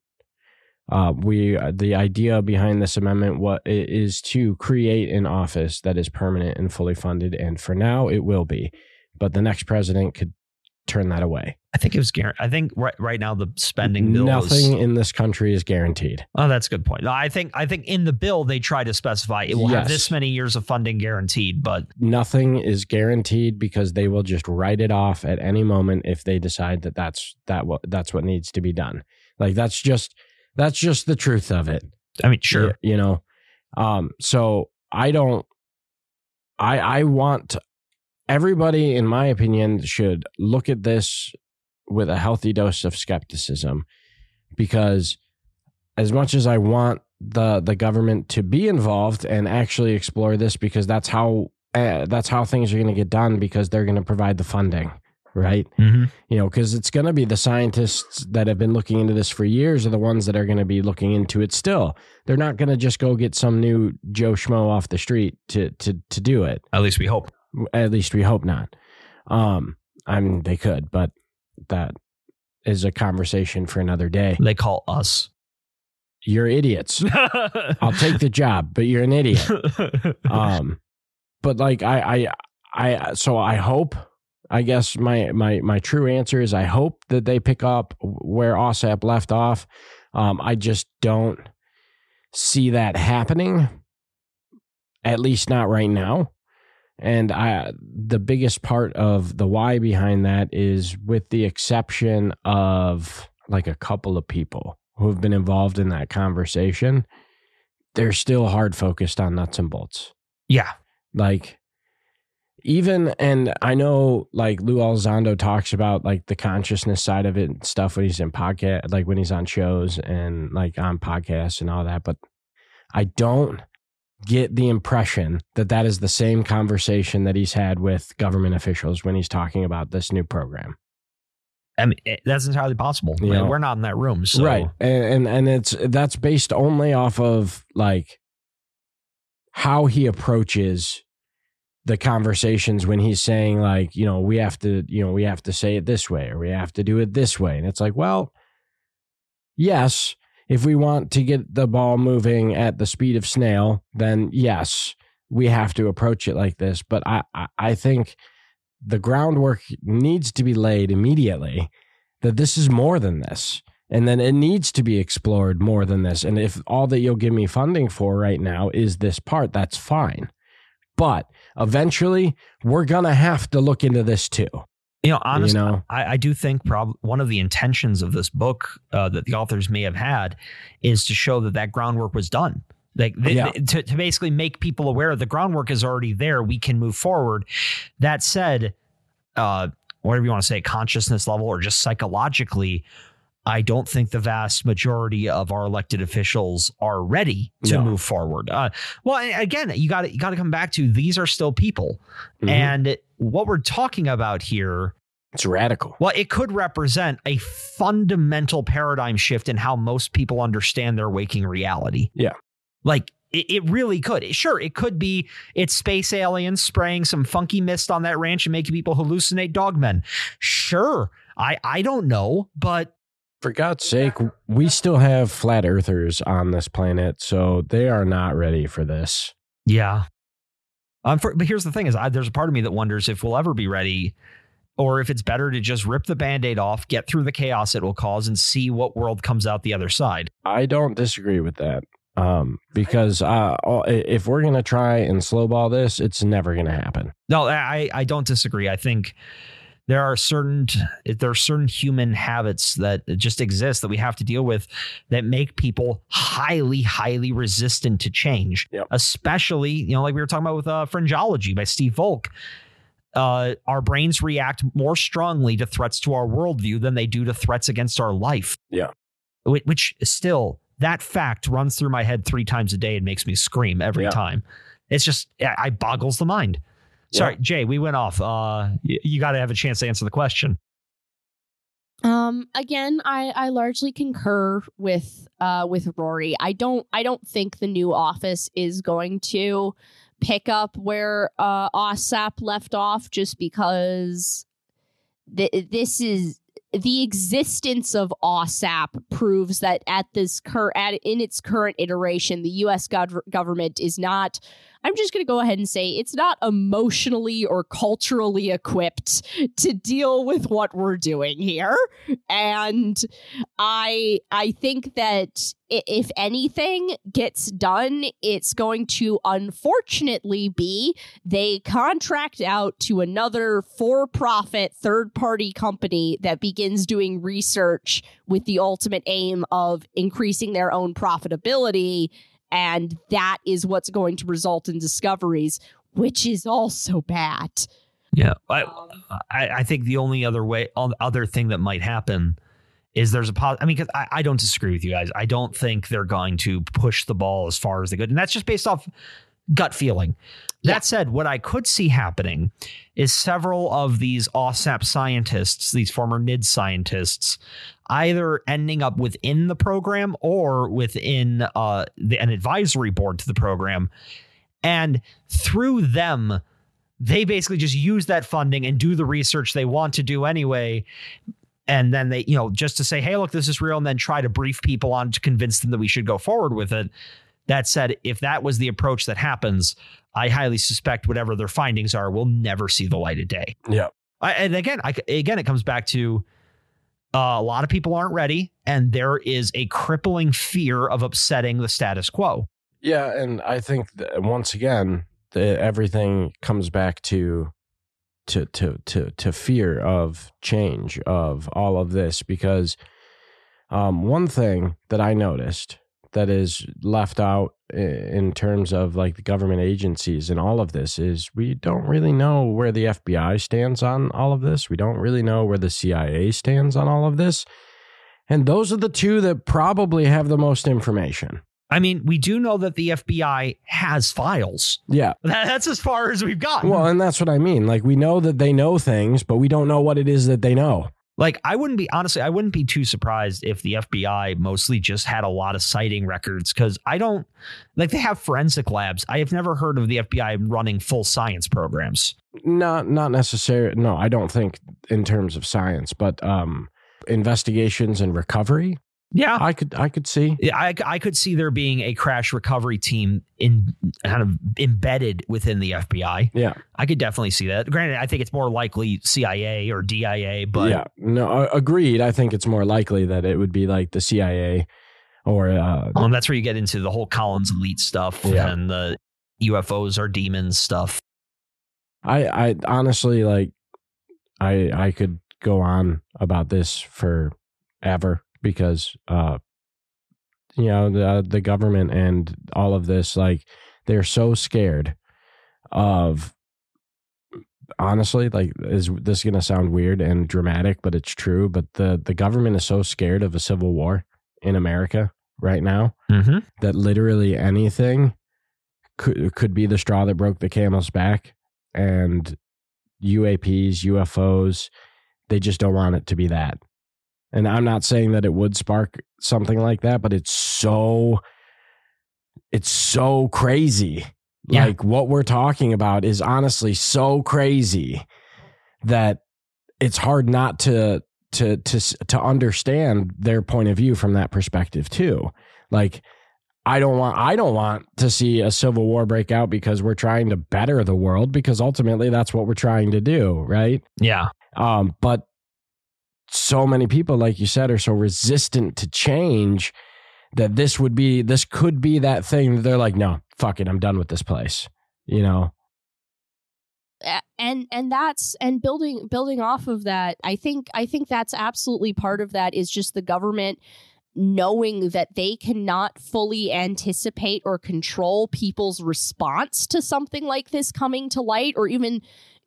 Uh, we the idea behind this amendment what is to create an office that is permanent and fully funded, and for now it will be, but the next president could turn that away. I think it was guaranteed. I think right, right now the spending bill. Nothing is, in this country is guaranteed. Oh, that's a good point. No, I think I think in the bill they try to specify it will yes. have this many years of funding guaranteed, but nothing is guaranteed, because they will just write it off at any moment if they decide that that's that what that's what needs to be done. Like that's just that's just the truth of it. I mean, sure. You know, um, so I don't, I, I want everybody, in my opinion, should look at this with a healthy dose of skepticism, because as much as I want the, the government to be involved and actually explore this, because that's how, uh, that's how things are going to get done, because they're going to provide the funding. Right. Mm-hmm. You know, because it's going to be the scientists that have been looking into this for years are the ones that are going to be looking into it still. They're not going to just go get some new Joe Schmo off the street to to to do it. At least we hope. At least we hope not. Um, I mean, they could, but that is a conversation for another day. They call us. You're idiots. I'll take the job, but you're an idiot. Um, but like I, I, I, so I hope. I guess my, my, my true answer is I hope that they pick up where O S A P left off. Um, I just don't see that happening, at least not right now. And I, the biggest part of the why behind that is, with the exception of like a couple of people who have been involved in that conversation, they're still hard focused on nuts and bolts. Yeah. Like, even, and I know like Lou Elizondo talks about like the consciousness side of it and stuff when he's in podcast, like when he's on shows and like on podcasts and all that. But I don't get the impression that that is the same conversation that he's had with government officials when he's talking about this new program. I mean, that's entirely possible. You know, we're not in that room. So. Right. And, and, and it's, that's based only off of like how he approaches the conversations when he's saying like, you know, we have to, you know, we have to say it this way, or we have to do it this way. And it's like, well, yes, if we want to get the ball moving at the speed of snail, then yes, we have to approach it like this. But I, I think the groundwork needs to be laid immediately that this is more than this. And then it needs to be explored more than this. And if all that you'll give me funding for right now is this part, that's fine. But eventually, we're going to have to look into this too. You know, honestly, you know? I, I do think prob- one of the intentions of this book uh, that the authors may have had is to show that that groundwork was done. Like they, yeah. they, to, to basically make people aware the groundwork is already there. We can move forward. That said, uh, whatever you want to say, consciousness level or just psychologically, I don't think the vast majority of our elected officials are ready to no. move forward. Uh, well, again, you got to you got to come back to these are still people. Mm-hmm. And what we're talking about here. It's radical. Well, it could represent a fundamental paradigm shift in how most people understand their waking reality. Yeah, like it, it really could. Sure, it could be it's space aliens spraying some funky mist on that ranch and making people hallucinate dogmen. Sure, I, I don't know, but. For God's sake, we still have flat earthers on this planet, so they are not ready for this. Yeah. Um, for, but here's the thing is I, there's a part of me that wonders if we'll ever be ready, or if it's better to just rip the Band-Aid off, get through the chaos it will cause, and see what world comes out the other side. I don't disagree with that, um, because uh, if we're going to try and slowball this, it's never going to happen. No, I, I don't disagree. I think... There are certain there are certain human habits that just exist that we have to deal with that make people highly, highly resistant to change, yep. Especially, you know, like we were talking about with uh, Fringeology by Steve Volk. Uh, our brains react more strongly to threats to our worldview than they do to threats against our life. Yeah, which, which still that fact runs through my head three times a day and makes me scream every yeah. time. It's just I it boggles the mind. Sorry, Jay, we went off. Uh, you you got to have a chance to answer the question. Um, again, I, I largely concur with uh, with Rory. I don't I don't think the new office is going to pick up where uh, O S A P left off, just because th- this is the existence of O S A P proves that at this cur- at, in its current iteration, the U S gov- government is not I'm just going to go ahead and say it's not emotionally or culturally equipped to deal with what we're doing here. And I I think that if anything gets done, it's going to unfortunately be they contract out to another for-profit third-party company that begins doing research with the ultimate aim of increasing their own profitability. And that is what's going to result in discoveries, which is also bad. Yeah, I, I, I think the only other way, other thing that might happen is there's a pos- I mean, because I, I don't disagree with you guys. I don't think they're going to push the ball as far as they could. And that's just based off gut feeling. That yeah. said, what I could see happening is several of these O S A P scientists, these former N I D scientists, either ending up within the program or within uh, the, an advisory board to the program. And through them, they basically just use that funding and do the research they want to do anyway. And then they, you know, just to say, hey, look, this is real, and then try to brief people on to convince them that we should go forward with it. That said, if that was the approach that happens, I highly suspect whatever their findings are will never see the light of day. Yeah. I, and again, I, again, it comes back to uh, a lot of people aren't ready, and there is a crippling fear of upsetting the status quo. Yeah. And I think that once again, the, everything comes back to to to to to fear of change, of all of this, because um, one thing that I noticed that is left out in terms of like the government agencies and all of this is we don't really know where the F B I stands on all of this. We don't really know where the C I A stands on all of this. And those are the two that probably have the most information. I mean, we do know that the F B I has files. Yeah. That's as far as we've gotten. Well, and that's what I mean. Like, we know that they know things, but we don't know what it is that they know. Like, I wouldn't be, honestly, I wouldn't be too surprised if the F B I mostly just had a lot of sighting records, because I don't, like, they have forensic labs. I have never heard of the F B I running full science programs. Not, not necessarily. No, I don't think in terms of science, but um, investigations and recovery. Yeah, I could I could see. Yeah, I, I could see there being a crash recovery team in kind of embedded within the F B I. Yeah, I could definitely see that. Granted, I think it's more likely C I A or D I A. But yeah, no, agreed. I think it's more likely that it would be like the C I A or. Uh, well, that's where you get into the whole Collins elite stuff yeah. and the U F Os are demons stuff. I I honestly like I I could go on about this forever. Because, uh, you know, the, the government and all of this, like, they're so scared of, honestly, like, is this going to sound weird and dramatic, but it's true. But the, the government is so scared of a civil war in America right now mm-hmm. that literally anything could, could be the straw that broke the camel's back. And U A Ps, U F Os, they just don't want it to be that. And I'm not saying that it would spark something like that, but it's so, it's so crazy. Yeah. Like, what we're talking about is honestly so crazy that it's hard not to, to, to, to understand their point of view from that perspective too. Like, I don't want, I don't want to see a civil war break out because we're trying to better the world, because ultimately that's what we're trying to do. Right. Yeah. Um, but so many people, like you said, are so resistant to change that this would be, this could be that thing that they're like, no, fuck it, I'm done with this place, you know? And, and that's, and building, building off of that, I think, I think that's absolutely part of that is just the government knowing that they cannot fully anticipate or control people's response to something like this coming to light, or even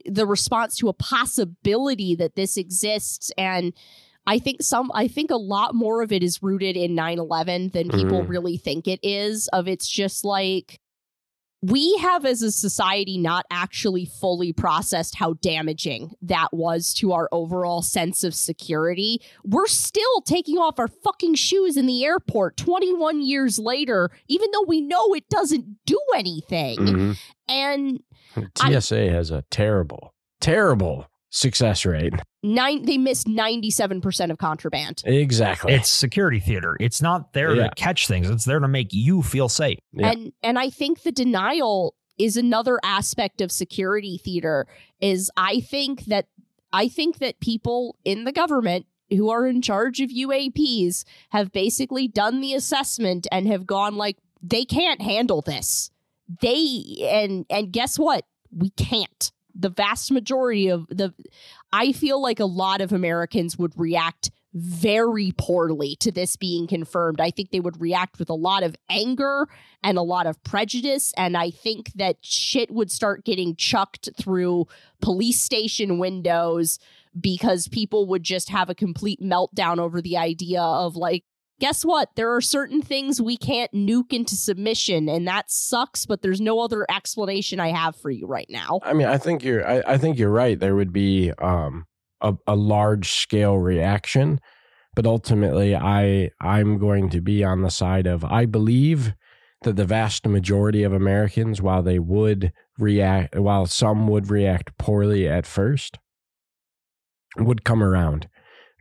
the response to a possibility that this exists. And I think some, I think a lot more of it is rooted in nine eleven than people mm. really think it is. Of it's just like, we have as a society not actually fully processed how damaging that was to our overall sense of security. We're still taking off our fucking shoes in the airport twenty-one years later, even though we know it doesn't do anything. Mm-hmm. And T S A I, has a terrible, terrible success rate. Nine, they missed ninety-seven percent of contraband. Exactly. It's security theater. It's not there yeah. to catch things. It's there to make you feel safe. Yeah. And and I think the denial is another aspect of security theater, is I think that I think that people in the government who are in charge of U A Ps have basically done the assessment and have gone like, they can't handle this. They and and guess what? We can't. The vast majority of the I feel like a lot of Americans would react very poorly to this being confirmed. I think they would react with a lot of anger and a lot of prejudice. And I think that shit would start getting chucked through police station windows because people would just have a complete meltdown over the idea of like, guess what? There are certain things we can't nuke into submission, and that sucks, but there's no other explanation I have for you right now. I mean, I think you're I, I think you're right. There would be um A, a large scale reaction, but ultimately I I'm going to be on the side of, I believe that the vast majority of Americans, while they would react, while some would react poorly at first, would come around,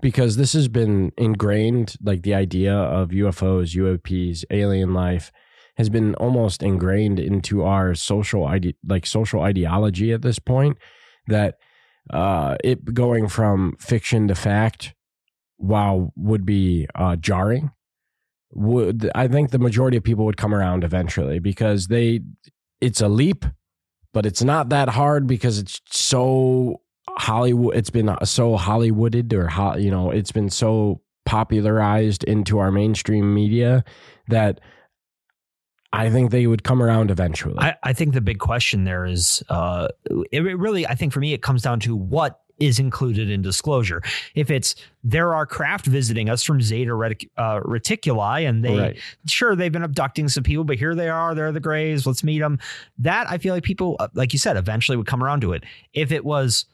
because this has been ingrained, like the idea of U F Os, U A Ps, alien life has been almost ingrained into our social ide- like social ideology at this point, that Uh, it going from fiction to fact, while would be uh, jarring, would I think the majority of people would come around eventually, because they it's a leap, but it's not that hard because it's so Hollywood. It's been so Hollywooded, or you know, it's been so popularized into our mainstream media that I think they would come around eventually. I, I think the big question there is, uh, it really, I think for me, it comes down to what is included in disclosure. If it's, there are craft visiting us from Zeta Retic- uh, Reticuli, and they, right. sure, they've been abducting some people, but here they are, they're the Greys, let's meet them. That, I feel like people, like you said, eventually would come around to it. If it was,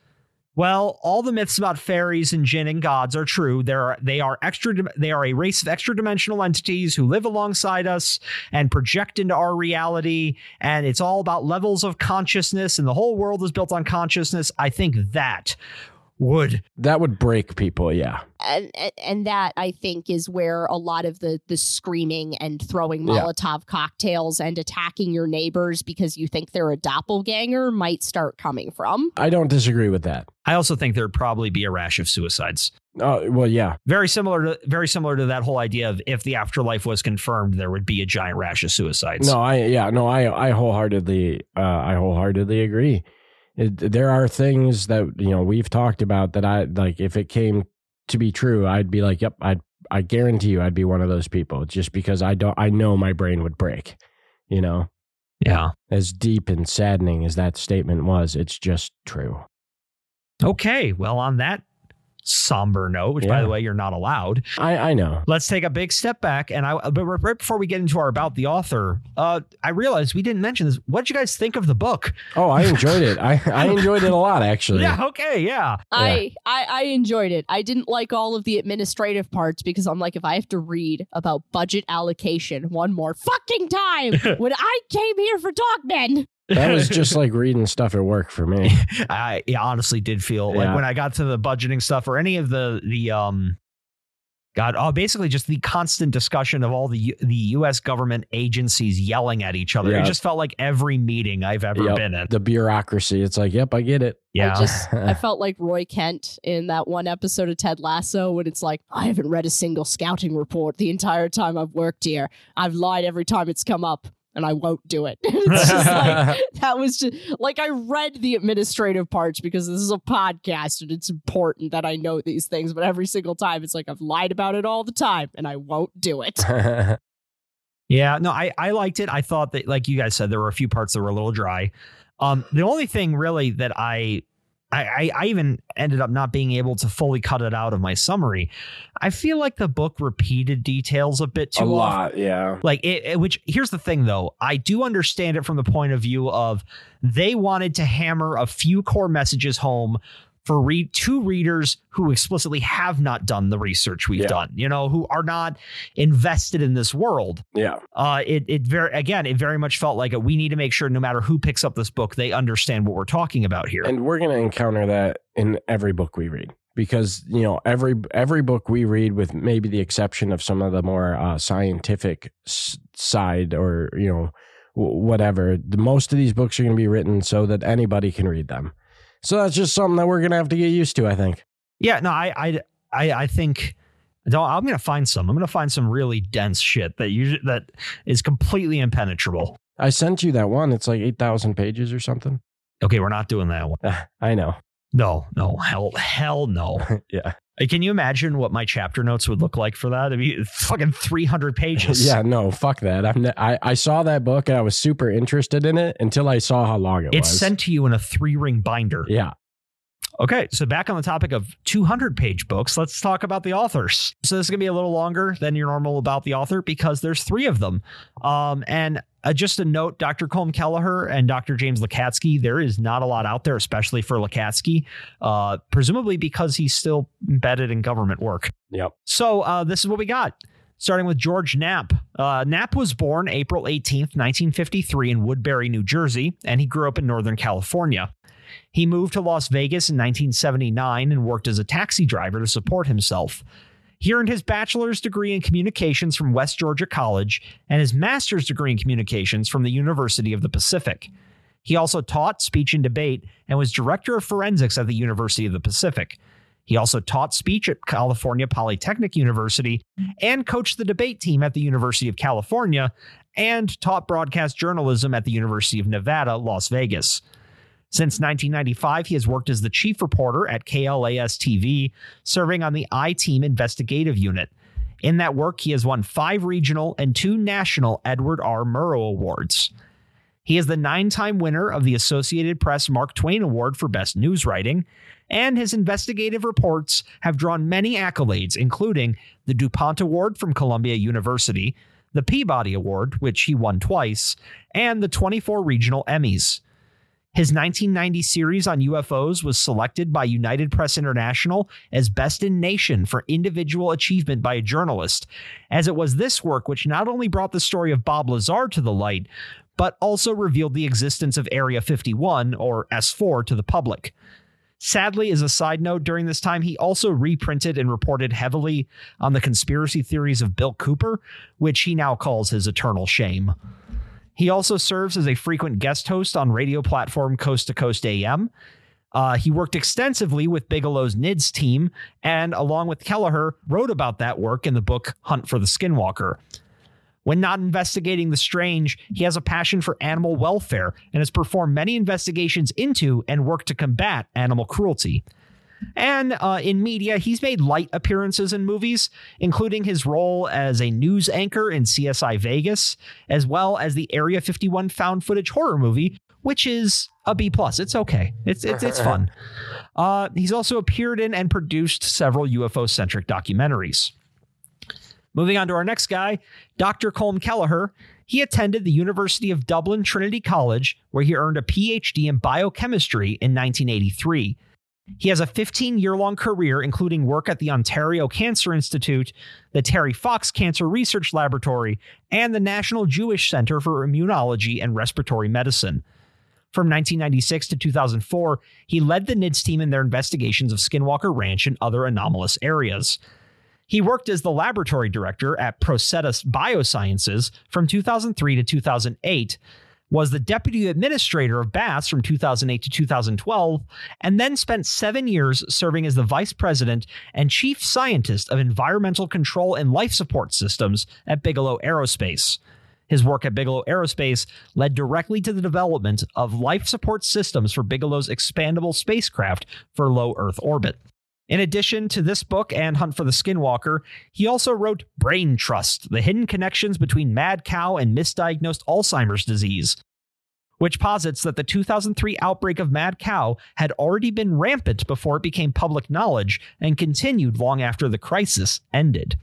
well, all the myths about fairies and jinn and gods are true. There are they are extra. They are a race of extra dimensional entities who live alongside us and project into our reality. And it's all about levels of consciousness, and the whole world is built on consciousness. I think that would that would break people. Yeah. And, and that, I think, is where a lot of the the screaming and throwing Molotov yeah. cocktails and attacking your neighbors because you think they're a doppelganger might start coming from. I don't disagree with that. I also think there'd probably be a rash of suicides. Oh, well, yeah. Very similar to very similar to that whole idea of, if the afterlife was confirmed, there would be a giant rash of suicides. No, I yeah, no, I I wholeheartedly uh, I wholeheartedly agree. It, there are things that, you know, we've talked about that I like, if it came to be true, I'd be like, yep, I'd, I guarantee you I'd be one of those people, just because I don't, I know my brain would break, you know? Yeah. As deep and saddening as that statement was, it's just true. Okay. Well, on that somber note, which yeah. by the way, you're not allowed. I, I know. Let's take a big step back. And I, but right before we get into our About the Author, uh, I realized we didn't mention this. What'd you guys think of the book? Oh, I enjoyed it. I, I enjoyed it a lot, actually. Yeah. Okay. Yeah. I, I, I enjoyed it. I didn't like all of the administrative parts, because I'm like, if I have to read about budget allocation one more fucking time when I came here for Dogmen. That was just like reading stuff at work for me. I honestly did feel yeah. like when I got to the budgeting stuff, or any of the the um, God, oh, basically just the constant discussion of all the the U S government agencies yelling at each other. Yeah. It just felt like every meeting I've ever yep. been in. The bureaucracy. It's like, yep, I get it. Yeah, I, just, I felt like Roy Kent in that one episode of Ted Lasso, when it's like, I haven't read a single scouting report the entire time I've worked here. I've lied every time it's come up. And I won't do it. It's just like, that was just like, I read the administrative parts because this is a podcast and it's important that I know these things. But every single time it's like, I've lied about it all the time and I won't do it. Yeah, no, I, I liked it. I thought that, like you guys said, there were a few parts that were a little dry. Um, the only thing really that I, I, I even ended up not being able to fully cut it out of my summary. I feel like the book repeated details a bit too a lot, often. Yeah. Like it, it, which here's the thing though, I do understand it from the point of view of, they wanted to hammer a few core messages home for read two readers who explicitly have not done the research we've yeah. done, you know, who are not invested in this world. Yeah. Uh, it, it very, again, it very much felt like a, we need to make sure no matter who picks up this book, they understand what we're talking about here. And we're going to encounter that in every book we read, because, you know, every, every book we read, with maybe the exception of some of the more uh, scientific side, or, you know, whatever. Most of these books are going to be written so that anybody can read them. So that's just something that we're going to have to get used to, I think. Yeah, no, I, I, I, I think no, I'm going to find some. I'm going to find some really dense shit that you that is completely impenetrable. I sent you that one. It's like eight thousand pages or something. Okay, we're not doing that one. I know. No, no, hell, hell no. Yeah. Can you imagine what my chapter notes would look like for that? I mean, fucking three hundred pages. Yeah, no, fuck that. I'm not, I, I saw that book and I was super interested in it until I saw how long it it's was. It's sent to you in a three ring binder. Yeah. Okay, so back on the topic of two hundred page books, let's talk about the authors. So this is going to be a little longer than your normal about the author because there's three of them. Um, and uh, just a note, Doctor Colm Kelleher and Doctor James Lukatsky, there is not a lot out there, especially for Lukatsky, uh, presumably because he's still embedded in government work. Yep. So uh, this is what we got. Starting with George Knapp. Uh, Knapp was born April eighteenth, nineteen fifty-three in Woodbury, New Jersey, and he grew up in Northern California. He moved to Las Vegas in nineteen seventy-nine and worked as a taxi driver to support himself. He earned his bachelor's degree in communications from West Georgia College and his master's degree in communications from the University of the Pacific. He also taught speech and debate and was director of forensics at the University of the Pacific. He also taught speech at California Polytechnic University and coached the debate team at the University of California and taught broadcast journalism at the University of Nevada, Las Vegas. Since nineteen ninety-five, he has worked as the chief reporter at K L A S T V, serving on the I-Team investigative unit. In that work, he has won five regional and two national Edward R. Murrow Awards. He is the nine-time winner of the Associated Press Mark Twain Award for Best News Writing, and his investigative reports have drawn many accolades, including the DuPont Award from Columbia University, the Peabody Award, which he won twice, and the twenty-four regional Emmys. His nineteen ninety series on U F Os was selected by United Press International as Best in Nation for individual achievement by a journalist, as it was this work which not only brought the story of Bob Lazar to the light, but also revealed the existence of Area fifty-one, or S four, to the public. Sadly, as a side note, during this time, he also reprinted and reported heavily on the conspiracy theories of Bill Cooper, which he now calls his eternal shame. He also serves as a frequent guest host on radio platform Coast to Coast A M. Uh, he worked extensively with Bigelow's N I D S team and, along with Kelleher, wrote about that work in the book Hunt for the Skinwalker. When not investigating the strange, he has a passion for animal welfare and has performed many investigations into and worked to combat animal cruelty. And uh, in media, he's made light appearances in movies, including his role as a news anchor in C S I Vegas, as well as the Area fifty-one found footage horror movie, which is a B plus. It's OK. It's it's it's fun. Uh, he's also appeared in and produced several U F O centric documentaries. Moving on to our next guy, Doctor Colm Kelleher. He attended the University of Dublin Trinity College, where he earned a P H D in biochemistry in nineteen eighty-three. He has a fifteen-year-long career, including work at the Ontario Cancer Institute, the Terry Fox Cancer Research Laboratory, and the National Jewish Center for Immunology and Respiratory Medicine. From nineteen ninety-six to two thousand four, he led the N I D S team in their investigations of Skinwalker Ranch and other anomalous areas. He worked as the laboratory director at Procedus Biosciences from two thousand three to two thousand eight, was the deputy administrator of Baths from two thousand eight to two thousand twelve, and then spent seven years serving as the vice president and chief scientist of environmental control and life support systems at Bigelow Aerospace. His work at Bigelow Aerospace led directly to the development of life support systems for Bigelow's expandable spacecraft for low Earth orbit. In addition to this book and Hunt for the Skinwalker, he also wrote Brain Trust, The Hidden Connections Between Mad Cow and Misdiagnosed Alzheimer's Disease, which posits that the two thousand three outbreak of mad cow had already been rampant before it became public knowledge and continued long after the crisis ended.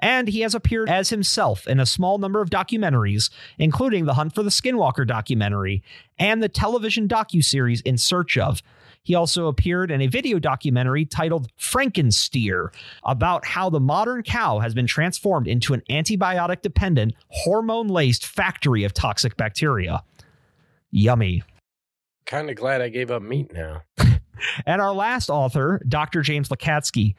And he has appeared as himself in a small number of documentaries, including the Hunt for the Skinwalker documentary and the television docuseries In Search Of. He also appeared in a video documentary titled Frankensteer, about how the modern cow has been transformed into an antibiotic-dependent, hormone-laced factory of toxic bacteria. Yummy. Kind of glad I gave up meat now. And our last author, Doctor James Lukatsky,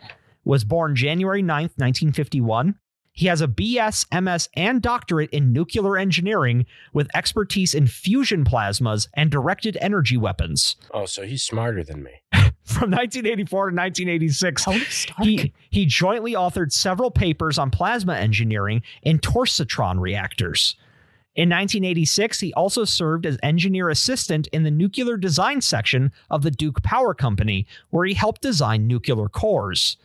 was born January ninth, nineteen fifty-one. He has a B S, M S, and doctorate in nuclear engineering with expertise in fusion plasmas and directed energy weapons. Oh, so he's smarter than me. From nineteen eighty-four to nineteen eighty-six, he, he jointly authored several papers on plasma engineering and torsatron reactors. In nineteen eighty-six, he also served as engineer assistant in the nuclear design section of the Duke Power Company, where he helped design nuclear cores.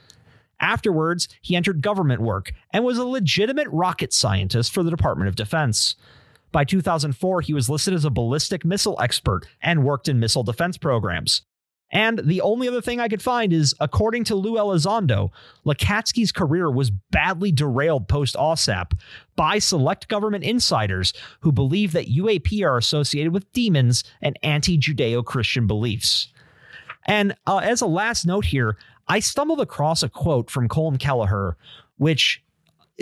Afterwards, he entered government work and was a legitimate rocket scientist for the Department of Defense. By two thousand four, he was listed as a ballistic missile expert and worked in missile defense programs. And the only other thing I could find is, according to Lou Elizondo, Lekatsky's career was badly derailed post-O S A P by select government insiders who believe that U A P are associated with demons and anti-Judeo-Christian beliefs. And uh, as a last note here, I stumbled across a quote from Colin Kelleher, which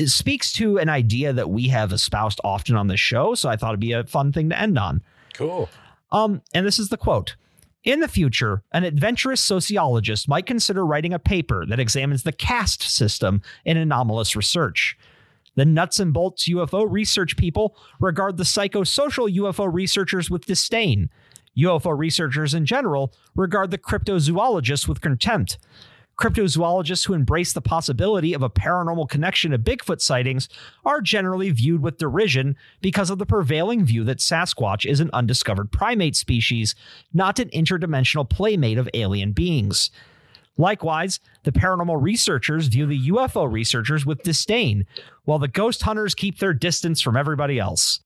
speaks to an idea that we have espoused often on this show, so I thought it'd be a fun thing to end on. Cool. Um, and this is the quote. In the future, an adventurous sociologist might consider writing a paper that examines the caste system in anomalous research. The nuts and bolts U F O research people regard the psychosocial U F O researchers with disdain. U F O researchers in general regard the cryptozoologists with contempt. Cryptozoologists who embrace the possibility of a paranormal connection to Bigfoot sightings are generally viewed with derision because of the prevailing view that Sasquatch is an undiscovered primate species, not an interdimensional playmate of alien beings. Likewise, the paranormal researchers view the U F O researchers with disdain, while the ghost hunters keep their distance from everybody else.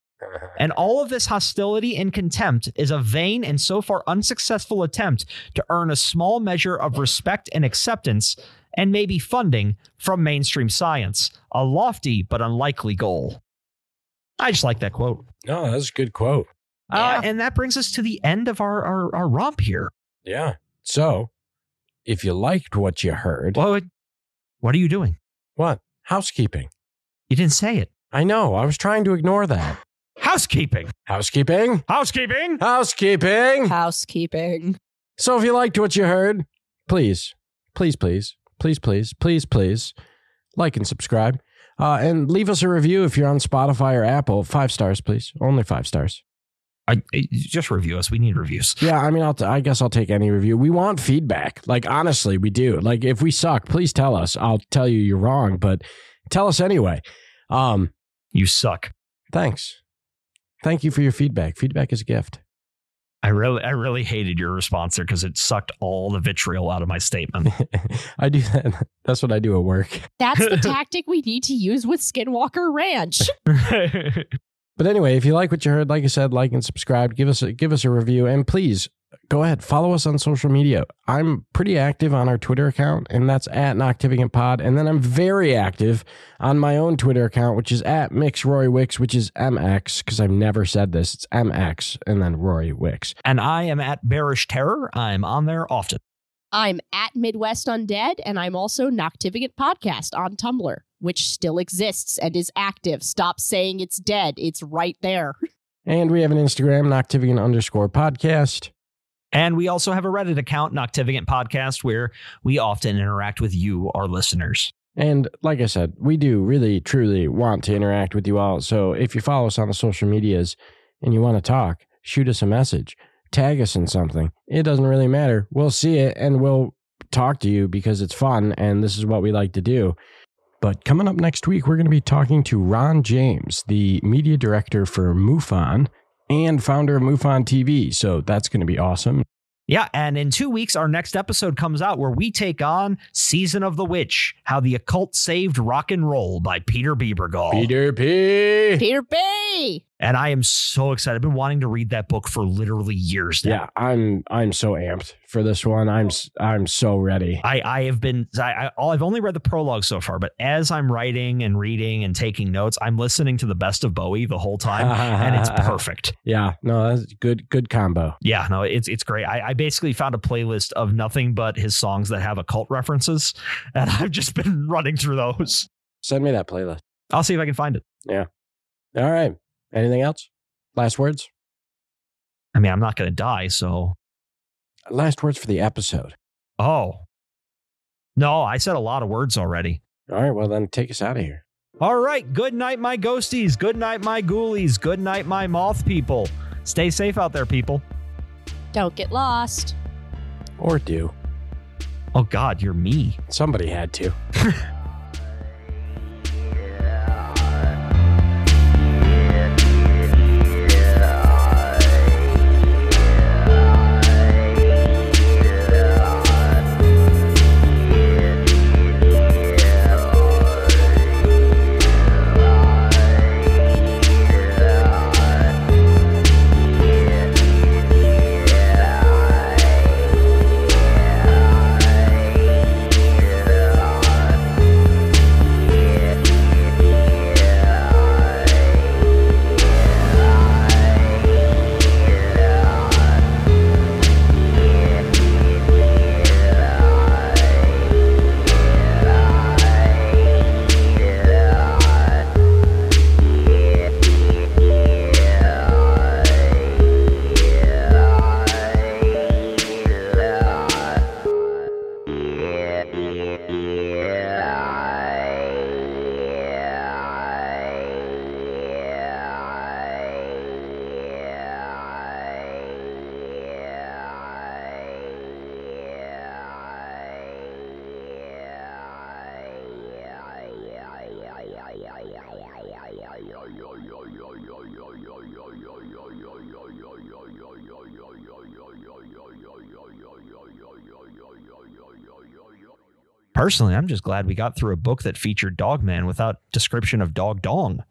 And all of this hostility and contempt is a vain and so far unsuccessful attempt to earn a small measure of respect and acceptance and maybe funding from mainstream science, a lofty but unlikely goal. I just like that quote. No, oh, that's a good quote. Uh, yeah. And that brings us to the end of our, our, our romp here. Yeah. So if you liked what you heard. Well, what are you doing? What? Housekeeping. You didn't say it. I know. I was trying to ignore that. Housekeeping. Housekeeping. Housekeeping. Housekeeping. Housekeeping. So if you liked what you heard, please, please, please, please, please, please, please like and subscribe. Uh, and leave us a review if you're on Spotify or Apple. Five stars, please. Only five stars. I, I just review us. We need reviews. Yeah, I mean, I'll t- I guess I'll take any review. We want feedback. Like, honestly, we do. Like, if we suck, please tell us. I'll tell you you're wrong, but tell us anyway. Um, you suck. Thanks. Thank you for your feedback. Feedback is a gift. I really, I really hated your response there because it sucked all the vitriol out of my statement. I do that. That's what I do at work. That's the tactic we need to use with Skinwalker Ranch. But anyway, if you like what you heard, like I said, like and subscribe. Give us a, give us a review, and please go ahead follow us on social media. I'm pretty active on our Twitter account, and that's at Noctivigant Pod. And then I'm very active on my own Twitter account, which is at Mix Rory Wicks, which is M X because I've never said this. It's M X and then Rory Wicks. And I am at Bearish Terror. I'm on there often. I'm at Midwest Undead, and I'm also Noctivigant Podcast on Tumblr, which still exists and is active. Stop saying it's dead. It's right there. And we have an Instagram, Noctivigant underscore podcast. And we also have a Reddit account, Noctivigant Podcast, where we often interact with you, our listeners. And like I said, we do really, truly want to interact with you all. So if you follow us on the social medias and you want to talk, shoot us a message, tag us in something. It doesn't really matter. We'll see it and we'll talk to you because it's fun and this is what we like to do. But coming up next week, we're going to be talking to Ron James, the media director for MUFON and founder of MUFON T V. So that's going to be awesome. Yeah. And in two weeks, our next episode comes out where we take on Season of the Witch, How the Occult Saved Rock and Roll by Peter Biebergall. Peter P. Peter P. And I am so excited. I've been wanting to read that book for literally years now. Yeah, I'm I'm so amped for this one. I'm I'm so ready. I, I have been I, I I've only read the prologue so far, but as I'm writing and reading and taking notes, I'm listening to the best of Bowie the whole time, and it's perfect. Yeah, no, that's good good combo. Yeah, no, it's it's great. I, I basically found a playlist of nothing but his songs that have occult references, and I've just been running through those. Send me that playlist. I'll see if I can find it. Yeah. All right. Anything else? Last words? I mean, I'm not going to die, so. Last words for the episode. Oh. No, I said a lot of words already. All right, well, then take us out of here. All right. Good night, my ghosties. Good night, my ghoulies. Good night, my moth people. Stay safe out there, people. Don't get lost. Or do. Oh, God, you're me. Somebody had to. Personally, I'm just glad we got through a book that featured Dogman without description of Dog Dong.